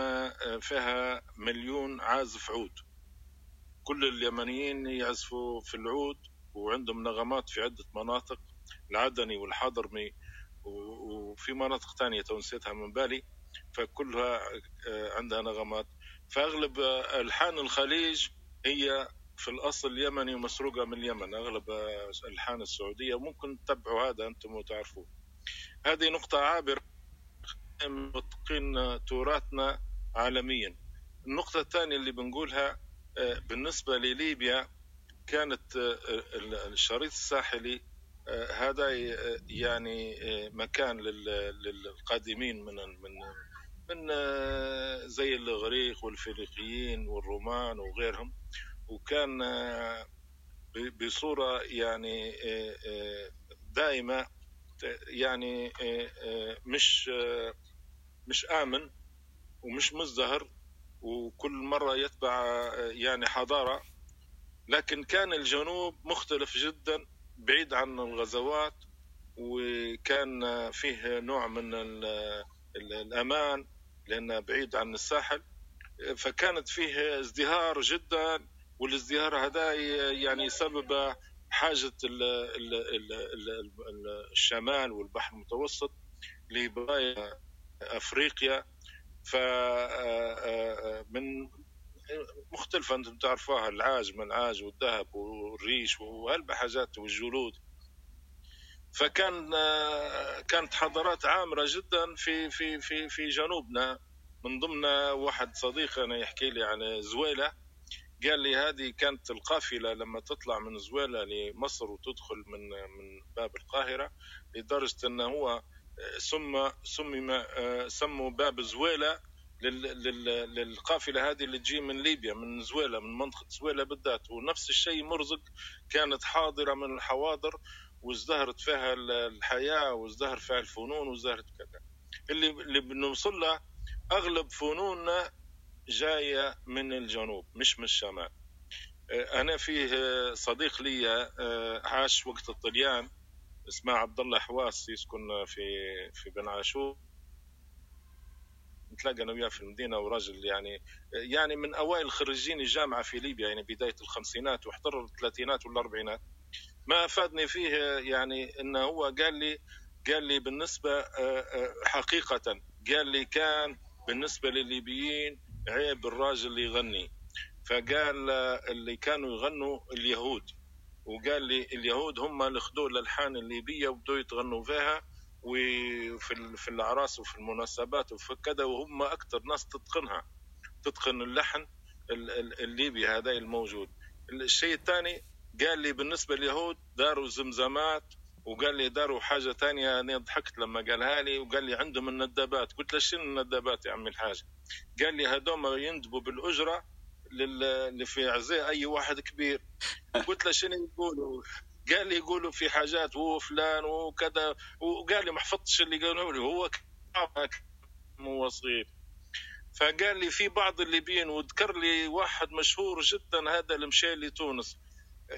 فيها 1,000,000 عازف عود، كل اليمنيين يعزفوا في العود وعندهم نغمات في عدة مناطق، العدني والحضرمي وفي مناطق ثانية تونسيتها من بالي، فكلها عندها نغمات. فأغلب ألحان الخليج هي في الأصل يمني ومسروقة من اليمن، أغلب ألحان السعودية ممكن تتبعوا هذا أنتم وتعرفوه. هذه نقطة عابرة متقين تراثنا عالميا. النقطة الثانية اللي بنقولها بالنسبة لليبيا، كانت الشريط الساحلي هذا يعني مكان للقادمين من زي الإغريق والفينيقيين والرومان وغيرهم، وكان بصورة يعني دائمة يعني مش آمن ومش مزدهر، وكل مرة يتبع يعني حضارة. لكن كان الجنوب مختلف جدا، بعيد عن الغزوات، وكان فيه نوع من الأمان لأنه بعيد عن الساحل، فكانت فيه ازدهار جدا. والازدهار هذا يعني سبب حاجة الشمال والبحر المتوسط لبقايا أفريقيا من مختلفة أنتم تعرفوها، العاج من العاج والذهب والريش وهلبة حاجات والجلود. كانت حضارات عامرة جدا في في في في جنوبنا. من ضمن واحد صديقنا يحكي لي عن زويلة، قال لي هذه كانت القافلة لما تطلع من زويلة لمصر وتدخل من باب القاهرة، لدرجة أنه هو سموا باب زويلة للقافلة هذه اللي تجي من ليبيا، من زويلة، من منطقة زويلة بالذات. ونفس الشيء مرزق كانت حاضرة من الحواضر، وازدهرت فيها الحياة، وازدهر فيها الفنون، وازدهرت كذا. اللي بنوصل له أغلب فنوننا جاية من الجنوب مش من الشمال. أنا فيه صديق لي عاش وقت الطليان اسمه عبد الله حواس، يسكن في بن عاشور، نتلاقى أنا وياه في المدينة. وراجل يعني من أوائل خريجين الجامعة في ليبيا، يعني بداية الخمسينات واحترر الثلاثينات والأربعينات. ما أفادني فيه يعني إنه هو قال لي بالنسبة حقيقة، قال لي كان بالنسبة للليبيين عيب الراجل اللي يغني، فقال اللي كانوا يغنوا اليهود، وقال لي اليهود هم اللي خدوا الالحان الليبيه وبدوا يتغنوا فيها وفي الاعراس وفي المناسبات وفي كذا، وهم اكثر ناس تتقن اللحن الليبي هذا الموجود. الشيء الثاني قال لي بالنسبه لليهود داروا زمزمات، وقال لي داروا حاجه ثانيه انا ضحكت لما قالها لي، وقال لي عندهم الندبات. قلت له شنو الندبات يا عمي الحاج؟ قال لي هذوما يندبوا بالأجرة اللي في عزاء أي واحد كبير. قلت له شنو يقولوا؟ قال لي يقولوا في حاجات وفلان وكذا، وقال لي ما حفظتش اللي قالوا لي، هو وصغير. فقال لي في بعض الليبيين، وذكر لي واحد مشهور جدا هذا اللي مشى لتونس،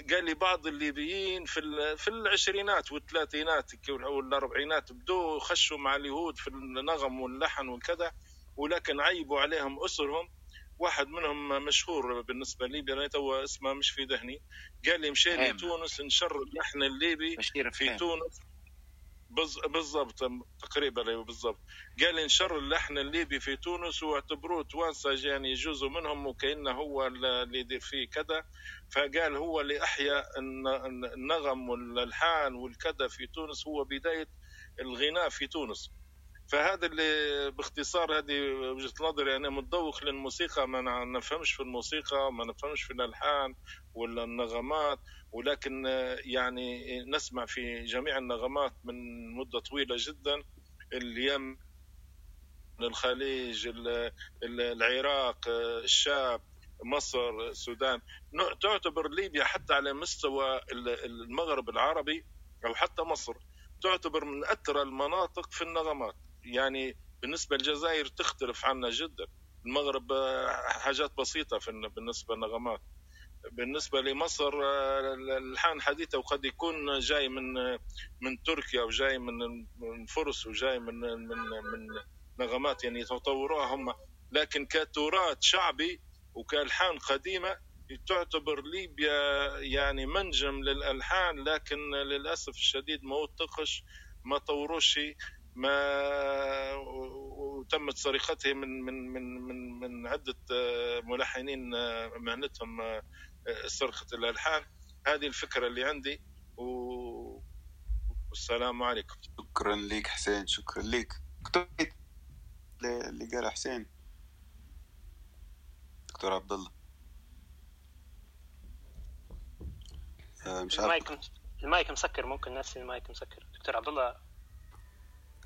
قال لي بعض الليبيين في العشرينات والثلاثينات والأربعينات بدوا خشوا مع اليهود في النغم واللحن وكذا، ولكن عيبوا عليهم أسرهم. واحد منهم مشهور بالنسبة لليبيا، أنا توا اسمه مش في ذهني، قال لي مشى لتونس نشر اللحن الليبي في تونس بالضبط تقريبا بالضبط. قال لي نشر اللحن الليبي في تونس واعتبروه توانسة، يعني جزء منهم وكأنه هو اللي يدير فيه كذا. فقال هو اللي أحيا النغم والألحان والكذا في تونس، هو بداية الغناء في تونس. فهذا اللي باختصار هذه وجهة نظري. أنا متذوق للموسيقى، ما نفهمش في الموسيقى، ما نفهمش في الألحان ولا النغمات، ولكن يعني نسمع في جميع النغمات من مدة طويلة جدا، اليمن، الخليج، العراق، الشام، مصر، السودان. تعتبر ليبيا حتى على مستوى المغرب العربي أو حتى مصر تعتبر من أثرى المناطق في النغمات. يعني بالنسبة للجزائر تختلف عنا جدا، المغرب حاجات بسيطة بالنسبة للنغمات، بالنسبة لمصر الحان حديثة وقد يكون جاي من تركيا وجاي من فارس وجاي من نغمات يعني تطوروها هم، لكن كتراث شعبي وكالحان قديمة تعتبر ليبيا يعني منجم للألحان. لكن للأسف الشديد ما وثقش ما طوروش ما وتمت سرقته من من من من من عدة ملحنين مهنتهم سرقة الألحان. هذه الفكرة اللي عندي والسلام عليكم. شكرا لك حسين، شكرا لك اللي قال حسين. دكتور عبد الله مش عارف المايك مسكر، ممكن الناس المايك مسكر. دكتور عبد الله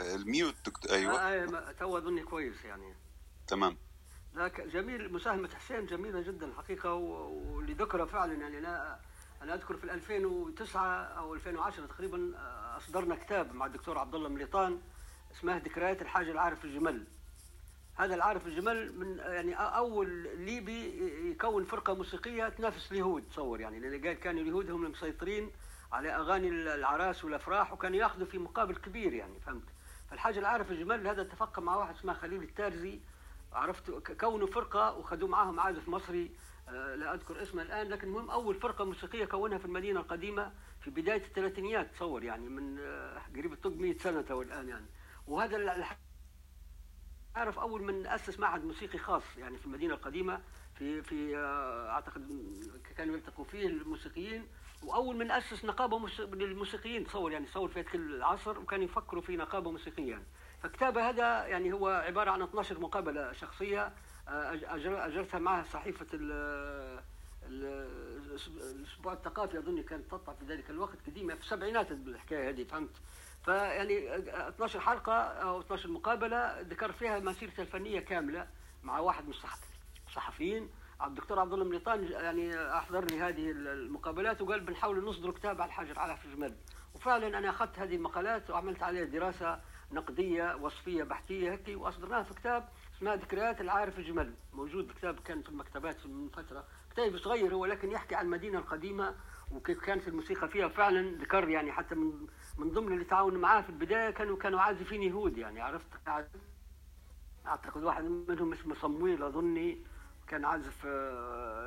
الميوت دكتور. ايوه تو اظني كويس يعني تمام. لكن جميل مساهمه حسين جميله جدا الحقيقه واللي ذكرها فعلا. يعني انا اذكر في 2009 او 2010 تقريبا اصدرنا كتاب مع الدكتور عبد الله مليطان اسمه ذكريات الحاج العارف الجمل. هذا العارف الجمل من يعني اول ليبي يكون فرقه موسيقيه تنافس اليهود، تصور يعني، لان كانوا اليهود هم المسيطرين على اغاني العراس والافراح وكانوا ياخذوا في مقابل كبير يعني، فهمت؟ فالحاج العارف الجمل هذا اتفق مع واحد اسمه خليل التارزي، عرفت، كونوا فرقه وخذوا معاهم عازف مصري لا اذكر اسمه الان، لكن المهم اول فرقه موسيقيه كونها في المدينه القديمه في بدايه الثلاثينيات، تصور يعني من قريب الطب 100 سنه تو الان يعني. وهذا عارف اول من اسس معهد موسيقي خاص يعني في المدينه القديمه في اعتقد كانوا يلتقوا فيه الموسيقيين، واول من اسس نقابه للموسيقيين، تصور يعني، تصور في هذاك العصر وكانوا يفكروا في نقابه موسيقيه يعني. فكتابه هذا يعني هو عباره عن 12 مقابله شخصيه اجرتها معها صحيفه الاسبوع الثقافي اظن كانت تطلع في ذلك الوقت، قديمه في السبعينات الحكايه هذه، فهمت؟ فيعني 12 حلقه او 12 مقابله ذكر فيها مسيرته الفنيه كامله مع واحد من الصحفيين. الدكتور عبد الله مليطان يعني احضرني هذه المقابلات وقال بنحاول نصدر كتاب على الحاج العارف الجمل، وفعلا انا اخذت هذه المقالات وعملت عليها دراسه نقديه وصفيه بحثيه هيك واصدرناها في كتاب اسمه ذكريات العارف الجمل، موجود الكتاب كان في المكتبات من فتره، كتاب صغير هو لكن يحكي عن المدينه القديمه وكيف كانت الموسيقى فيها. فعلا ذكر يعني حتى من ضمن اللي تعاون معاه في البدايه كانوا عازفين يهود يعني، عرفت؟ اعتقد واحد منهم اسمه صمويل اظني كان عازف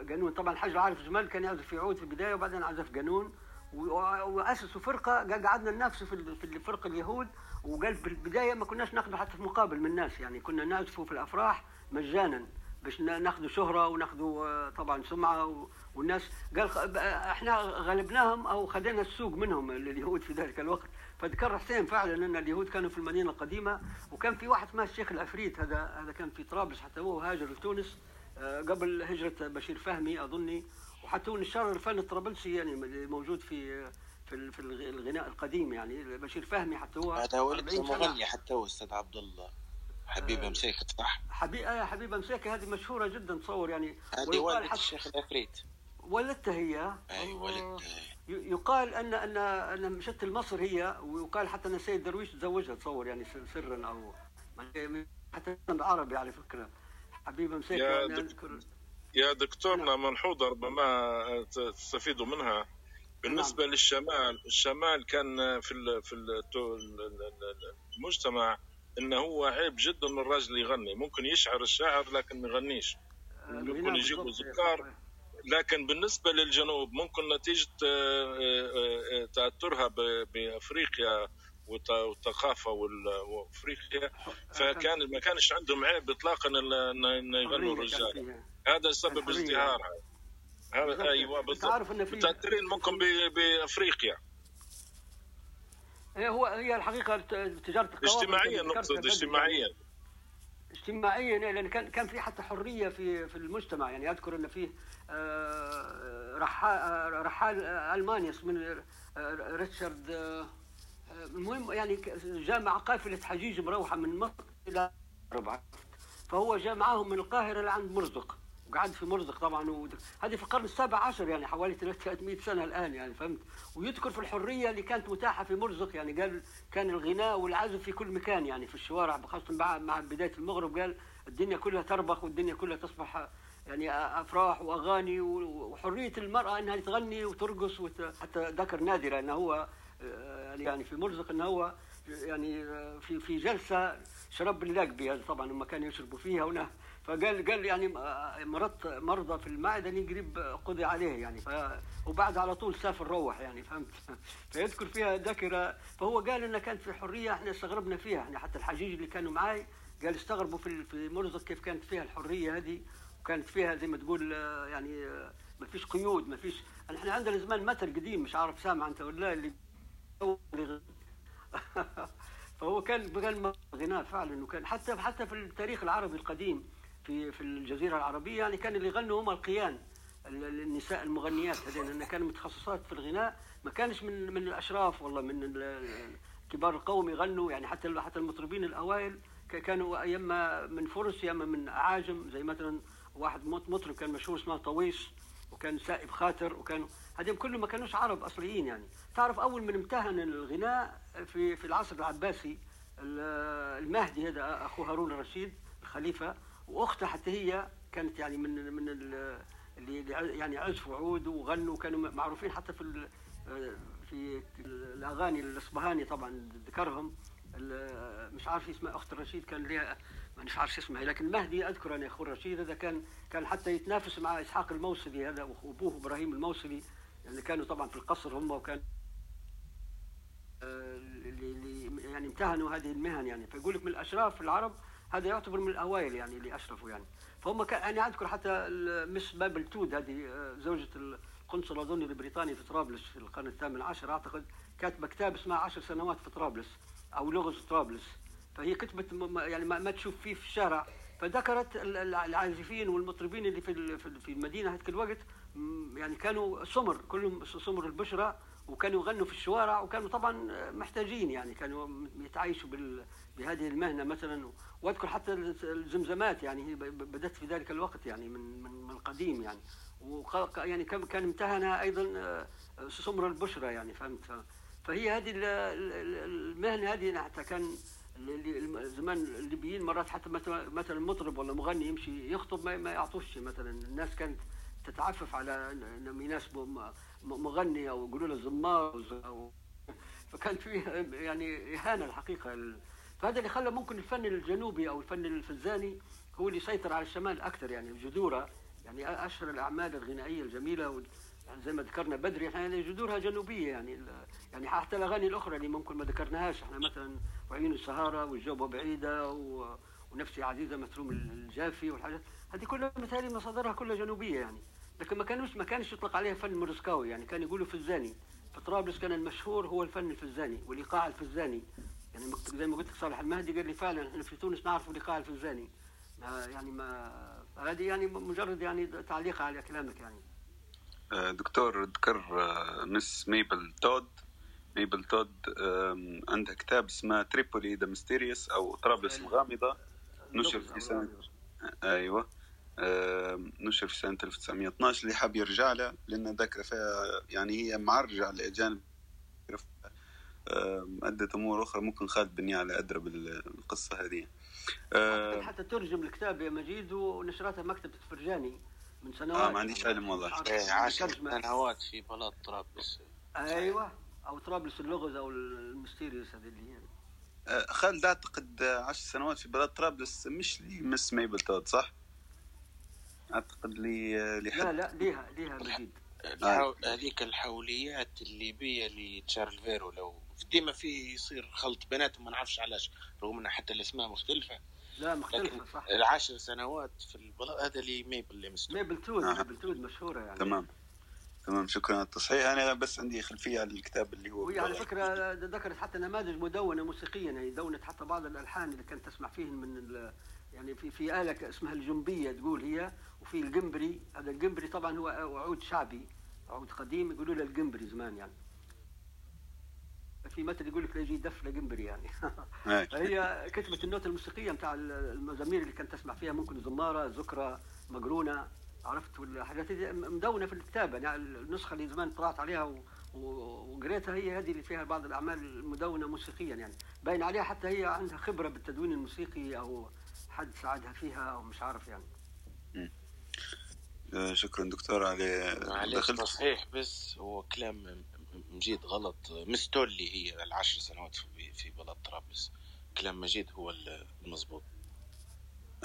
قانون. طبعا الحاج العارف الجمل كان يعزف في عود في البدايه وبعدين عزف قانون واسسوا فرقه قعدنا ننافسوا في فرق اليهود. وقال في البدايه ما كناش ناخذ حتى في مقابل من الناس يعني، كنا نعزفوا في الافراح مجانا باش ناخذوا شهره وناخذوا طبعا سمعه، والناس قال احنا غلبناهم او خدينا السوق منهم اليهود في ذلك الوقت. فذكر حسين فعلا ان اليهود كانوا في المدينه القديمه، وكان في واحد اسمه الشيخ العفريت، هذا كان في طرابلس حتى هو هاجر لتونس قبل هجره بشير فهمي اظني، وحتى هو نشر الفن الطرابلسي يعني موجود في الغناء القديم يعني. بشير فهمي حتى هو هذا هو مغني حتى هو استاذ عبد الله حبيبه مسيكه، صح؟ حبيبه مسيكه هذه مشهوره جدا تصور يعني، هذه والدة الشيخ العفريت ولدتها هي. اي ولدتها. يقال ان مشت لمصر هي، ويقال حتى ان السيد درويش تزوجها تصور يعني سرا او حتى بالعربي على فكره حبيبه مسيكه يا دكتورنا منحوضه ربما تستفيدوا منها. بالنسبه نعم. الشمال كان في المجتمع انه هو عيب جدا ان الراجل يغني، ممكن يشعر الشاعر لكن ما يغنيش، ممكن يجيبوا زكار. لكن بالنسبه للجنوب ممكن نتيجه تاثرها بافريقيا والثقافه وافريقيا، فكان ما كانش عندهم عيب اطلاقا ان يغنوا الرجال، هذا سبب ازدهارها. ايوه بالضبط، متاثرين منكم بافريقيا. هي الحقيقه تجاره اجتماعيا، نقصد اجتماعيا لان كان في حتى حريه في المجتمع يعني. اذكر ان فيه رحال الماني اسمه ريتشارد، المهم يعني جاء مع قافله حجيج مروحه من مصر الى ربع، فهو جاء معاهم من القاهره لعند مرزق وقعد في مرزق طبعا، هذه في القرن السابع عشر يعني حوالي 300 سنه الان يعني، فهمت؟ ويذكر في الحريه اللي كانت متاحه في مرزق يعني، قال كان الغناء والعزف في كل مكان يعني في الشوارع، خاصه مع بدايه المغرب قال الدنيا كلها تربخ والدنيا كلها تصبح يعني افراح واغاني، وحريه المراه انها تغني وترقص حتى ذكر نادره انه هو يعني في مرزق انه هو يعني في جلسه شرب اللاقبي، هذا طبعا هم كانوا يشربوا فيها فقال يعني مرض مرضى في المعده اللي قريب قضي عليه يعني، وبعد على طول سافر روح يعني، فهمت؟ فيذكر فيها ذاكره. فهو قال ان كانت في الحريه احنا استغربنا فيها، احنا حتى الحجيج اللي كانوا معاي قال استغربوا في مرزق كيف كانت فيها الحريه هذه، وكانت فيها زي ما تقول يعني ما فيش قيود، ما فيش. احنا عندنا زمان مثل قديم مش عارف سامع انت ولا اللي فهو كان غناء فعلا، وكان حتى في التاريخ العربي القديم في الجزيره العربيه يعني كان اللي يغنوا هم القيان، النساء المغنيات هذين لان كانوا متخصصات في الغناء، ما كانش من الاشراف والله من كبار القوم يغنوا يعني. حتى المطربين الاوائل كانوا يا اما من فرس يا اما من اعاجم، زي مثلا واحد مطرب كان مشهور اسمه طويش، وكان سائب خاطر، وكانوا هذين كلهم ما كانوش عرب اصليين يعني. تعرف اول من امتهن الغناء في العصر العباسي المهدي هذا اخوه هارون الرشيد الخليفه، واخته حتى هي كانت يعني من اللي يعني عزفوا عود وغنوا، كانوا معروفين حتى في الاغاني الاصبهاني طبعا ذكرهم، مش عارف اسمها اخت الرشيد كان ليها مش عارف اسمها، لكن المهدي اذكر انا اخو الرشيد هذا كان حتى يتنافس مع اسحاق الموصلي هذا وابوه ابراهيم الموصلي اللي كانوا طبعا في القصر هم، وكان اللي يعني امتهنوا هذه المهن يعني. فيقول لك من الاشراف العرب هذا يعتبر من الاوائل يعني اللي اشرفوا يعني. فهم انا اذكر حتى مس باب التود هذه زوجة القنصل اظن البريطاني في طرابلس في القرن الثامن عشر اعتقد، كاتبه كتاب اسمه 10 سنوات في طرابلس او لغز طرابلس، فهي كتبت يعني ما تشوف فيه في الشارع، فذكرت العازفين والمطربين اللي في المدينه هذيك الوقت يعني كانوا سمر، كلهم سمر البشره، وكانوا يغنوا في الشوارع، وكانوا طبعا محتاجين يعني كانوا يتعايشوا بهذه المهنه مثلا. واذكر حتى الزمزمات يعني هي بدت في ذلك الوقت يعني من قديم يعني، يعني كان امتهنها ايضا سمر البشره يعني، فهمت؟ فهي هذه المهنه هذه حتى كان زمان الليبيين مرات حتى مثلا مطرب ولا مغني يمشي يخطب ما يعطوش مثلا، الناس كانت تتعفف على انهم يناسبوا مغني او يقولوا له زمار، فكانت فيه يعني اهانه الحقيقه. فهذا اللي خلى ممكن الفن الجنوبي او الفن الفزاني هو اللي سيطر على الشمال اكثر يعني. الجذوره يعني اشهر الاعمال الغنائيه الجميله يعني زي ما ذكرنا بدري احنا يعني جذورها جنوبيه يعني، يعني حتى الاغاني الاخرى اللي ممكن ما ذكرناهاش احنا مثلا وعيون السهاره والجوبه بعيده ونفسي عزيزه مثلوم الجافي والحاجات هذه كلها مثالي مصادرها كلها جنوبيه يعني. لكن ما كانش يطلق عليها فن مرزكاوي يعني، كان يقولوا فزاني. في طرابلس كان المشهور هو الفن الفزاني والايقاع الفزاني يعني، زي ما قلت لك صالح المهدي قال لي فعلا احنا في تونس نعرف الايقاع الفزاني يعني. ما هذه يعني مجرد يعني تعليق على كلامك يعني. دكتور ذكر مس ميبل تود عندها كتاب اسمه تريبولي ذا ميستيريوس او طرابلس الغامضة، نشر في سنة نشر في سنة 1912. اللي حاب يرجع لها لأن ذاكرة فيها يعني هي معرجة على الأجانب عدة أمور أخرى، ممكن خالد بني على أدرى بالقصة هذه. حتى ترجم الكتاب يا مجيد ونشرتها مكتبة الفرجاني من سنوات. ما عنديش علم والله. 10 سنوات في بلاط طرابلس. ايوه او طرابلس اللغز او الميستيريوس هذه اللي يعني. خالد اعتقد 10 سنوات في بلاط طرابلس مش لي مس ميبل تود صح؟ اعتقد لي حد. لا ليها مجيد. هذيك الحوليات الليبيه لتشارل فيرو لو ديما في يصير خلط بيناتهم ما نعرفش علاش، رغم ان حتى الاسماء مختلفه. لا مختلفة صح. 10 سنوات في هذا اللي ميبل تود مشهورة يعني. تمام شكرا على التصحيح. أنا بس عندي خلفية على الكتاب اللي هو. وهي على فكرة ذكرت حتى نماذج مدونة موسيقيا يعني، دونت حتى بعض الألحان اللي كانت تسمع فيهم من يعني في آلة اسمها الجنبية تقول هي، وفي الجمبري. هذا الجمبري طبعا هو عود شعبي، عود قديم يقولوا له الجمبري زمان يعني. في مثل يقول لك لا يجي دف لا جمبري يعني. هي كتبت النوتة الموسيقية نتاع المزامير اللي كانت تسمع فيها ممكن زمارة، زكرة، مقرونة، عرفت؟ والحاجات هذه مدونة في الكتاب يعني. النسخة اللي زمان طلعت عليها وقريتها هي هذه اللي فيها بعض الأعمال المدونة موسيقيا يعني، باين عليها حتى هي عندها خبرة بالتدوين الموسيقي أو حد ساعدها فيها أو مش عارف يعني. شكرا دكتور علي دخلت. صحيح بس هو كلام مجيد غلط. مستولي هي 10 سنوات في بلد طرابلس، كلام مجيد هو المضبوط.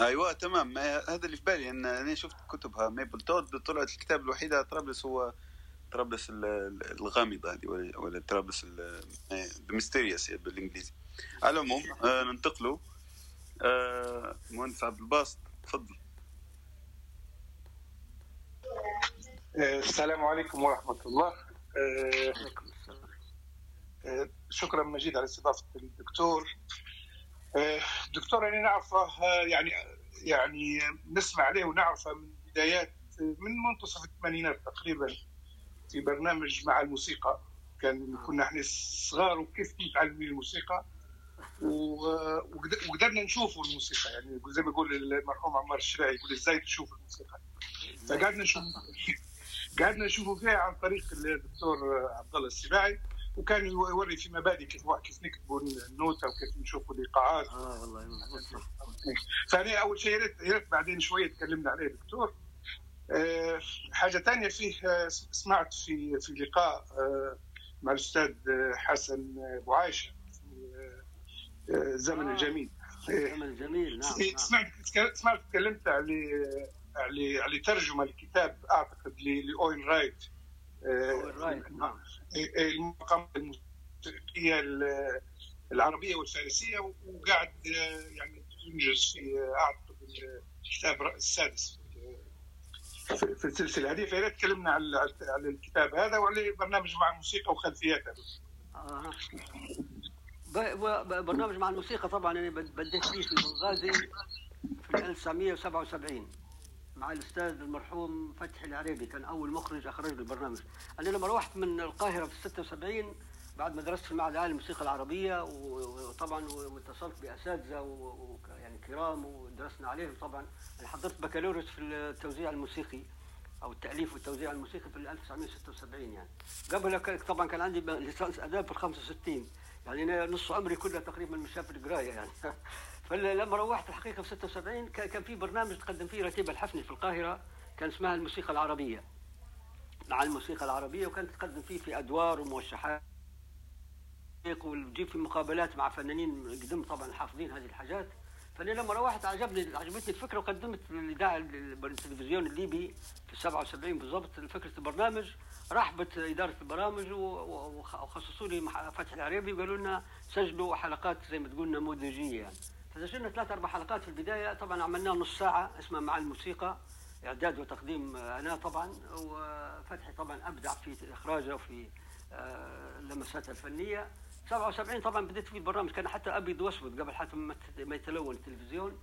ايوه تمام، هذا اللي في بالي. ان انا شفت كتبها ميبل تود، طلعت الكتاب الوحيده طرابلس هو طرابلس الغامضه هذه، ولا طرابلس الميستيريوس بالانجليزي. على العموم ننتقلوا. مهندس عبد الباسط تفضل. السلام عليكم ورحمه الله. عليكم السلام. شكرا مجيد على استضافه الدكتور. الدكتور انا نعرفه، يعني نسمع عليه ونعرفه من بدايات، من منتصف الثمانينات تقريبا، في برنامج مع الموسيقى كنا احنا صغار، وكيف تعلمين الموسيقى، وقدرنا نشوفوا الموسيقى، يعني زي ما يقول المرحوم عمار الشراعي يقول ازاي تشوف الموسيقى، فقعدنا نشوفوا فيها عن طريق الدكتور عبد الله السباعي، وكان يوري في مبادئ كيف نكتبوا النوتة وكيف نشوفوا الايقاعات. والله فأنا أول شيء يا ريت بعدين شوية تكلمنا عليه دكتور. حاجة ثانية، فيه سمعت في لقاء مع الأستاذ حسن أبو عايشة في زمن الجميل. زمن الجميل، نعم. سمعت تكلمت على ترجمة الكتاب أعتقد لأوين رايت. نعم. المقامات الموسيقية العربية والفارسية، وقاعد يعني ينجز في أعتقد الكتاب السادس في السلسلة هذه. فإذا تكلمنا على الكتاب هذا وعلى برنامج مع الموسيقى وخلفياته. برنامج مع الموسيقى طبعا أنا بديت فيه في بنغازي في 1977 مع الأستاذ المرحوم فتحي العريبي، كان أول مخرج أخرج لي البرنامج. أنا لما روحت من القاهرة في 76 بعد ما درست في المعهد العالي للموسيقى العربية، وطبعا واتصلت بأساتذة ويعني كرام ودرسنا عليهم. طبعا أنا حضرت بكالوريوس في التوزيع الموسيقي أو التأليف والتوزيع الموسيقي في 1976 يعني. قبلها طبعا كان عندي ليسانس آداب في 65 يعني، أنا نص عمري كله تقريبا مشى في القراية يعني. فلما روحت الحقيقه في 76 كان في برنامج تقدم فيه رتيبه الحفني في القاهره، كان اسمها الموسيقى العربيه مع الموسيقى العربيه، وكانت تقدم فيه في ادوار وموشحات وتجيب في مقابلات مع فنانين قدم طبعا حافظين هذه الحاجات. فانا لما روحت عجبتني الفكره، وقدمت للاذاعه التلفزيون الليبي في 77 بالضبط فكره البرنامج. رحبت اداره البرامج وخصصوا لي فتحي العريبي، وقالوا لنا سجلوا حلقات زي ما تقول نموذجيه يعني. فسجلنا 3-4 حلقات في البدايه، طبعا عملناه نص ساعه اسمها مع الموسيقى، اعداد وتقديم انا طبعا، وفتحي طبعا ابدع في اخراجه وفي لمساتها الفنيه. 77 طبعا بديت في البرنامج، كان حتى ابيض واسود قبل حتى ما يتلون التلفزيون.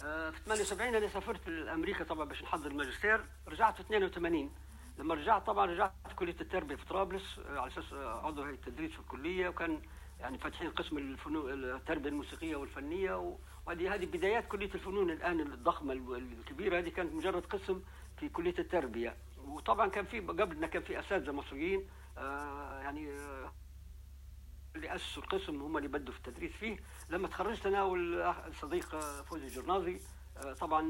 في 78 انا سافرت لامريكا طبعا باش نحضر الماجستير، رجعت في 82. لما رجعت طبعا رجعت كليه التربيه في طرابلس على اساس عضو هيئه التدريس في الكليه، وكان يعني فاتحين قسم التربيه الموسيقيه والفنيه، وهذه بدايات كليه الفنون الان الضخمه الكبيره. هذه كانت مجرد قسم في كليه التربيه، وطبعا كان في قبلنا كان في اساتذه مصريين يعني اللي اسسوا القسم، هم اللي بدوا في التدريس فيه. لما تخرجت انا والصديق فوزي الجرناضي، طبعا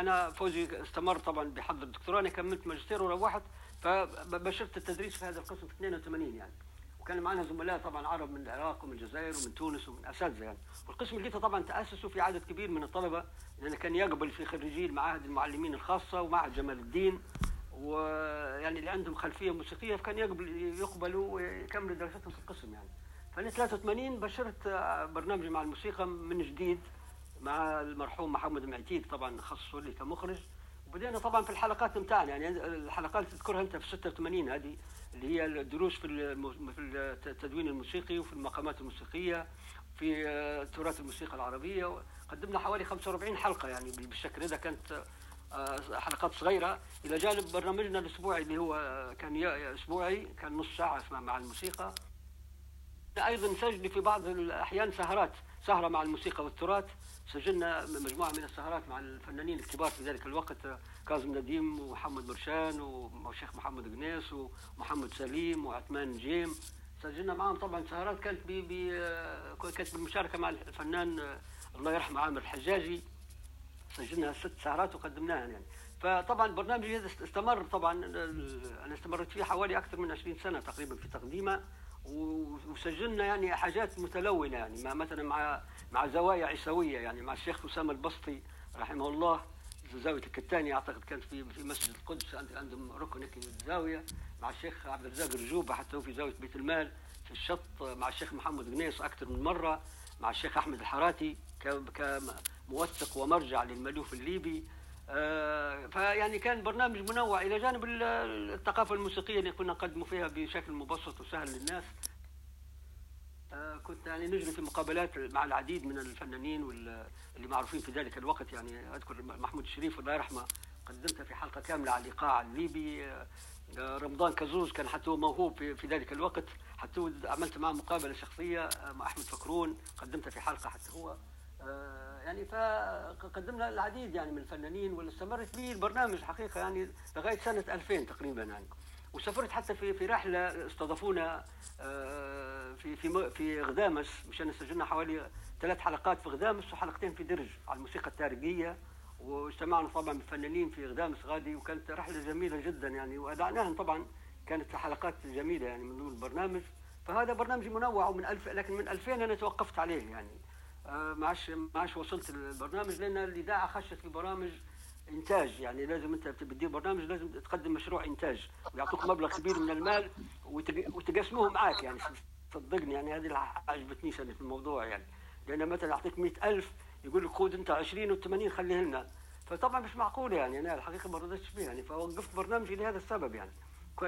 انا فوزي استمر طبعا بحضر الدكتوراه، انا كملت ماجستير وروحت، فبشرت التدريس في هذا القسم في 82 يعني. كان معنا زملاء طبعا عرب من العراق ومن الجزائر ومن تونس ومن اساتذه يعني. والقسم اللي طبعا تاسسوا في عدد كبير من الطلبه، لان كان يقبل في خريجي المعاهد المعلمين الخاصه ومعهد جمال الدين، ويعني اللي عندهم خلفيه موسيقيه، فكان يقبلوا ويكملوا دراستهم في القسم يعني. فانا 83 بشرت برنامجي مع الموسيقى من جديد مع المرحوم محمد المعتيد، طبعا خصصوا لي كمخرج. وبدينا طبعا في الحلقات نتاعنا يعني، الحلقات اللي تذكرها انت في 86 هذه اللي هي الدروس في التدوين الموسيقي وفي المقامات الموسيقيه في تراث الموسيقى العربيه. قدمنا حوالي 45 حلقه يعني بالشكل هذا، كانت حلقات صغيره الى جانب برنامجنا الاسبوعي اللي هو كان اسبوعي، كان نص ساعه اسمها مع الموسيقى. ايضا سجل في بعض الاحيان سهرات، سهره مع الموسيقى والتراث، سجلنا مجموعه من السهرات مع الفنانين الكبار في ذلك الوقت، كاظم نديم ومحمد برشان والشيخ محمد جنيس ومحمد سليم وعثمان نجيم، سجلنا معهم طبعا سهرات كانت كانت بالمشاركه مع الفنان الله يرحمه عامر الحجاجي، سجلنا 6 سهرات وقدمناها يعني. فطبعا برنامج هذا استمر طبعا، انا استمرت فيه حوالي اكثر من 20 سنه تقريبا في تقديمه، وسجلنا يعني حاجات متلونه يعني، مثلا مع زوايا عيسويه يعني، مع الشيخ اسامه البسطي رحمه الله في زاوية الكتاني، أعتقد كان في مسجد القدس، عندهم ركن هيك زاوية مع الشيخ عبد الرزاق الرجوبة، حتى هو في زاوية بيت المال في الشط، مع الشيخ محمد جنيس أكثر من مرة، مع الشيخ أحمد الحراتي كموثق ومرجع للمألوف الليبي. فيعني كان برنامج منوع إلى جانب الثقافة الموسيقية اللي كنا نقدموا فيها بشكل مبسط وسهل للناس. كنت يعني نجري في مقابلات مع العديد من الفنانين اللي معروفين في ذلك الوقت. يعني أذكر محمود الشريف الله يرحمه قدمتها في حلقة كاملة على الإيقاع الليبي. رمضان كزوز كان حتى هو موهوب في ذلك الوقت، حتى عملت معه مقابلة شخصية مع أحمد فكرون قدمتها في حلقة حتى هو. يعني فقدمنا العديد يعني من الفنانين، واستمرت به البرنامج حقيقة يعني لغاية سنة 2000 تقريبا يعني. وسافرت حتى في رحلة استضافونا في في في غدامس مشان سجلنا حوالي 3 حلقات في غدامس وحلقتين في درج على الموسيقى التاريخية، واجتمعنا طبعا بالفنانين في غدامس غادي، وكانت رحلة جميلة جدا يعني، وأدعناهم طبعا كانت حلقات جميلة يعني من ضمن البرنامج. فهذا برنامج منوع ومن 1000، لكن من 2000 أنا توقفت عليه يعني، ما عادش وصلت للبرنامج، لأن الإذاعة خشت في برامج إنتاج. يعني لازم أنت بتدير برنامج لازم تقدم مشروع إنتاج ويعطوك مبلغ كبير من المال وتقسموه معاك يعني. صدقني يعني هذه اللي عجبتنيش أنا في الموضوع يعني، لأن مثلا أعطيك 100,000 يقول لك خذ أنت 20 و80 خليه لنا، فطبعا مش معقولة يعني. أنا الحقيقة ما رضيتش بيه يعني، فوقفت برنامجي لهذا السبب يعني.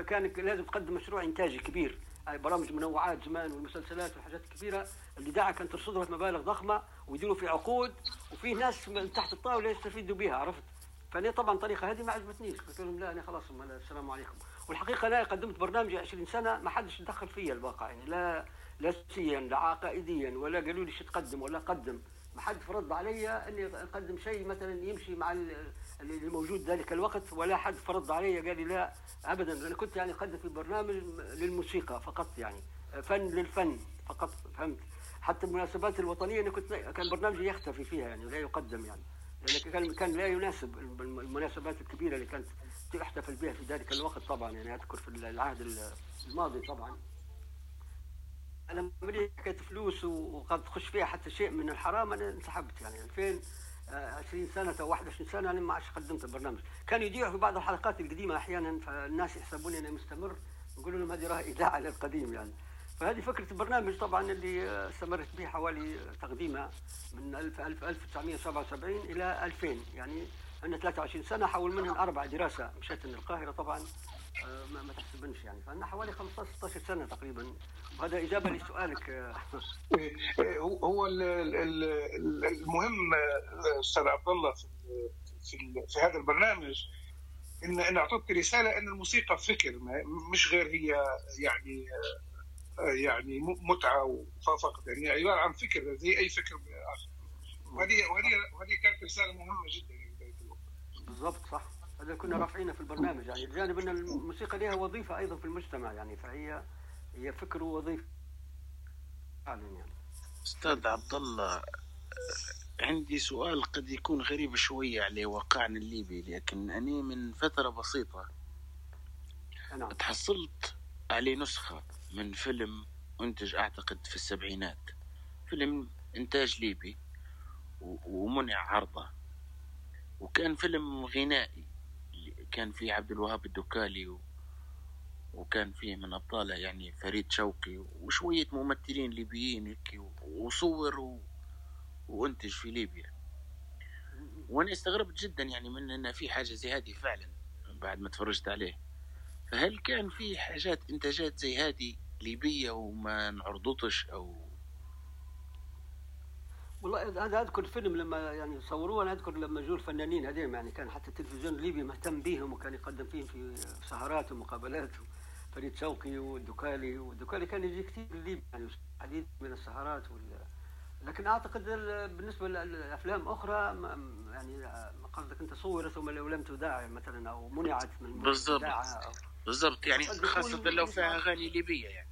كان لازم تقدم مشروع إنتاجي كبير، برامج منوعات زمان والمسلسلات والحاجات الكبيرة، الإذاعة كانت ترصدها مبالغ ضخمة ويديروا في عقود وفي ناس من تحت الطاولة يستفيدوا بها، عرفت؟ فأنا طبعا الطريقة هذه ما عجبتنيش، قلت لهم لا أنا خلاص السلام عليكم. والحقيقة أنا قدمت برنامجي 20 سنة ما حدش تدخل فيا الواقع يعني، لا سياسيا لا عقائديا، ولا قالوا لي شو تقدم ولا قدم، ما حد فرض عليا اني اقدم شيء مثلا يمشي مع اللي موجود ذلك الوقت، ولا حد فرض عليا قال لي لا ابدا. انا كنت يعني اقدم في برنامج للموسيقى فقط يعني، فن للفن فقط، فهمت؟ حتى المناسبات الوطنيه انا كان برنامجي يختفي فيها يعني، لا يقدم يعني، لان كان لا يناسب المناسبات الكبيره اللي كانت تحتفل بها في ذلك الوقت طبعا يعني. اذكر في العهد الماضي طبعا انا ملي حكيت فلوس وقد تخش فيها حتى شيء من الحرام انا انسحبت يعني. 20 سنه او 21 سنه انا ما عادش قدمت البرنامج. كان يذيع في بعض الحلقات القديمه احيانا، فالناس يحسبوني انا مستمر، نقول لهم هذه راهي اذاعه على القديم يعني. فهذه فكره البرنامج طبعا اللي استمرت به حوالي تقديمها من 1977 الى 2000 يعني. عندنا 23 سنه، حول منهم 4 دراسه مشيت للقاهره طبعا، ما تحسبنش يعني، فعندنا حوالي 15 16 سنه تقريبا. وهذا اجابه لسؤالك. هو المهم استاذ عبد الله في هذا البرنامج ان اعطيت رساله ان الموسيقى فكر، مش غير هي يعني متعه فقط يعني، عباره عن فكر زي اي فكر اخر. وهذه كانت رساله مهمه جدا في بدايه الوقت. بالضبط صح، هذا كنا رافعينه في البرنامج يعني، بجانب ان الموسيقى لها وظيفه ايضا في المجتمع يعني، فهي فكر ووظيفه يعني. استاذ عبد الله، عندي سؤال قد يكون غريب شويه على واقعنا الليبي، لكن انا من فتره بسيطه تحصلت على نسخه من فيلم انتج اعتقد في السبعينات، فيلم انتاج ليبي ومنع عرضه، وكان فيلم غنائي كان فيه عبد الوهاب الدكالي وكان فيه من أبطاله يعني فريد شوقي وشوية ممثلين ليبيين هيك، وصور وانتج في ليبيا. وانا استغربت جدا يعني من ان في حاجة زي هذه فعلا بعد ما تفرجت عليه. فهل كان في حاجات انتاجات زي هذه ليبية وما نعرضتش او؟ والله هذا اذكر الفيلم لما يعني صوروه، انا اذكر لما جو الفنانين هذين يعني، كان حتى التلفزيون الليبي مهتم بيهم وكان يقدم فيهم في سهرات ومقابلات، فريد شوقي والدكالي كان يجي كثير الليبي يعني عديد من السهرات لكن اعتقد بالنسبه لافلام اخرى يعني قصدك انت صورت ولم تداعى مثلا او منعت من الاذاعه. بالضبط يعني، خاصه لو فيها اغاني ليبيه يعني.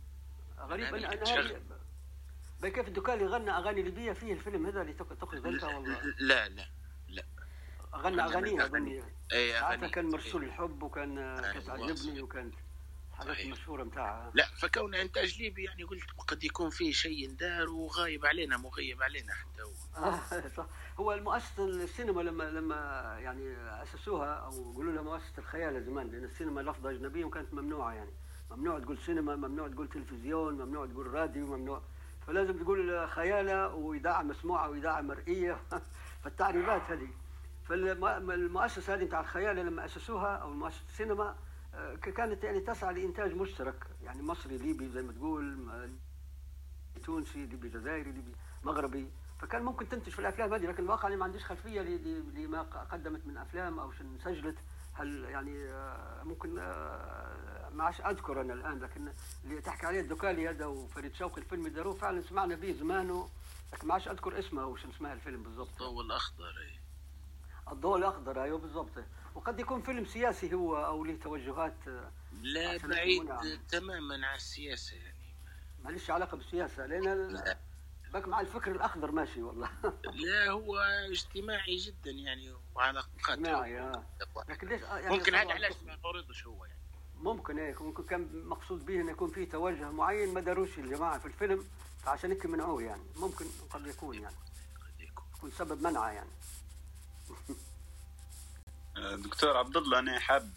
غريب انا كيف الدكالي غنى اغاني ليبيه فيه الفيلم هذا اللي تقصد انت؟ والله لا لا لا، غنى اغاني اي اغاني، كان مرسول الحب وكان كتعجبني وكان حضرتك المشهوره نتاعها. لا فكون انتاج ليبي يعني قلت قد يكون فيه شيء دار وغايب علينا مغيب علينا حتى هو. صح. هو المؤسسه السينما لما يعني اسسوها او قالوا لها مؤسسه الخيال زمان، لان السينما لفظه اجنبيه وكانت ممنوعه، يعني ممنوع تقول سينما، ممنوع تقول تلفزيون، ممنوع تقول راديو، ممنوع، فلازم تقول خياله واذاعه مسموعه واذاعه مرئيه فالتعريبات هذه. فالمؤسسه هذه نتاع الخياله لما اسسوها او مؤسسه السينما كانت يعني تسعى لإنتاج مشترك، يعني مصري ليبي زي ما تقول، تونسي ليبي، جزائري ليبي، مغربي، فكان ممكن تنتج في الأفلام هذه. لكن الواقع أنا ما عنديش خلفية لما قدمت من أفلام أو شن سجلت، هل يعني ممكن ما عادش أذكر أنا الآن. لكن اللي تحكي عليه الدوكالي هذا وفريد شوقي الفيلم اللي داروه فعلا سمعنا به زمانه، لكن ما عادش أذكر اسمه وشن اسمها الفيلم بالضبط. الضوء الأخضر. أي الضوء الأخضر، أيوه بالضبط. وقد يكون فيلم سياسي هو او له توجهات لا بعيد تماما عن السياسه، يعني ماليش علاقه بالسياسه لان بك مع الفكر الاخضر ماشي والله. لا هو اجتماعي جدا يعني وعلاقات اجتماعي لكن ليش يعني ممكن هذا علاش ما يعرضش هو يعني ممكن هيك ممكن كان مقصود به انه يكون فيه توجه معين ما داروش الجماعه في الفيلم، فعشان هيك منعوه يعني ممكن قد يكون يعني يكون سبب منعه يعني. دكتور عبد الله، انا حاب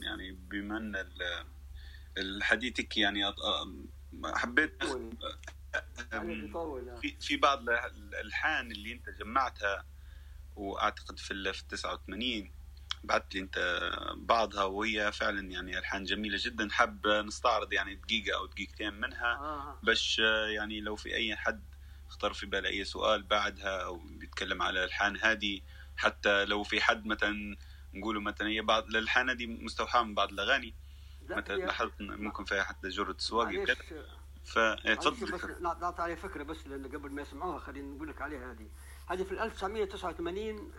يعني بما ان حديثك يعني حبيت في بعض الالحان اللي انت جمعتها، واعتقد في 89 بعثت لي انت بعضها، وهي فعلا يعني الحان جميله جدا. حاب نستعرض يعني دقيقه او دقيقتين منها باش يعني لو في اي حد اختار في باله اي سؤال بعدها او بيتكلم على الالحان هذه، حتى لو في حد مثلا نقوله مثلا هي بعض الالحان دي مستوحاه من بعض الاغاني مثلا لاحظت ممكن فيها حتى جرة سواقي وكذا، فتفضل نعطي عليها فكره بس لان قبل ما يسمعوها خلينا نقول لك عليها. هذه في 1989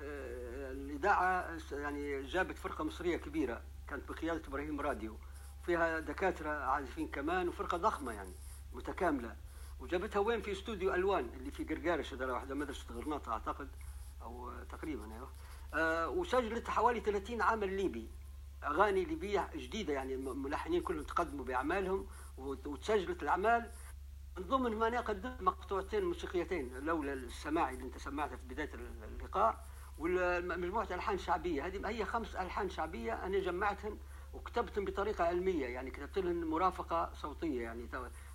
الاذاعه يعني جابت فرقه مصريه كبيره كانت بقياده ابراهيم راديو، فيها دكاتره عازفين كمان وفرقه ضخمه يعني متكامله، وجابتها وين في استوديو الوان اللي في قرقارش، هذا واحده مدرسه غرناطه اعتقد او تقريبا ايوه. وسجلت حوالي 30 عامل ليبي، اغاني ليبيه جديده يعني ملحنين كلهم تقدموا باعمالهم وتسجلت الاعمال. من ضمن ما قدمت مقطوعتين موسيقيتين، لولا السماعي اللي انت سمعتها في بدايه اللقاء، ومجموعه الحان شعبيه. هذه هي 5 الحان شعبيه انا جمعتهم وكتبتهم بطريقه علميه، يعني كتبت لهم مرافقه صوتيه، يعني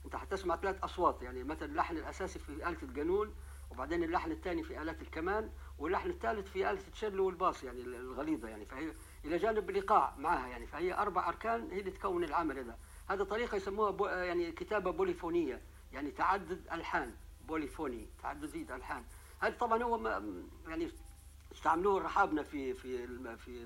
انت حتسمع 3 اصوات، يعني مثلا اللحن الاساسي في آلة القانون، وبعدين اللحن الثاني في آلات الكمان، واللحن الثالث في آلة التشيلو والباص يعني الغليظة يعني، فهي إلى جانب الإيقاع معها يعني، فهي 4 أركان هي اللي تكون العمل هذا. هذا طريقة يسموها يعني كتابة بوليفونية، يعني تعدد ألحان، بوليفوني تعدد ألحان. هذا طبعا هو يعني استعملوه رحابنا في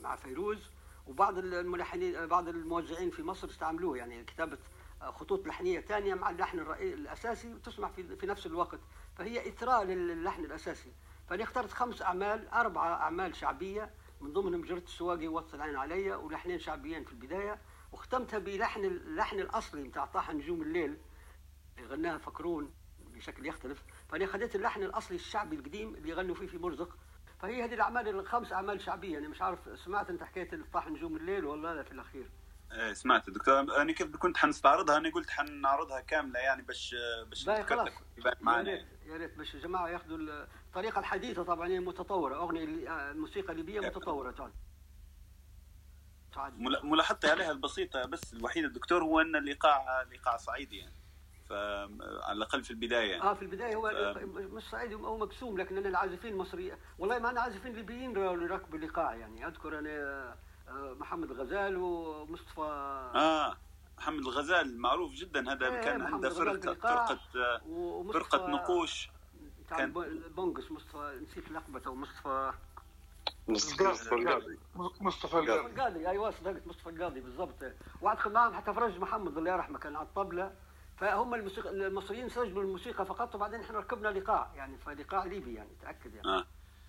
مع فيروز، وبعض الملحنين بعض الموزعين في مصر استعملوه، يعني كتابة خطوط لحنية ثانية مع اللحن الأساسي وتسمع في نفس الوقت، فهي إثراء للحن الأساسي. فأنا اخترت 5 أعمال، 4 أعمال شعبية من ضمنهم جرة السواقي ووطي العين عليا ولحنين شعبيين في البداية، وختمتها بلحن اللحن الأصلي متاع طاح نجوم الليل اللي غناها فكرون بشكل يختلف، فأنا خديت اللحن الأصلي الشعبي القديم اللي غنوا فيه في مرزق. فهي هذه الأعمال ال5 أعمال شعبية. أنا مش عارف سمعت أنت حكاية طاح نجوم الليل ولا لا في الأخير؟ سمعت دكتور. انا كيف كنت حنستعرضها، انا قلت حنعرضها كامله يعني باش خلاص يبان معنا، يا ريت باش الجماعه ياخذوا الطريقه الحديثه. طبعا هي متطوره، اغنيه الموسيقى الليبيه متطوره تعد. ملاحظتي عليها البسيطه بس الوحيده الدكتور هو ان الايقاع صعيدي يعني، فعلى الاقل في البدايه يعني. في البدايه هو مش صعيدي او مقسوم، لكن انا العازفين مصريين والله معنا عازفين ليبيين ركبوا الايقاع يعني. اذكر انا محمد الغزال ومصطفى محمد الغزال معروف جدا، هذا كان عنده فرقة نقوش كان بونقس مصطفى، نسيت لقبته، مصطفى القاضي ايوه صدقت، مصطفى القاضي بالضبط. واعتقد معهم حتى فرج محمد الله يرحمه كان على الطبلة. فهم المصريين سجلوا الموسيقى فقط، وبعدين احنا ركبنا لقاع يعني، فلقاع ليبي يعني تأكد يعني.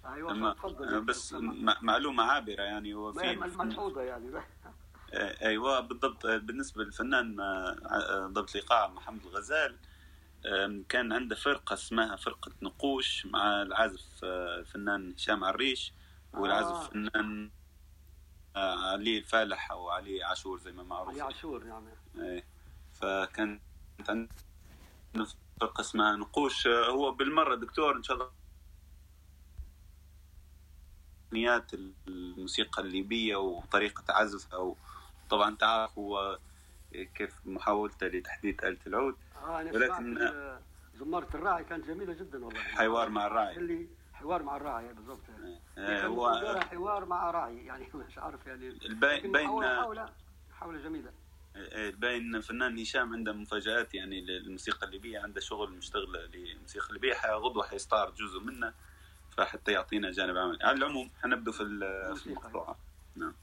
ايوه تفضل. بس معلومه عابره يعني، وفي ملحوظه يعني ايوه بالضبط. بالنسبه للفنان ضبط الايقاع محمد الغزال، كان عنده فرقه اسمها فرقه نقوش مع العازف الفنان هشام عريش والعازف الفنان علي الفالح او علي عاشور زي ما معروف. علي عاشور نعم. ايه فكان فرقة اسمها نقوش. هو بالمره دكتور ان شاء الله تقنيات الموسيقى الليبيه وطريقه عزف، او طبعا تعرف هو كيف محاولته لتحديث آلة العود. ولكن زمارة الراعي كانت جميله جدا والله. حوار مع الراعي اللي حوار مع الراعي بالضبط. هو حوار مع راعي يعني مش عارف يعني بين محاولة جميله. باين فنان هشام عنده مفاجآت يعني للموسيقى الليبيه، عنده شغل مشتغله للموسيقى الليبيه. غدوه حيستعرض جزء منه فحتى يعطينا جانب عملي. على العموم حنبدو في المقطوعه. نعم.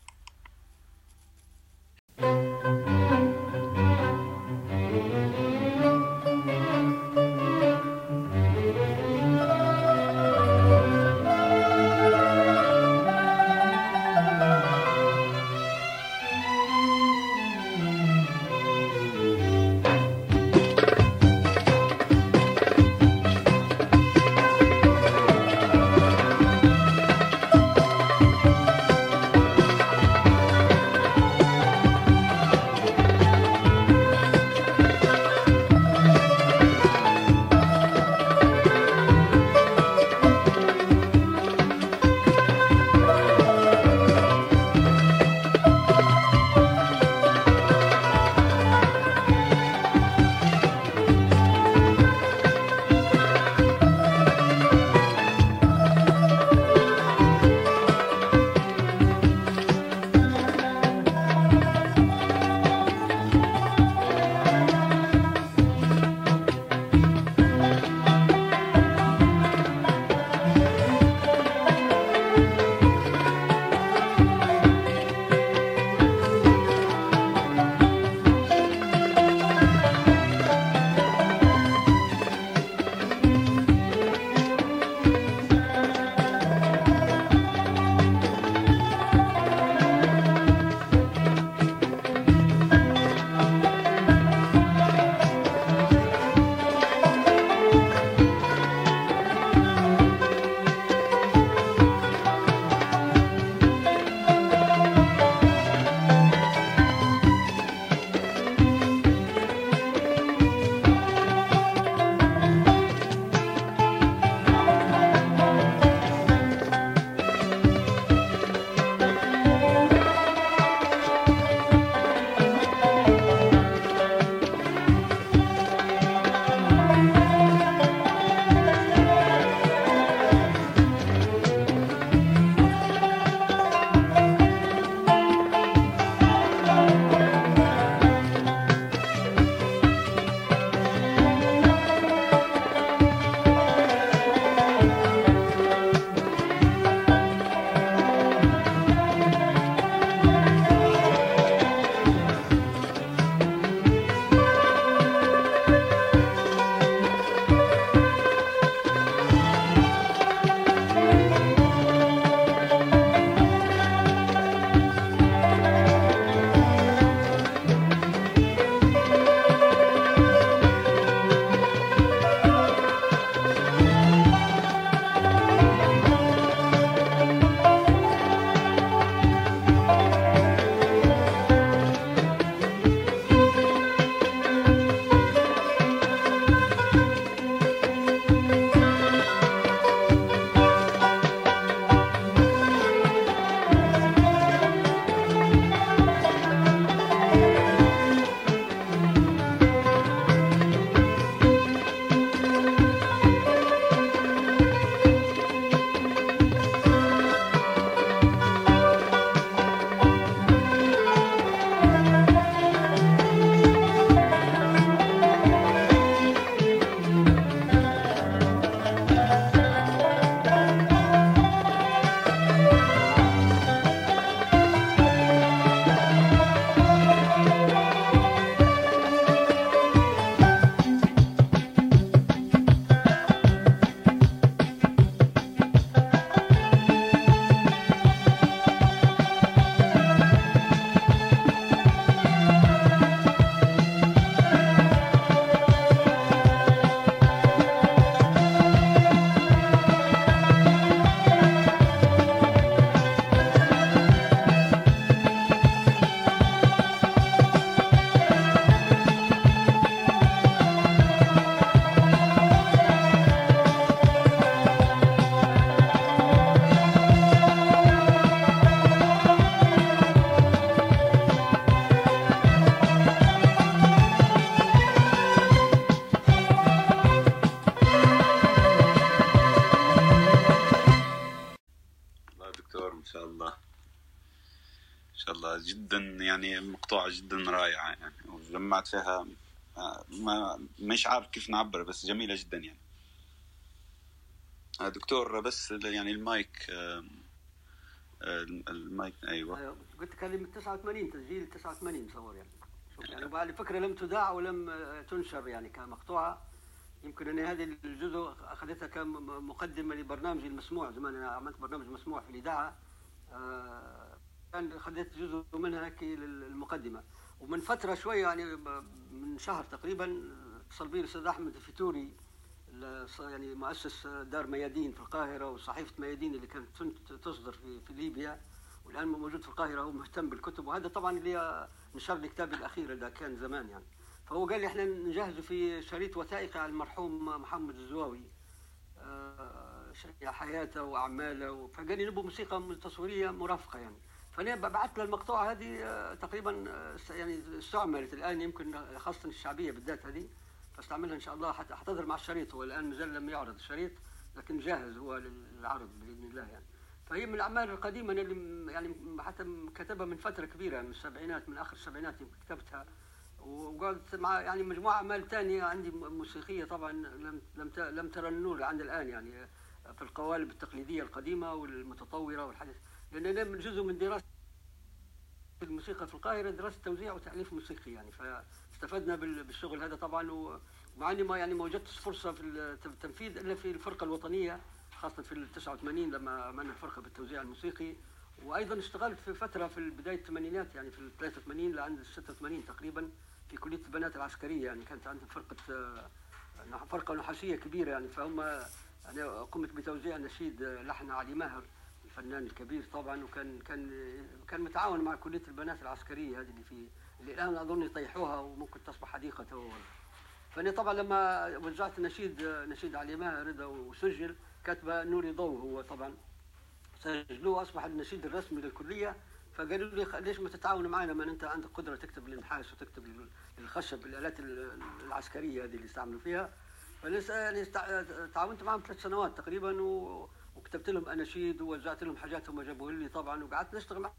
مقطوعة جدا رائعة يعني، وجمعت فيها ما مش عارف كيف نعبر، بس جميلة جدا يعني. دكتور بس يعني المايك المايك ايوه قلت كلمة 89 تسجيل 89 صور يعني. شوف يعني بقى الفكرة لم تداع ولم تنشر يعني كمقطوعة. يمكن ان هذه الجزء اخذتها كمقدمة لبرنامجي المسموع زمان، انا عملت برنامج مسموع في الإذاعة، كان خدت جزء منها كالمقدمة. ومن فترة شوية يعني من شهر تقريبا اتصل بي الأستاذ أحمد الفكرون يعني مؤسس دار ميادين في القاهرة وصحيفة ميادين اللي كانت تصدر في ليبيا والآن موجود في القاهرة، هو مهتم بالكتب، وهذا طبعا اللي نشر لي كتابي الأخير ده كان زمان يعني. فهو قال لي احنا نجهز في شريط وثائقي على المرحوم محمد الزواوي، حياته وأعماله، فقال لي نبغى موسيقى تصويرية مرافقة يعني. فأنا بعثت له المقطوعة هذه تقريبا يعني استعملت الآن يمكن خاصة الشعبية بالذات هذه، فاستعملها إن شاء الله حتى أحتضر مع الشريط. هو الآن مازال لم يعرض الشريط لكن جاهز هو للعرض بإذن الله يعني. فهي من الأعمال القديمة اللي يعني حتى كتبها من فترة كبيرة يعني من السبعينات، من آخر السبعينات يمكن كتبتها، وقعدت مع يعني مجموعة أعمال تانية عندي موسيقية طبعا لم ترى النور عند الآن يعني، في القوالب التقليدية القديمة والمتطورة والحديث، لأن أنا من جزء من دراسة الموسيقى في القاهرة درست توزيع وتأليف موسيقي يعني، فاستفدنا بالشغل هذا طبعا. ومع إني ما يعني ما وجدتش فرصة في التنفيذ إلا في الفرقة الوطنية خاصة في ال 89 لما عملنا الفرقة بالتوزيع الموسيقي، وأيضا اشتغلت في فترة في بداية الثمانينات يعني في ال 83 لعند ال 86 تقريبا في كلية البنات العسكرية يعني، كانت عندي فرقة نحاسية كبيرة يعني، فهم أنا قمت بتوزيع نشيد لحن علي ماهر الفنان الكبير طبعا، وكان كان كان متعاون مع كلية البنات العسكرية هذه اللي في اللي الآن أظن يطيحوها وممكن تصبح حديقة. فأنا طبعا لما وزعت نشيد علي ماهر رضا وسجل كتبه نوري ضوء، هو طبعا سجلوه أصبح النشيد الرسمي للكلية، فقالوا لي ليش ما تتعاون معنا ما أنت عندك قدرة تكتب للنحاس وتكتب للخشب الآلات العسكرية هذه اللي استعملوا فيها. فلسه يعني تعاونت معهم 3 سنوات تقريبا وكتبت لهم اناشيد ووزعت لهم حاجات هم جابوها لي طبعا، وقعدت نشتغل مع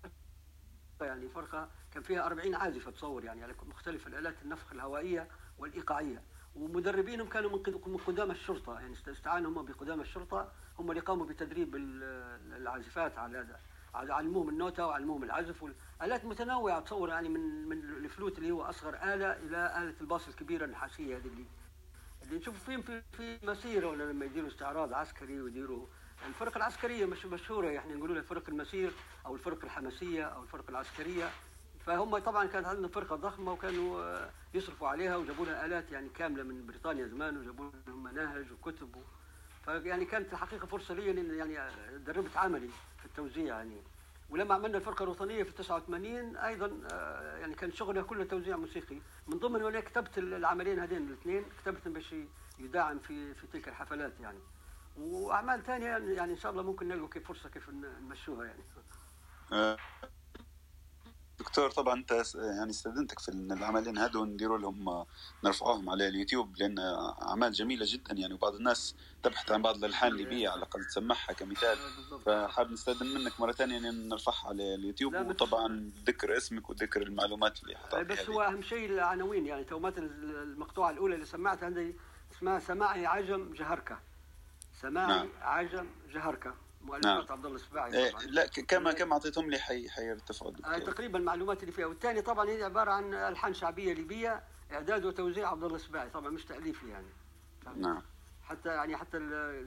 يعني فرقه كان فيها 40 عازف تصور يعني على مختلف الالات النفخ الهوائيه والايقاعيه، ومدربينهم كانوا من قدام الشرطه يعني، استعانوا هم بقدام الشرطه، هم اللي قاموا بتدريب العازفات على هذا، علموهم النوته وعلموهم العزف والالات متنوعه تصور يعني من الفلوت اللي هو اصغر اله الى اله الباص الكبيره النحاسيه هذه اللي نشوف فيهم في مسيره، ولا لما يديروا استعراض عسكري ويديروا الفرق العسكريه مش مشهوره احنا نقولوا لها فرق المسير او الفرق الحماسيه او الفرق العسكريه. فهم طبعا كانت عندنا فرقه ضخمه وكانوا يصرفوا عليها وجابوا لها الات يعني كامله من بريطانيا زمان، وجابوا لهم مناهج وكتب فيعني كانت الحقيقه فرصه لي يعني دربت عملي في التوزيع يعني. ولما عملنا الفرقه الوطنيه في 89 ايضا يعني كان شغلنا كله توزيع موسيقي، من ضمن وانا كتبت العملين هذين الاثنين كتبتهم باش يدعم في تلك الحفلات يعني، واعمال ثانيه يعني ان شاء الله ممكن نلقوا كيف فرصه كيف نمشوها يعني. دكتور طبعا انت يعني استاذنتك في العملين هذو نديروا لهم نرفعوهم على اليوتيوب لان اعمال جميله جدا يعني، وبعض الناس تبحث عن بعض الالحان الليبيه على الاقل تسمعها كمثال، فحاب نستاذن منك مره ثانيه ان نرفعها على اليوتيوب، وطبعا ذكر اسمك وذكر المعلومات اللي حطيتها. بس هو اهم شيء العناوين يعني، تومات المقطوعه الاولى اللي سمعتها عندي اسمها سماعي عجم جهركه، سماعي نعم. عجم جهركة مؤلفة نعم. عبد الله الشعالي طبعا لا كما اعطيتهم لي حيرتفعوا تقريبا المعلومات اللي فيها. والثاني طبعا هي عباره عن الحان شعبيه ليبيه اعداد وتوزيع عبد الله الشعالي طبعا مش تاليفي يعني نعم. حتى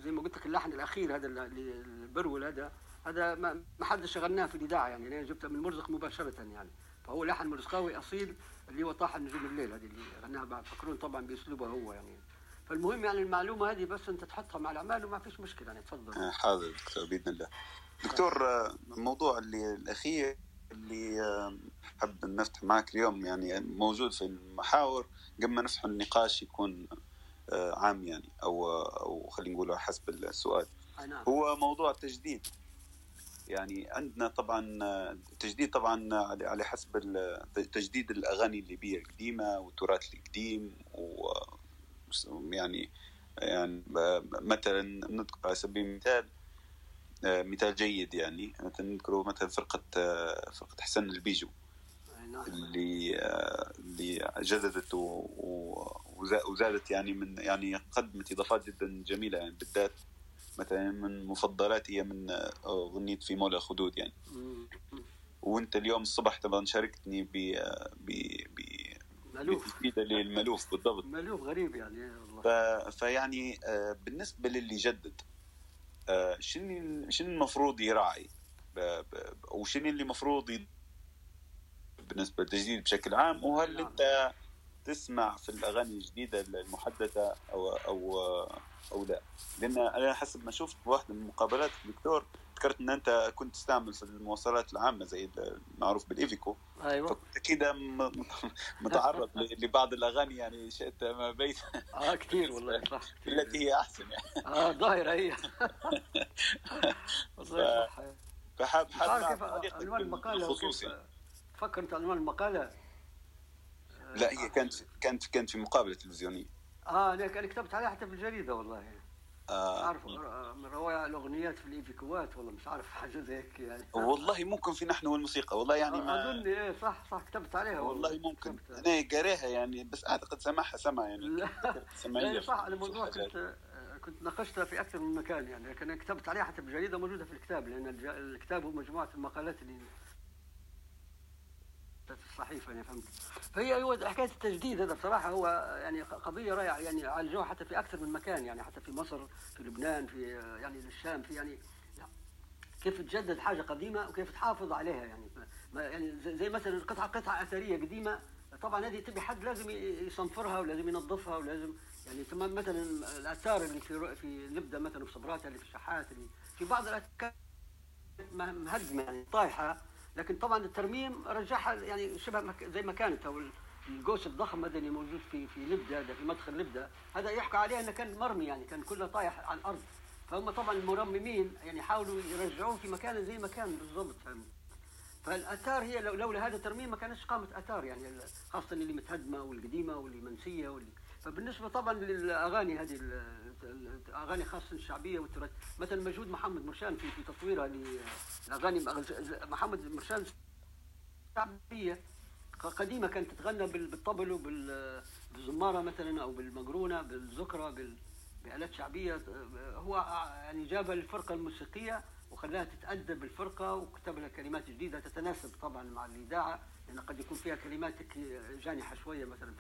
زي ما قلت لك اللحن الاخير هذا البرول هذا ما حدش شغلناه في الاذاعه يعني، انا جبته من مرزق مباشره يعني، فهو لحن مرزقاوي اصيل اللي هو طاح نجوم الليل هذه اللي غناها بعد فكرون طبعا باسلوبه هو يعني. فالمهم يعني المعلومه هذه بس انت تحطها مع الاعمال وما فيش مشكله يعني. تفضل. حاضر دكتور باذن الله. دكتور الموضوع الاخير اللي حاب نفتح معك اليوم يعني موجود في المحاور قبل ما نفتح النقاش يكون عام يعني او خلينا نقوله حسب السؤال نعم. هو موضوع التجديد يعني، عندنا طبعا تجديد طبعا على حسب تجديد الاغاني الليبيه القديمه والتراث القديم و يعني مثلا نذكر على سبيل المثال مثال جيد يعني، مثلا نذكر فرقة حسن البيجو اللي جددت وزادت يعني من يعني قدمت اضافات جدا جميله يعني، بالذات مثلا من مفضلاتي هي من اغنيه في مولى الخدود يعني. وانت اليوم الصبح طبعا شاركتني ب ملوف للملوف بالضبط، ملوف غريب يعني والله. فيعني بالنسبه للي جدد شنو المفروض يراعي وشنو اللي المفروض بالنسبه للتجديد بشكل عام؟ وهل انت تسمع في الاغاني الجديده المحدثه او لا؟ لان انا حسب ما شفت بواحد من مقابلات الدكتور ذكرت ان انت كنت تستعمل في المواصلات العامه زي المعروف بالايفيكو. ايوه فكنت كده متعرض لبعض الاغاني يعني شئت ما بيت كثير والله صح، التي هي احسن يعني ظاهره هي والله صح. فحاب عنوان المقاله خصوصي، فكر انت عنوان المقاله؟ لا هي كانت في مقابله تلفزيونيه. انا كتبت عليها حتى في الجريده والله عارف من رواية الأغنيات في الإيفيكوات والله مش عارف حاجة زيك يعني والله ممكن في نحن والموسيقى والله يعني ما أظن إيه صح كتبت عليها والله ممكن أنا قاريها يعني بس أعتقد سماحها سمع يعني لا صح الموضوع كنت ناقشتها في أكثر من مكان يعني، لكن كتبت عليها حتى بجريدة موجودة في الكتاب، لأن الكتاب هو مجموعة المقالات اللي في الصحيفة يعني فهمت. فهي حكاية التجديد هذا بصراحة هو يعني قضية رائعة يعني على الجو حتى في أكثر من مكان يعني، حتى في مصر في لبنان في يعني الشام في يعني كيف تجدد حاجة قديمة وكيف تحافظ عليها يعني زي مثلا قطعة أثرية قديمة طبعا هذه تبي حد لازم يصنفرها ولازم ينظفها ولازم يعني تمام. مثلا الآثار اللي في لبدا مثلا في صبراتها اللي في الشحات اللي في بعض الأثار مهدمة يعني طايحة، لكن طبعا الترميم رجعها يعني شبه زي ما كانت. او القوس الضخم هذا اللي موجود في لبدا هذا في مدخل لبدا هذا يحكى عليه انه كان مرمي يعني كان كله طايح على الارض، فهم طبعا المرممين يعني حاولوا يرجعوه في مكانه زي ما كان بالضبط فهم. فالاثار هي لولا هذا الترميم ما كانتش قامت اثار يعني، خاصه اللي متهدمه والقديمه واللي منسيه واللي. فبالنسبه طبعا للاغاني هذه الاغاني خاصه الشعبيه والتراث مثلا مجهود محمد برشان في تطويرها للاغاني. محمد برشان شعبيه قديمه كانت تتغنى بالطبل وبالزماره مثلا او بالمقرونه بالذكرى بالآلات شعبيه، هو يعني جاب الفرقه الموسيقيه وخلاها تتأدب بالفرقه وكتب لها كلمات جديده تتناسب طبعا مع الاذاعه، لأن قد يكون فيها كلمات جانحة شوية مثلا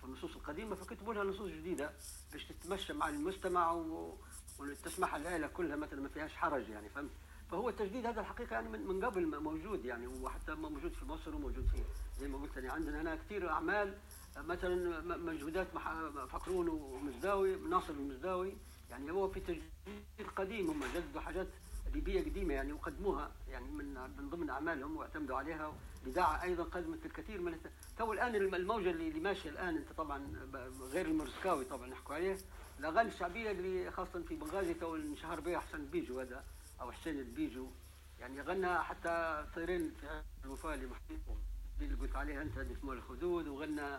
في النصوص القديمة، فكتبوا لها نصوص جديدة باش تتمشى مع المستمع وتسمعها الآلة كلها مثلا ما فيهاش حرج يعني فهمت. فهو التجديد هذا الحقيقة يعني من قبل موجود يعني، وحتى موجود في مصر وموجود في زي ما قلت يعني عندنا هنا كثير أعمال مثلا مجهودات فكرون ومزداوي ناصر المزداوي يعني هو في تجديد قديم، هم جددوا حاجات ليبية قديمة يعني وقدموها يعني من ضمن أعمالهم واعتمدوا عليها. الإذاعة أيضا قدمت الكثير من تو الآن الموجة اللي ماشية الآن أنت طبعا غير المرزكاوي طبعا نحكوا عليه الأغاني الشعبية اللي خاصة في بنغازي تو انشهر بها حسن البيجو هذا أو حسين البيجو يعني غنى حتى طيرين في الوفاة اللي قلت عليها أنت هذه في مول الخدود، وغنى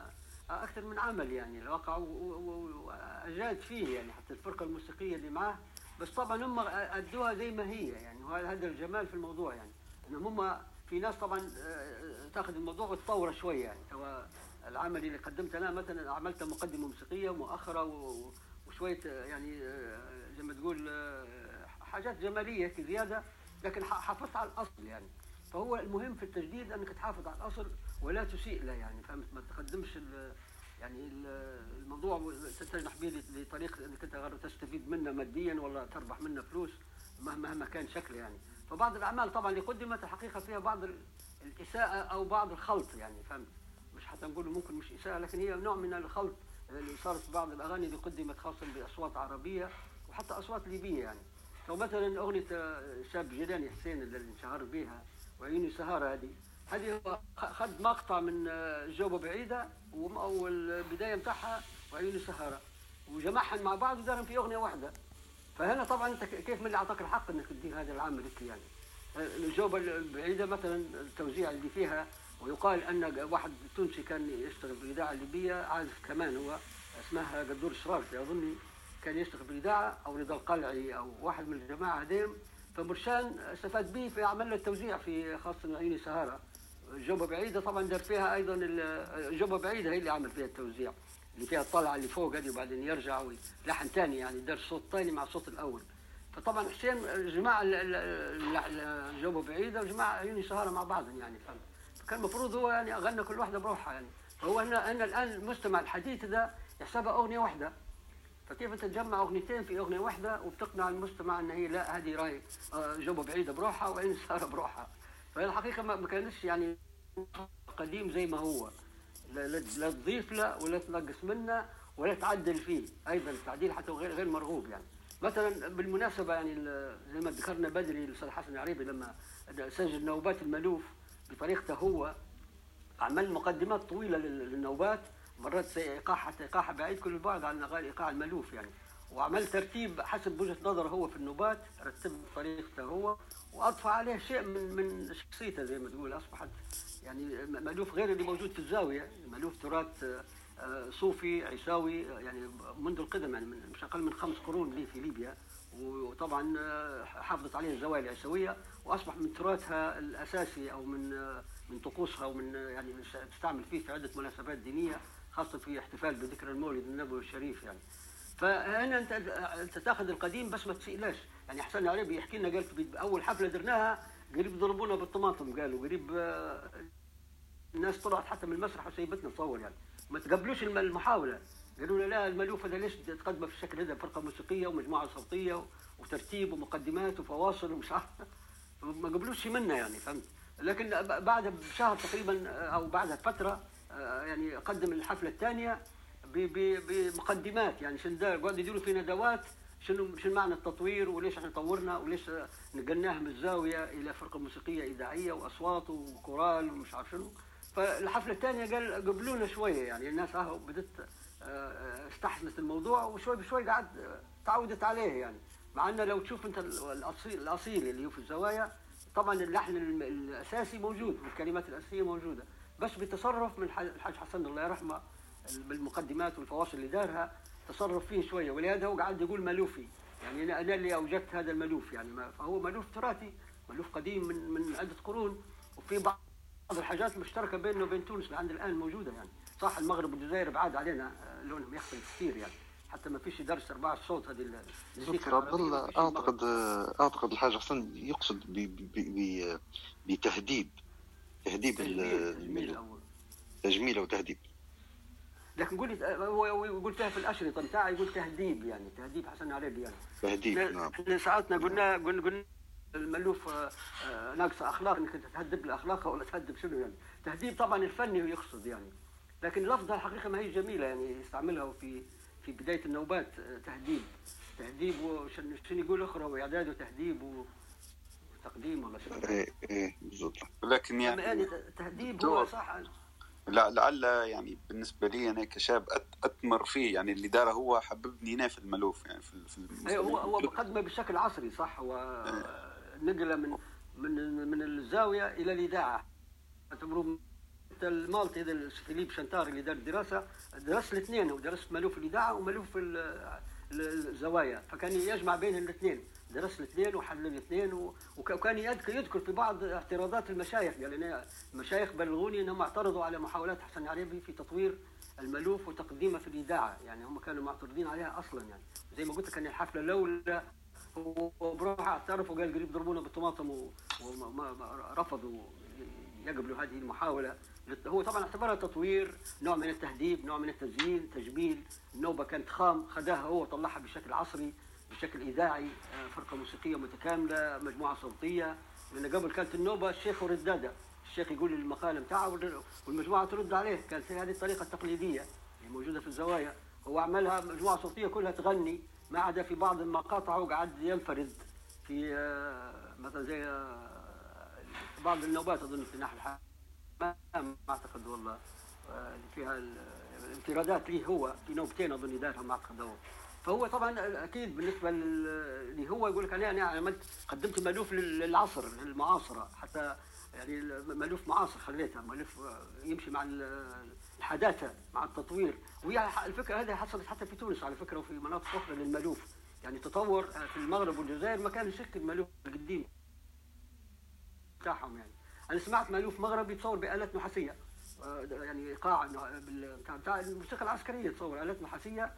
أكثر من عمل يعني الواقع وأجاد فيه يعني حتى الفرقة الموسيقية اللي معاه، بس طبعا هم أدوها زي ما هي يعني، وهذا الجمال في الموضوع يعني أنهم هم في ناس طبعا تاخذ الموضوع وتطوره شويه يعني. العمل اللي قدمته انا مثلا عملت مقدمه موسيقيه ومؤخره وشويه يعني زي ما تقول حاجات جماليه زياده، لكن حافظت على الاصل يعني. فهو المهم في التجديد انك تحافظ على الاصل ولا تسيء له يعني فهمت، ما تقدمش يعني الموضوع تتجنح به لطريق انك انت غير تستفيد منه ماديا ولا تربح منه فلوس مهما كان شكله يعني. فبعض الأعمال طبعاً اللي قدمت الحقيقة فيها بعض الإساءة أو بعض الخلط يعني فهمت، مش حتى نقول ممكن مش إساءة لكن هي نوع من الخلط اللي صارت في بعض الأغاني اللي قدمت خاصة بأصوات عربية وحتى أصوات ليبية يعني. فمثلاً أغنية شاب جيلاني حسين اللي انشهر بها وعيوني سهارة هذه هو خد مقطع من جوبة بعيدة والبداية متاعها وعيوني سهارة وجمعهم مع بعض ودارهم في أغنية واحدة. فهنا طبعا انت كيف من اللي اعطاك الحق انك تدير هذا العمل لك يعني. الجوبه البعيده مثلا التوزيع اللي فيها ويقال ان واحد تونسي كان يشتغل في الاذاعه الليبيه عازف كمان هو اسمها قدور الشرارفي اظني كان يشتغل في الاذاعه او رضا القلعي او واحد من الجماعه هذيم، فبرشان استفاد به فعمل له التوزيع في خاصه عيني سهاره جوبة بعيدة طبعا دار فيها أيضا، جوبة بعيدة هي اللي عمل فيها التوزيع اللي فيها الطلعة اللي فوق هذه، وبعدين يرجع لحن ثاني يعني دار صوت ثاني مع الصوت الأول. فطبعا حسين جماعة جوبة بعيدة وجماعة عيوني سهرة مع بعضهم يعني، فكان المفروض هو يعني غنى كل واحدة بروحها يعني. فهو أنا الآن المستمع الحديث ده يحسبها أغنية واحدة، فكيف تتجمع أغنيتين في أغنية واحدة وبتقنع المستمع أن هي لا هذه راي جوبة بعيدة بروحها وعيوني سهرة بروحها. فهي الحقيقة ما كانش يعني قديم زي ما هو، لا تضيف له ولا تنقص منه ولا تعدل فيه، أيضا التعديل حتى غير مرغوب يعني. مثلا بالمناسبة يعني زي ما ذكرنا بدري الأستاذ حسن عريبي لما سجل نوبات المألوف بطريقته هو، عمل مقدمات طويلة للنوبات، مرات إيقاع حتى إيقاع بعيد كل البعد عن إيقاع المألوف يعني، وعمل ترتيب حسب وجهة نظره هو في النوبات، رتب بطريقته هو واضفى عليه شيء من شخصيته زي ما تقول. اصبحت يعني مألوف غير اللي موجود في الزاويه، مألوف تراث صوفي عيساوي يعني منذ القدم يعني مش اقل من 5 قرون ليه في ليبيا، وطبعا حافظت عليه الزوايا العيسويه واصبح من تراثها الاساسي او من طقوسها ومن يعني تستعمل فيه في عده مناسبات دينيه خاصه في احتفال بذكرى المولد النبوي الشريف يعني. فهنا انت تاخذ القديم بس ما تسئلاش يعني. حسن عريبي يحكي لنا قال في اول حفله درناها قريب ضربونا بالطماطم، قالوا قريب الناس طلعت حتى من المسرح وسيبتنا نصور يعني، ما تقبلوش المحاوله، قالوا لنا لا المألوف هذا ليش تقدمه في الشكل هذا، فرقه موسيقيه ومجموعه صوتيه وترتيب ومقدمات وفواصل ومش عارف، ما قبلوش منا يعني فهمت. لكن بعدها بشهر تقريبا او بعدها فتره يعني قدم الحفله الثانيه بمقدمات يعني شنو دار، قعدوا يديروا في ندوات شنو معنى التطوير وليش احنا طورنا وليش نقلناها من الزاويه الى فرقه موسيقيه اذاعيه واصوات وكورال ومش عارف شنو. فالحفله الثانيه قال قبلونا شويه يعني، الناس بدت استحسنت الموضوع وشوي بشوي قعد تعودت عليه يعني. مع ان لو تشوف انت الاصيل اللي هو في الزوايا طبعا اللحن الاساسي موجود والكلمات الاساسيه موجوده، بس بتصرف من الحاج حسن الله يرحمه بالمقدمات والفواصل اللي دارها تصرف فيه شويه، ولهذا هو قاعد يقول مألوفي يعني انا اللي اوجدت هذا المألوف يعني. فهو مألوف تراثي، مألوف قديم من عده قرون، وفي بعض الحاجات مشتركه بينه وبين تونس لحد الان موجوده يعني. صح المغرب والجزائر بعاد علينا لونهم يختلف كثير يعني، حتى ما فيش درس 4 الصوت هذه الذكرى. عبد الله اعتقد الحاج حسن يقصد بتهذيب تجميله وتهذيب، لكن يقول فيها في الاشرطه بتاعه يقول تهذيب يعني، تهذيب حسن عريبي يعني تهذيب. نعم ساعتنا قلنا المألوف ناقصه اخلاق، انك تهذب الاخلاق ولا تهذب شنو يعني، تهذيب طبعا الفني يقصد يعني. لكن لفظها الحقيقه ما هي جميله يعني، يستعملها في بدايه النوبات تهذيب وشنو يقول اخرى واعداد وتهذيب وتقديم ولا شنو. ايه بالضبط. لكن يعني تهذيب هو صح، لعل يعني بالنسبه لي انا كشاب اثمر فيه يعني، اللي داره هو حببني هنا في المألوف يعني في هو مقدمه بشكل عصري صح، ونقله من الزاويه الى الاذاعه. اعتبروا المالطي هذا فيليب شنتار اللي دار الدراسه درس الاثنين، ودرس مألوف الاذاعه ومألوف الزوايا، فكان يجمع بين الاثنين، درس الاثنين وحلل الاثنين، وكان يذكر في بعض اعتراضات المشايخ، قال لنا المشايخ بلغوني انهم اعترضوا على محاولات حسن عريبي في تطوير المألوف وتقديمه في الاذاعه يعني، هم كانوا معترضين عليها اصلا يعني. زي ما قلت لك ان الحفله الاولى وبروحه اعترف وقال قريب ضربونا بالطماطم ورفضوا يقبلوا هذه المحاوله. هو طبعا اعتبرها تطوير، نوع من التهذيب، نوع من التزيين، تجميل. النوبه كانت خام، خداها هو طلعها بشكل عصري، بشكل اذاعي، فرقه موسيقيه متكامله، مجموعه صوتيه. لان قبل كانت النوبه الشيخ والرداده، الشيخ يقول المقاله بتاعه والمجموعه ترد عليه، كانت هذه الطريقه التقليديه اللي موجوده في الزوايا. هو عملها مجموعه صوتيه كلها تغني، ما عدا في بعض المقاطع وقعد ينفرد في مثلا زي بعض النوبات اظن في ناحيه الحاج ما اعتقد والله اللي فيها الانفرادات ليه، هو في نوبتين اظن دارها ما اعتقد هو. فهو طبعا اكيد بالنسبه اللي هو يقول لك انا عملت قدمت مألوف للعصر للمعاصره، حتى يعني مألوف معاصر، خليتها مألوف يمشي مع الحداثه مع التطوير. وهي الفكره هذه حصلت حتى في تونس على فكره، وفي مناطق اخرى للمألوف يعني. تطور في المغرب والجزائر ما كانش يشكل مألوف القديم بتاعهم يعني. انا سمعت مألوف مغربي يتصور بآلات نحاسيه، يعني قاع بتاع الموسيقى العسكريه، تصور آلات نحاسيه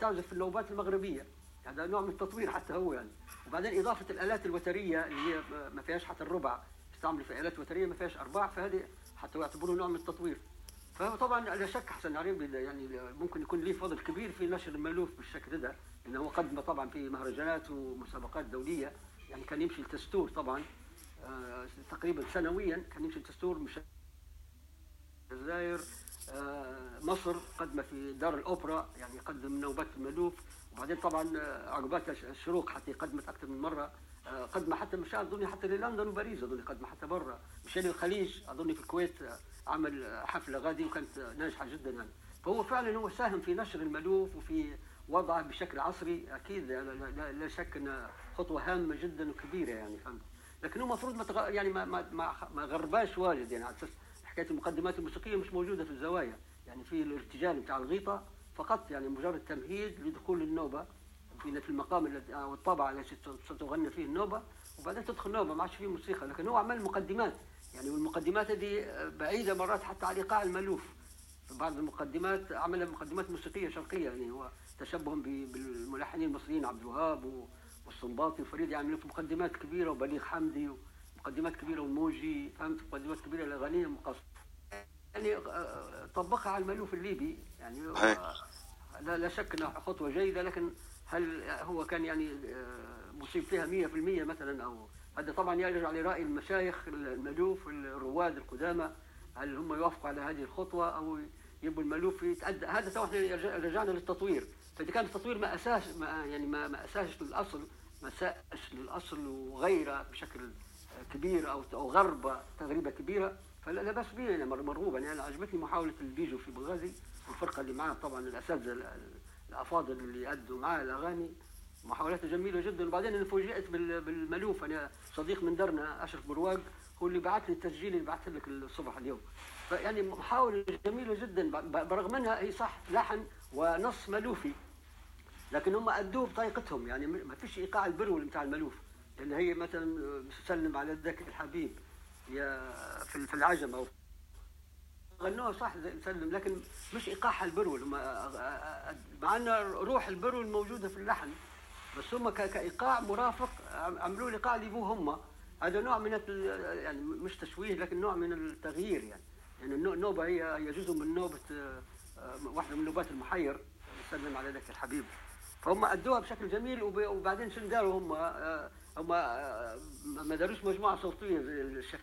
تعزف في اللوبات المغربيه، هذا نوع من التطوير حتى هو يعني. وبعدين اضافه الآلات الوتريه اللي هي ما فيهاش حتى الربع، استعملوا في آلات وتريه ما فيهاش ارباع، فهذه حتى يعتبروه نوع من التطوير. فهو طبعا لا شك حسن عريبي يعني ممكن يكون له فضل كبير في نشر المألوف بالشكل ده، انه قدم طبعا في مهرجانات ومسابقات دوليه، يعني كان يمشي التستور طبعا تقريبا سنويا، كان يمشي التستور مش الجزائر، مصر، قدم في دار الاوبرا يعني قدم نوبات المألوف، وبعدين طبعا عقبات الشروق حتى قدمت اكثر من مره، قدم حتى مش اظن حتى للندن وباريس، اظن قدم حتى برا، مشى للخليج، اظن في الكويت عمل حفله غادي وكانت ناجحه جدا يعني. فهو فعلا هو ساهم في نشر المألوف وفي وضعه بشكل عصري، اكيد لا شك ان خطوه هامه جدا وكبيره يعني، فهمت. لكن هو المفروض يعني ما غرباش واجد يعني، على اساس حكايه المقدمات الموسيقيه مش موجوده في الزوايا، يعني في الارتجال بتاع الغيطه فقط، يعني مجرد تمهيد لدخول النوبه في المقام الذي او الطابع التي ستغنى فيه النوبه، وبعدين تدخل النوبه ما عادش فيه موسيقى. لكن هو عمل مقدمات يعني، والمقدمات هذه بعيده مرات حتى على ايقاع المألوف، بعض المقدمات عمل مقدمات موسيقيه شرقيه، يعني هو تشبهم بالملحنين المصريين عبد الوهاب والصنباطي وفريد، يعملوا في مقدمات كبيره، وبليغ حمدي مقدمات كبيره، والموجي، فهمت، مقدمات كبيره لاغانيه مقص يعني طبقها على المألوف الليبي يعني. لا شك انها خطوه جيده، لكن هل هو كان يعني مصيب فيها 100% مثلا؟ او هذا طبعا يرجع لرأي المشايخ المألوف الرواد القدامى، هل هم يوافقوا على هذه الخطوه او يبوا المألوف يتأدى؟ هذا تو احنا رجعنا للتطوير، فاذا كان التطوير ما اساش للاصل وغيره بشكل كبير او غربه تغريبه كبيره، فلا باس به يعني، مرغوبا يعني. عجبتني محاوله البيجو في بنغازي والفرقه اللي معاه طبعا، الاساتذه الافاضل اللي ادوا معاه الاغاني، محاولات جميله جدا. وبعدين انا فوجئت بالمألوف، انا صديق من درنا اشرف برواق هو اللي بعث لي التسجيل اللي بعثت لك الصبح اليوم، فيعني محاوله جميله جدا، برغم انها هي صح لحن ونص مألوفي، لكن هم ادوه بطريقتهم يعني، ما فيش ايقاع البرول بتاع المألوف، لان يعني هي مثلا سلم على ذاك الحبيب يا في العجم او غنوها صح سلم، لكن مش ايقاعها البرول، مع ان روح البرول موجوده في اللحن، بس هم كايقاع مرافق عملوا ايقاع ليبوه هم. هذا نوع من يعني مش تشويه، لكن نوع من التغيير يعني. يعني النوبه هي جزء من نوبه، واحده من نوبات المحير، سلم على ذاك الحبيب، فهم ادوها بشكل جميل. وبعدين شنو داروا هم ما داروش مجموعه صوتيه زي الشيخ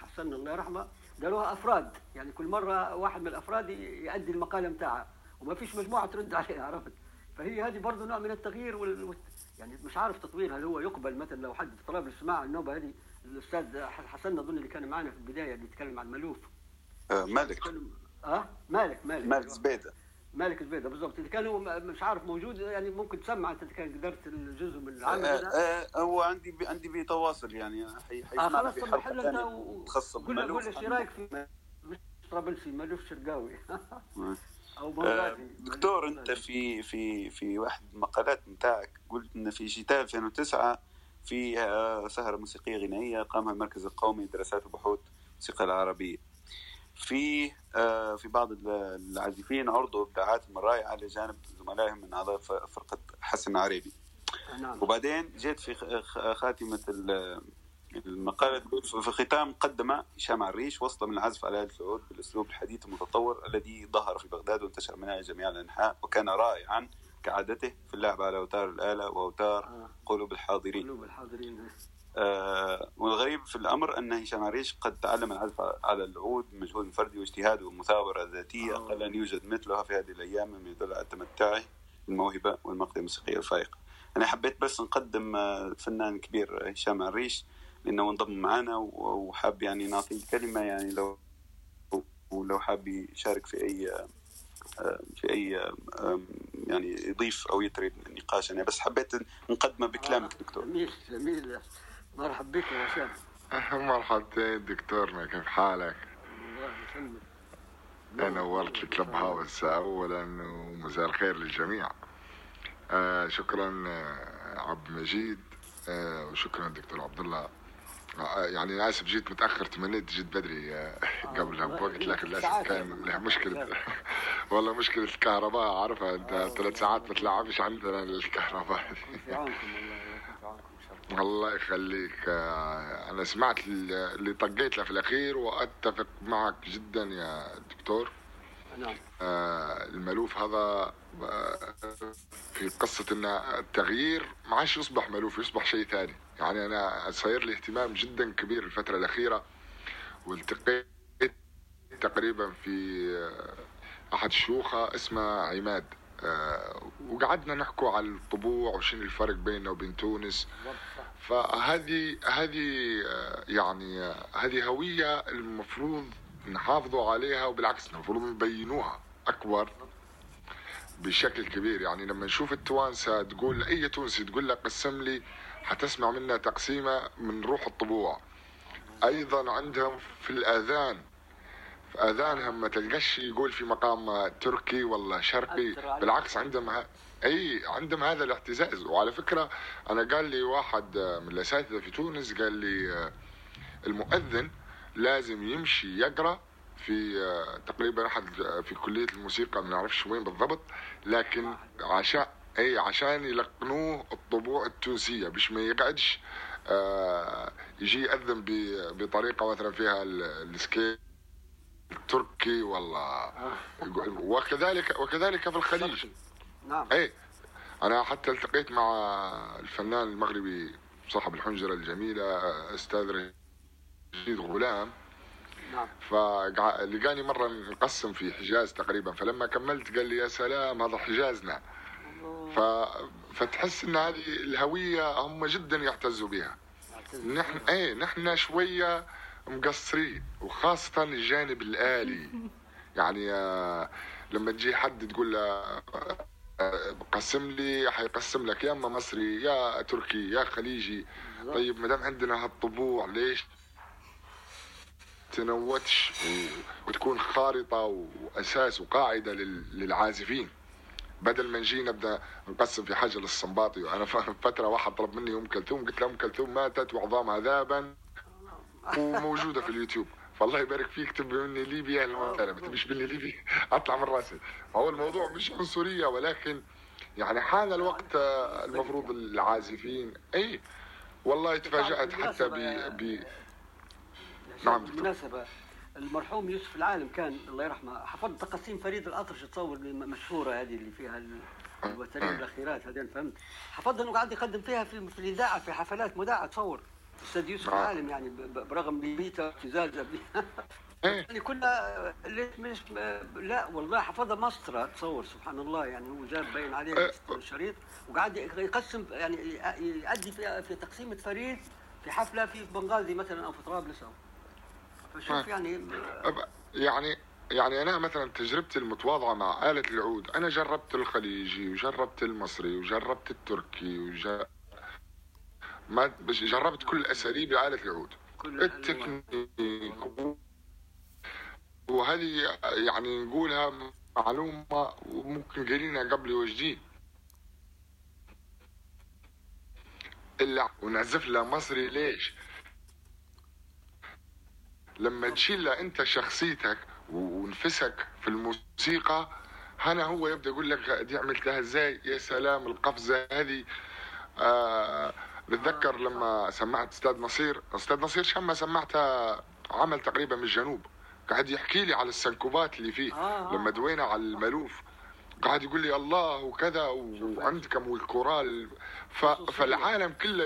حسن الله يرحمه، داروها افراد، يعني كل مره واحد من الافراد يؤدي المقاله نتاعها، وما فيش مجموعه ترد عليها، عرفت؟ فهي هذه برضه نوع من التغيير يعني مش عارف تطوير، هل هو يقبل مثلا لو حد طلب السماع النوبه هذه؟ الاستاذ حسن اظن اللي كان معنا في البدايه اللي يتكلم عن المألوف مالك زبيده، مالك البيضة بالضبط، اذا كان هو مش عارف موجود يعني، ممكن تسمع انت اذا كان قدرت الجزء من العمل هو عندي بتواصل يعني، خلاص صبح لنا انت وقول له ايش رايك في مش طرابلسي مألوف شرقاوي او بنغازي. دكتور انت في واحد المقالات نتاعك قلت ان في شتاء 2009 في سهره موسيقيه غنائيه قامها المركز القومي للدراسات وبحوث الموسيقى العربيه، في بعض العازفين عرضوا ابداعات مراية على جانب زملائهم من اعضاء فرقه حسن عريبي. نعم. وبعدين جيت في خاتمه المقاله في ختام قدمه هشام عريش وصل من العزف على العود بالاسلوب الحديث المتطور الذي ظهر في بغداد وانتشر منها جميع الانحاء، وكان رائعا كعادته في اللعب على اوتار الاله واوتار قلوب الحاضرين. والغريب في الأمر أن هشام عريش قد تعلم العزف على العود بمجهود فردي واجتهاد ومثابرة ذاتية قل أن يوجد مثلها في هذه الأيام، من يدل على تمتعه بالموهبة والمقدمة الموسيقية الفائقة. أنا حبيت بس نقدم فنان كبير هشام عريش لأنه انضم معنا، وحاب يعني نعطيه كلمة يعني لو حاب يشارك في أي يعني يضيف أو يطرد النقاش. أنا بس حبيت نقدمه بكلامك دكتور. جميل. مرحب بك يا هشام. مرحبتين دكتورنا، كيف حالك؟ الله يسلمك. نورت الكلب هاوس أولا، ومساء الخير للجميع. شكرا عبد المجيد، وشكرا دكتور عبد الله يعني اسف جيت متاخر، تمنيت جيت بدري قبلها بوقت، لكن للاسف كان مشكله والله مشكله الكهرباء، عارفها انت 3 ساعات ما تلعبش عندنا الكهرباء. الله يخليك. انا سمعت اللي طقيت له في الاخير واتفق معك جدا يا دكتور. نعم. المألوف هذا في قصة ان التغيير ما عادش يصبح مألوف، يصبح شيء ثاني. يعني انا صاير لي اهتمام جدا كبير الفترة الأخيرة، والتقيت تقريبا في احد الشيوخة اسمه عماد، وقعدنا نحكوا على الطبوع وشين الفرق بيننا وبين تونس. فهذه يعني هذه هوية المفروض نحافظوا عليها، وبالعكس المفروض نبينوها أكبر بشكل كبير. يعني لما نشوف التوانسة تقول أي تونسي تقول لك قسم لي، حتسمع منها تقسيمة من روح الطبوع. أيضا عندهم في الأذان، في أذانهم ما تلقاش يقول في مقام تركي ولا شرقي، بالعكس عندهم عندهم هذا الاعتزاز. وعلى فكرة أنا قال لي واحد من الأساتذة في تونس، قال لي المؤذن لازم يمشي يقرأ في تقريبا أحد في كلية الموسيقى، ما نعرفش وين بالضبط، لكن عشان يلقنوه الطبوع التونسية، باش ما يقعدش يجي يأذن بطريقة مثلا فيها السكيل التركي ولا وكذلك في الخليج. نعم. أنا حتى التقيت مع الفنان المغربي صاحب الحنجرة الجميلة أستاذ رشيد غلام. نعم. فلقاني مرة نقسم في حجاز تقريبا، فلما كملت قال لي يا سلام هذا حجازنا. فتحس ان هذه الهوية هم جدا يعتزوا بها. نحن شوية مقصرين، وخاصة الجانب الآلي. يعني لما تجي حد تقول له قسم لي، حيقسم لك يا اما مصري يا تركي يا خليجي. طيب مدام عندنا هالطبوع ليش تنوتش وتكون خارطة وأساس وقاعدة للعازفين، بدل ما نجي نبدأ نقسم في حاجة للصنباطي. وأنا فترة واحد طلب مني أم كلثوم، قلت له أم كلثوم ماتت وعظامها ذابا وموجودة في اليوتيوب، فالله يبارك فيك تبي مني ليبيا المثلا، ما تبيش مني ليبيا أطلع من راسي. هو الموضوع مش عنصرية، ولكن يعني حان الوقت المفروض العازفين. والله تفاجأت حتى ب بالمناسبة المرحوم يوسف العالم كان الله يرحمه حفظ تقاسيم فريد الأطرش، تصور المشهورة هذه اللي فيها الوترين الأخيرات هذين، فهمت؟ حفظها إنه قاعد يقدم فيها في الإذاعة في حفلات مذاعة، تصور الأستاذ يوسف العالم، يعني برغم بيته اعتزازه يعني كنا لا والله حفظها مسطرة، تصور سبحان الله. يعني هو جاب باين عليه الشريط وقاعد يقسم، يعني يؤدي في تقسيمة فريد في حفلة في بنغازي مثلا أو في طرابلس. شوف يعني انا مثلا تجربتي المتواضعه مع آلة العود، انا جربت الخليجي وجربت المصري وجربت التركي جربت كل اساليب آلة العود، التكنيك. وهذه يعني نقولها معلومه وممكن قالينها قبل وجديد، الا ونعزف لها مصري ليش؟ لما تشيل انت شخصيتك ونفسك في الموسيقى، هنا هو يبدا يقول لك دي عملتها ازاي، يا سلام القفزه هذه. بتذكر لما سمعت استاذ نصير شما سمعتها عمل تقريبا من الجنوب، قاعد يحكي لي على السنكوبات اللي فيه لما دوينا على المألوف، قاعد يقول لي الله وكذا وعندكم والكورال. فالعالم كله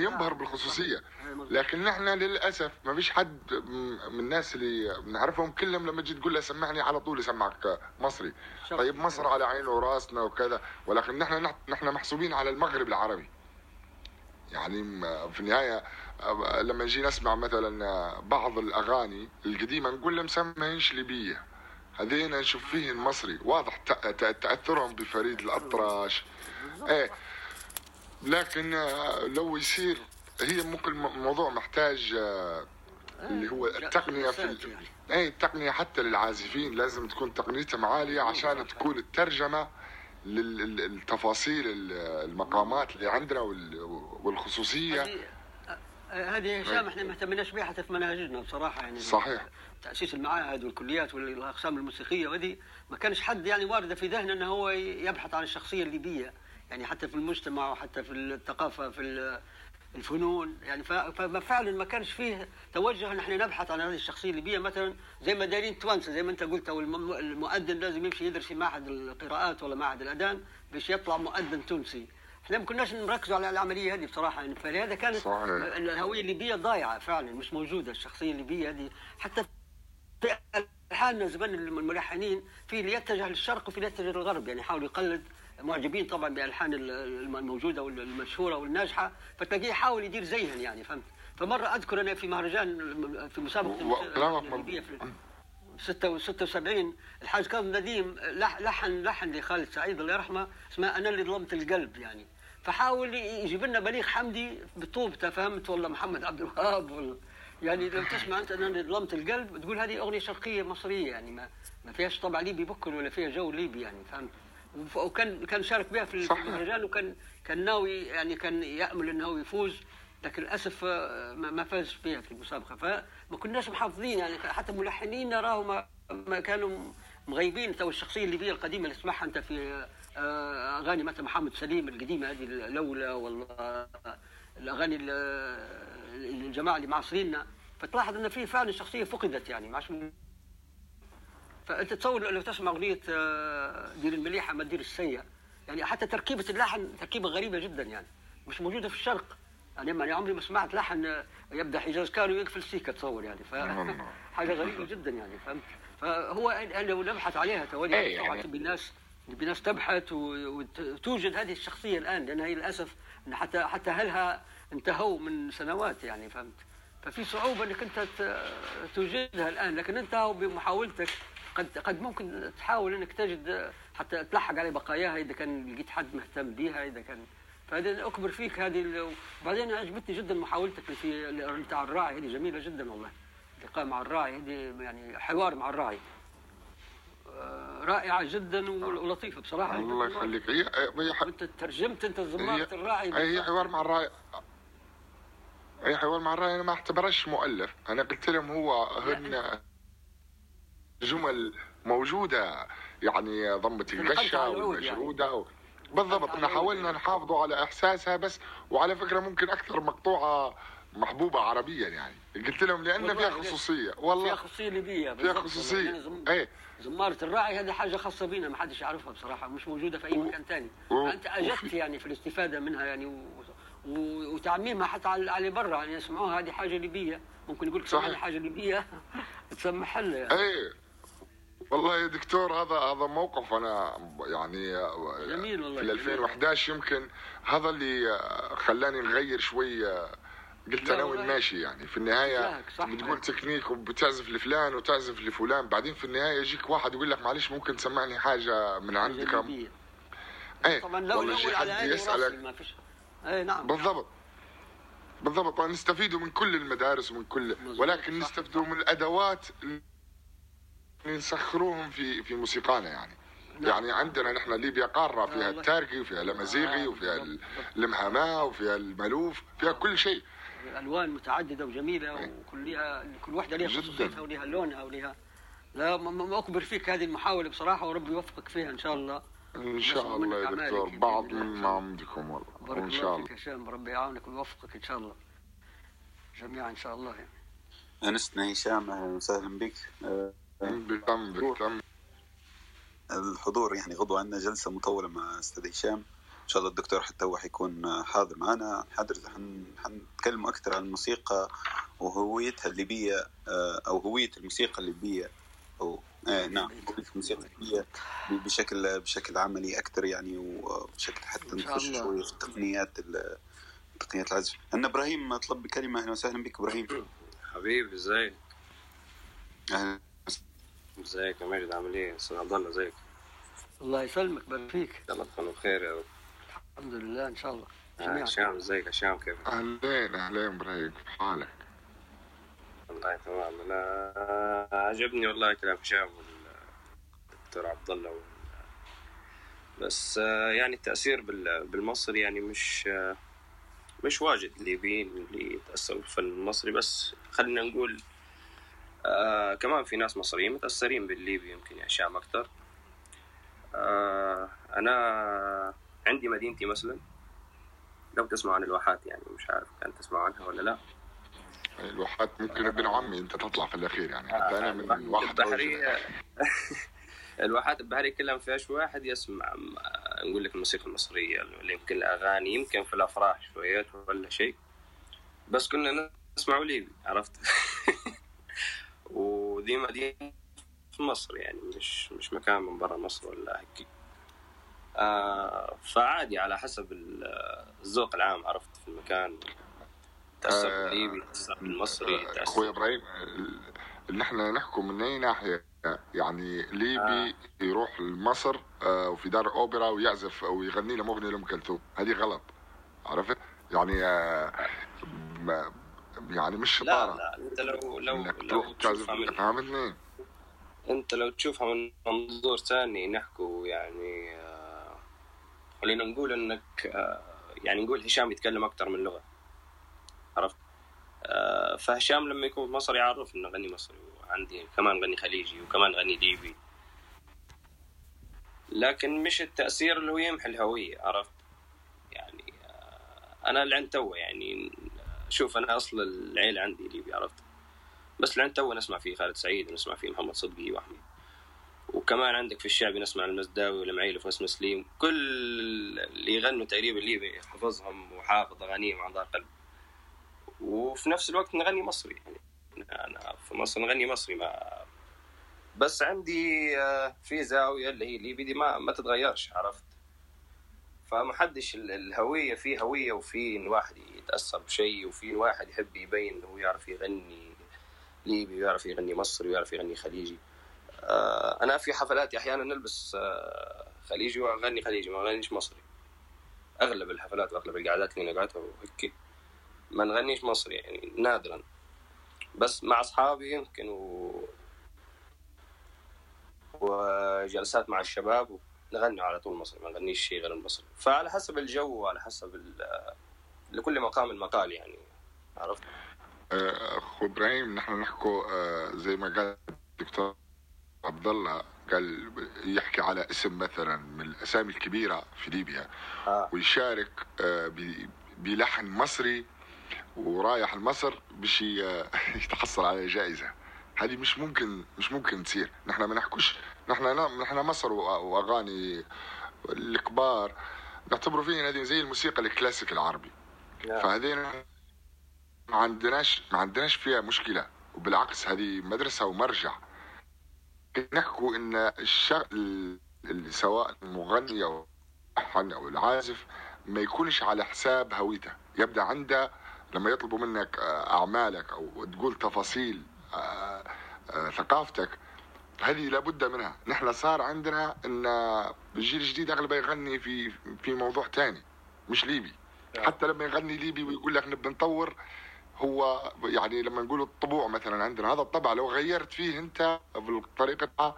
ينبهر بالخصوصية، لكن نحن للأسف ما فيش حد من الناس اللي نعرفهم كلهم لما تجي تقول له سمعني على طول يسمعك مصري. طيب مصر على عينه وراسنا وكذا، ولكن نحن محسوبين على المغرب العربي. يعني في النهاية لما نجي نسمع مثلا بعض الأغاني القديمة نقول لهم سمهنش ليبية، هذين نشوف فيه المصري واضح تأثرهم بفريد الأطرش. لكن لو يصير هي ممكن موضوع محتاج اللي هو التقنية في التقنية حتى للعازفين لازم تكون تقنيتهم عالية عشان تكون الترجمة للتفاصيل المقامات اللي عندنا والخصوصية. هذه هشام احنا ما اهتمناش بها حتى في مناهجنا بصراحه يعني. صحيح. تاسيس المعاهد والكليات والاقسام الموسيقيه وهذه ما كانش حد يعني وارده في ذهنه انه هو يبحث عن الشخصيه الليبيه يعني حتى في المجتمع وحتى في الثقافه في الفنون يعني. ففعلا ما كانش فيه توجه ان احنا نبحث عن هذه الشخصيه الليبيه مثلا زي ما دايرين توانسه زي ما انت قلت. المؤذن لازم يمشي يدرس في معهد القراءات ولا معهد الاذان باش يطلع مؤذن تونسي. احنا ما كناش نركزوا على العمليه هذه بصراحه يعني. فلهذا كانت صحيح. الهويه الليبيه ضايعه فعلا مش موجوده الشخصيه الليبيه هذه حتى في الحالنا زمان الملحنين في اللي يتجه للشرق وفي اللي يتجه للغرب يعني يحاول يقلد معجبين طبعا بالالحان الموجوده والمشهوره والناجحه فتلاقيه يحاول يدير زيهم يعني فهمت. فمره اذكر انا في مهرجان في مسابقه الليبيه في 76 الحاج كاظم نديم لحن لخالد سعيد الله يرحمه اسمها انا اللي ظلمت القلب يعني. فحاول يجيب لنا بليغ حمدي بطوبته فهمت ولا محمد عبد الوهاب ولا يعني لو تسمع انت انا اللي ظلمت القلب تقول هذه اغنيه شرقيه مصريه يعني ما فيهاش طبع ليبي بكل ولا فيها جو ليبي يعني فهمت. وكان شارك بها في المهرجان وكان ناوي يعني كان يامل انه هو يفوز لكن للاسف ما فازش فيها في المسابقه. فما كناش محافظين يعني حتى ملحنين راهم ما كانوا مغيبين تو الشخصيه الليبيه القديمه اللي تسمعها انت في اغاني مثل محمد سليم القديمه هذه لولا والله الاغاني الجماعه اللي معاصريننا. فتلاحظ ان في فعلا الشخصيه فقدت يعني ما فانت تصور لو تسمع اغنيه دير المليحه ما دير السيئه يعني حتى تركيبه اللحن تركيبه غريبه جدا يعني مش موجوده في الشرق يعني. انا عمري ما سمعت لحن يبدا حجاز كانوا ويقفل سيكه تصور يعني حاجه غريبه جدا يعني فهمت. فهو لو نبحث عليها تولي طبعا الناس تبحث وتوجد هذه الشخصيه الان لان هي للاسف حتى اهلها انتهوا من سنوات يعني فهمت. ففي صعوبه انك انت توجدها الان لكن انت بمحاولتك قد ممكن تحاول انك تجد حتى تلحق على بقاياها اذا كان لقيت حد مهتم بيها اذا كان. فهذا اكبر فيك هذه. وبعدين عجبتني جدا محاولتك اللي بتاع الراعي هذه جميله جدا والله. لقاء مع الراعي هذه يعني حوار مع الراعي رائعه جدا ولطيفه بصراحه. الله يخليك. انت ترجمت انت زمارة الراعي. هي حوار مع الراعي. اي حوار مع الراعي انا ما اعتبرش مؤلف. انا قلت لهم هو هن جمل موجوده يعني ضمت القشه والمشروده بالضبط ان حاولنا نحافظوا على احساسها بس. وعلى فكره ممكن اكثر مقطوعه محبوبه عربيا يعني قلت لهم لان فيها خصوصيه والله فيها خصوصيه ليبيه فيها خصوصيه. اي زماره الراعي هذه حاجه خاصه بينا ما حدش يعرفها بصراحه مش موجوده في اي مكان ثاني. فانت اجدت يعني في الاستفاده منها يعني وتعميمها حتى على برا يعني يسمعوها هذه حاجه ليبيه ممكن يقول لك حاجه ليبيه تسمى حل يعني. اي والله يا دكتور هذا موقف انا يعني جميل والله في 2011 يمكن هذا اللي خلاني نغير شويه قلت انا وين ماشي يعني. في النهايه بتقول تكنيك وبتعزف لفلان وتعزف لفلان بعدين في النهايه يجيك واحد يقول لك معلش ممكن تسمعني حاجه من عندك اي طبعا لو حد يسالك ما فيش. اي نعم بالضبط نستفيدوا من كل المدارس ومن كل ولكن نستفيدوا من الادوات نسخروهم في موسيقانا يعني. نعم. يعني عندنا نحن ليبيا قاره فيها التاركي وفيها الامازيغي وفيها المهاماه وفيها المالوف فيها كل شيء. الالوان متعدده وجميله وكلها كل وحده لها خصوصيتها ولها لونها ولها. لا ما اخبر فيك هذه المحاوله بصراحه وربي يوفقك فيها ان شاء الله. ان شاء الله يا دكتور بعض مما عندكم والله بارك الله فيك يا هشام ربي يعاونك ويوفقك ان شاء الله جميعا ان شاء الله يعني. انسنا هشام اهلا وسهلا بك. بالتم الحضور يعني غدوة عندنا جلسة مطولة مع أستاذ هشام إن شاء الله الدكتور حتى هو حيكون حاضر معنا. حنتكلم أكثر عن الموسيقى وهويتها الليبية أو هوية الموسيقى الليبية أو نعم هوية الموسيقى الليبية بشكل عملي أكثر يعني وبشكل حتى نخش شوية في تقنيات العزف. عندنا إبراهيم طلب بكلمة. أهلا وسهلا بك إبراهيم حبيبي. إزيك؟ أهلا. ازيك يا ماجد عامل ايه؟ استاذ عبد الله ازيك؟ الله يسلمك بارك فيك. ان شاء الله تكونوا بخير يا رب. الحمد لله ان شاء الله. هشام ازيك هشام كيفك؟ اهلين ابراهيم كيف حالك؟ والله تمام. انا عجبني والله كلام هشام والدكتور عبد الله بس يعني التأثير بالمصري يعني مش مش واجد ليبيين اللي تأثروا بالفن المصري، بس خلينا نقول كمان في ناس مصريين متأثرين بالليبي يمكن أشياء أكتر. أنا عندي مدينتي مثلا، لو تسمع عن الواحات، يعني مش عارف كان تسمع عنها ولا لا. الواحات ممكن ابن عمي انت تطلع في الاخير يعني، حتى انا من الواحات البحرية. الواحات البحرية كلها فيهاش واحد يسمع نقول لك الموسيقى المصرية اللي يمكن الاغاني، يمكن في الافراح شوية ولا شيء، بس كنا نسمع ليبي، عرفت. ودي مدينة في مصر يعني، مش مكان من برا مصر ولا هيك. فعادي على حسب الذوق العام، عرفت، في المكان تأثر بالليبي تأثر بالمصري. أخوي إبراهيم، نحن نحكم من أي ناحية يعني؟ ليبي يروح لمصر وفي دار أوبرا ويعزف أو يغني لمغني لأم كلثوم، هذه غلط، عرفت يعني. يعني مش شطارة. لا أنت لو فهمتني، أنت لو تشوفها من منظور ثاني نحكو يعني، خلينا نقول انك يعني نقول هشام يتكلم اكثر من لغه، عرفت. فهشام لما يكون في مصر يعرف انه غني مصري، وعندي كمان غني خليجي وكمان غني ليبي، لكن مش التاثير اللي هو يمحي الهويه، عرفت يعني. انا لعن تو يعني، شوف انا اصل العيله عندي ليبي، عرفت، بس لعن تو نسمع فيه خالد سعيد، نسمع فيه محمد صدقي واحمد، وكمان عندك في الشعبي نسمع المزداوي والمعيلف واسم سليم، كل اللي يغنوا تقريبا الليبي حفظهم وحافظ اغانيهم عن ظهر قلب. وفي نفس الوقت نغني مصري يعني، انا في مصر نغني مصري، ما بس عندي في زاويه اللي هي ليبي دي ما تتغيرش، عرفت. فمحدش الهويه، في هويه وفي واحد يتاثر بشيء، وفي واحد يحب يبين انه يعرف يغني ليبي ويعرف يغني مصري ويعرف يغني خليجي. أنا في حفلاتي أحياناً نلبس خليجي وأغني خليجي، ما أغنيش مصري. أغلب الحفلات وأغلب القعدات اللي نقعدها وهيك ما نغنيش مصري يعني، نادراً، بس مع أصحابي يمكن وجلسات مع الشباب نغني على طول مصري، ما نغنيش شيء غير المصري. فعلى حسب الجو وعلى حسب لكل مقام المقال يعني، عرفت. أخو إبراهيم، نحن نحكو زي ما قال الدكتور عبد الله، قال يحكي على اسم مثلا من الاسامي الكبيره في ليبيا ويشارك بلحن مصري ورايح لمصر باش يتحصل على جائزه، هذه مش ممكن تصير. نحن ما نحكوش، نحن مصر واغاني الكبار نعتبروا فيهم هذه زي الموسيقى الكلاسيك العربي، فهذه ما عندناش فيها مشكله، وبالعكس هذه مدرسه ومرجع. نحكوا ان الشغل اللي سواء المغني او العازف ما يكونش على حساب هويته، يبدا عنده لما يطلبوا منك اعمالك او تقول تفاصيل ثقافتك، هذه لابد منها. نحن صار عندنا ان الجيل الجديد اغلبه يغني في موضوع تاني مش ليبي، حتى لما يغني ليبي ويقول لك نبي نطور، هو يعني لما نقول الطبوع مثلا عندنا، هذا الطبع لو غيرت فيه انت بالطريقة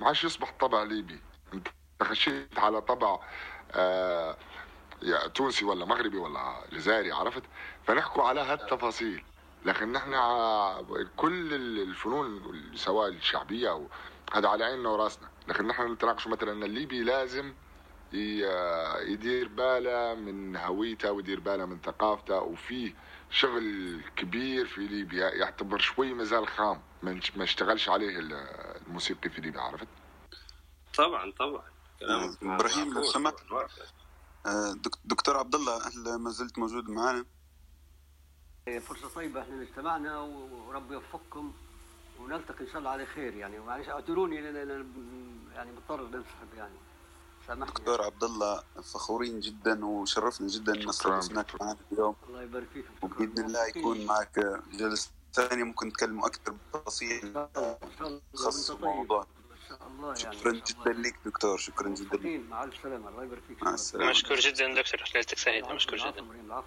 ما عادش يصبح طبع ليبي، انت خشيت على طبع تونسي ولا مغربي ولا جزائري، عرفت. فنحكوا على هالتفاصيل، لكن نحن كل الفنون سواء الشعبية او هذا على عيننا وراسنا، لكن نحن نتناقشوا مثلا ان الليبي لازم يدير باله من هويته ويدير باله من ثقافته، وفيه شغل كبير في ليبيا يعتبر شوي مازال خام، ما اشتغلش عليه الموسيقي في ليبيا، عرفت. طبعا ابراهيم، لو سمحت دكتور عبد الله، اهلا، ما زلت موجود معنا. فرصه طيبه احنا اجتمعنا، وربي يوفقكم ونلتقي ان شاء الله على خير يعني. معلش اعذروني يعني مضطر نسحب يعني، سامحني. دكتور عبد الله، فخورين جدا وشرفنا جدا ان استضفناك معنا اليوم. الله يبارك فيك. وباذن الله يكون معك جلسه ثانيه ممكن نتكلم اكثر بالتفاصيل خاصه بالموضوع. ان شاء الله يعني. شكرا جدا لك دكتور، شكرا جدا. مع السلامه، الله يبارك فيك. مع السلامه. مشكور جدا دكتور، ليلتك سعيده. مشكور جدا. العفو،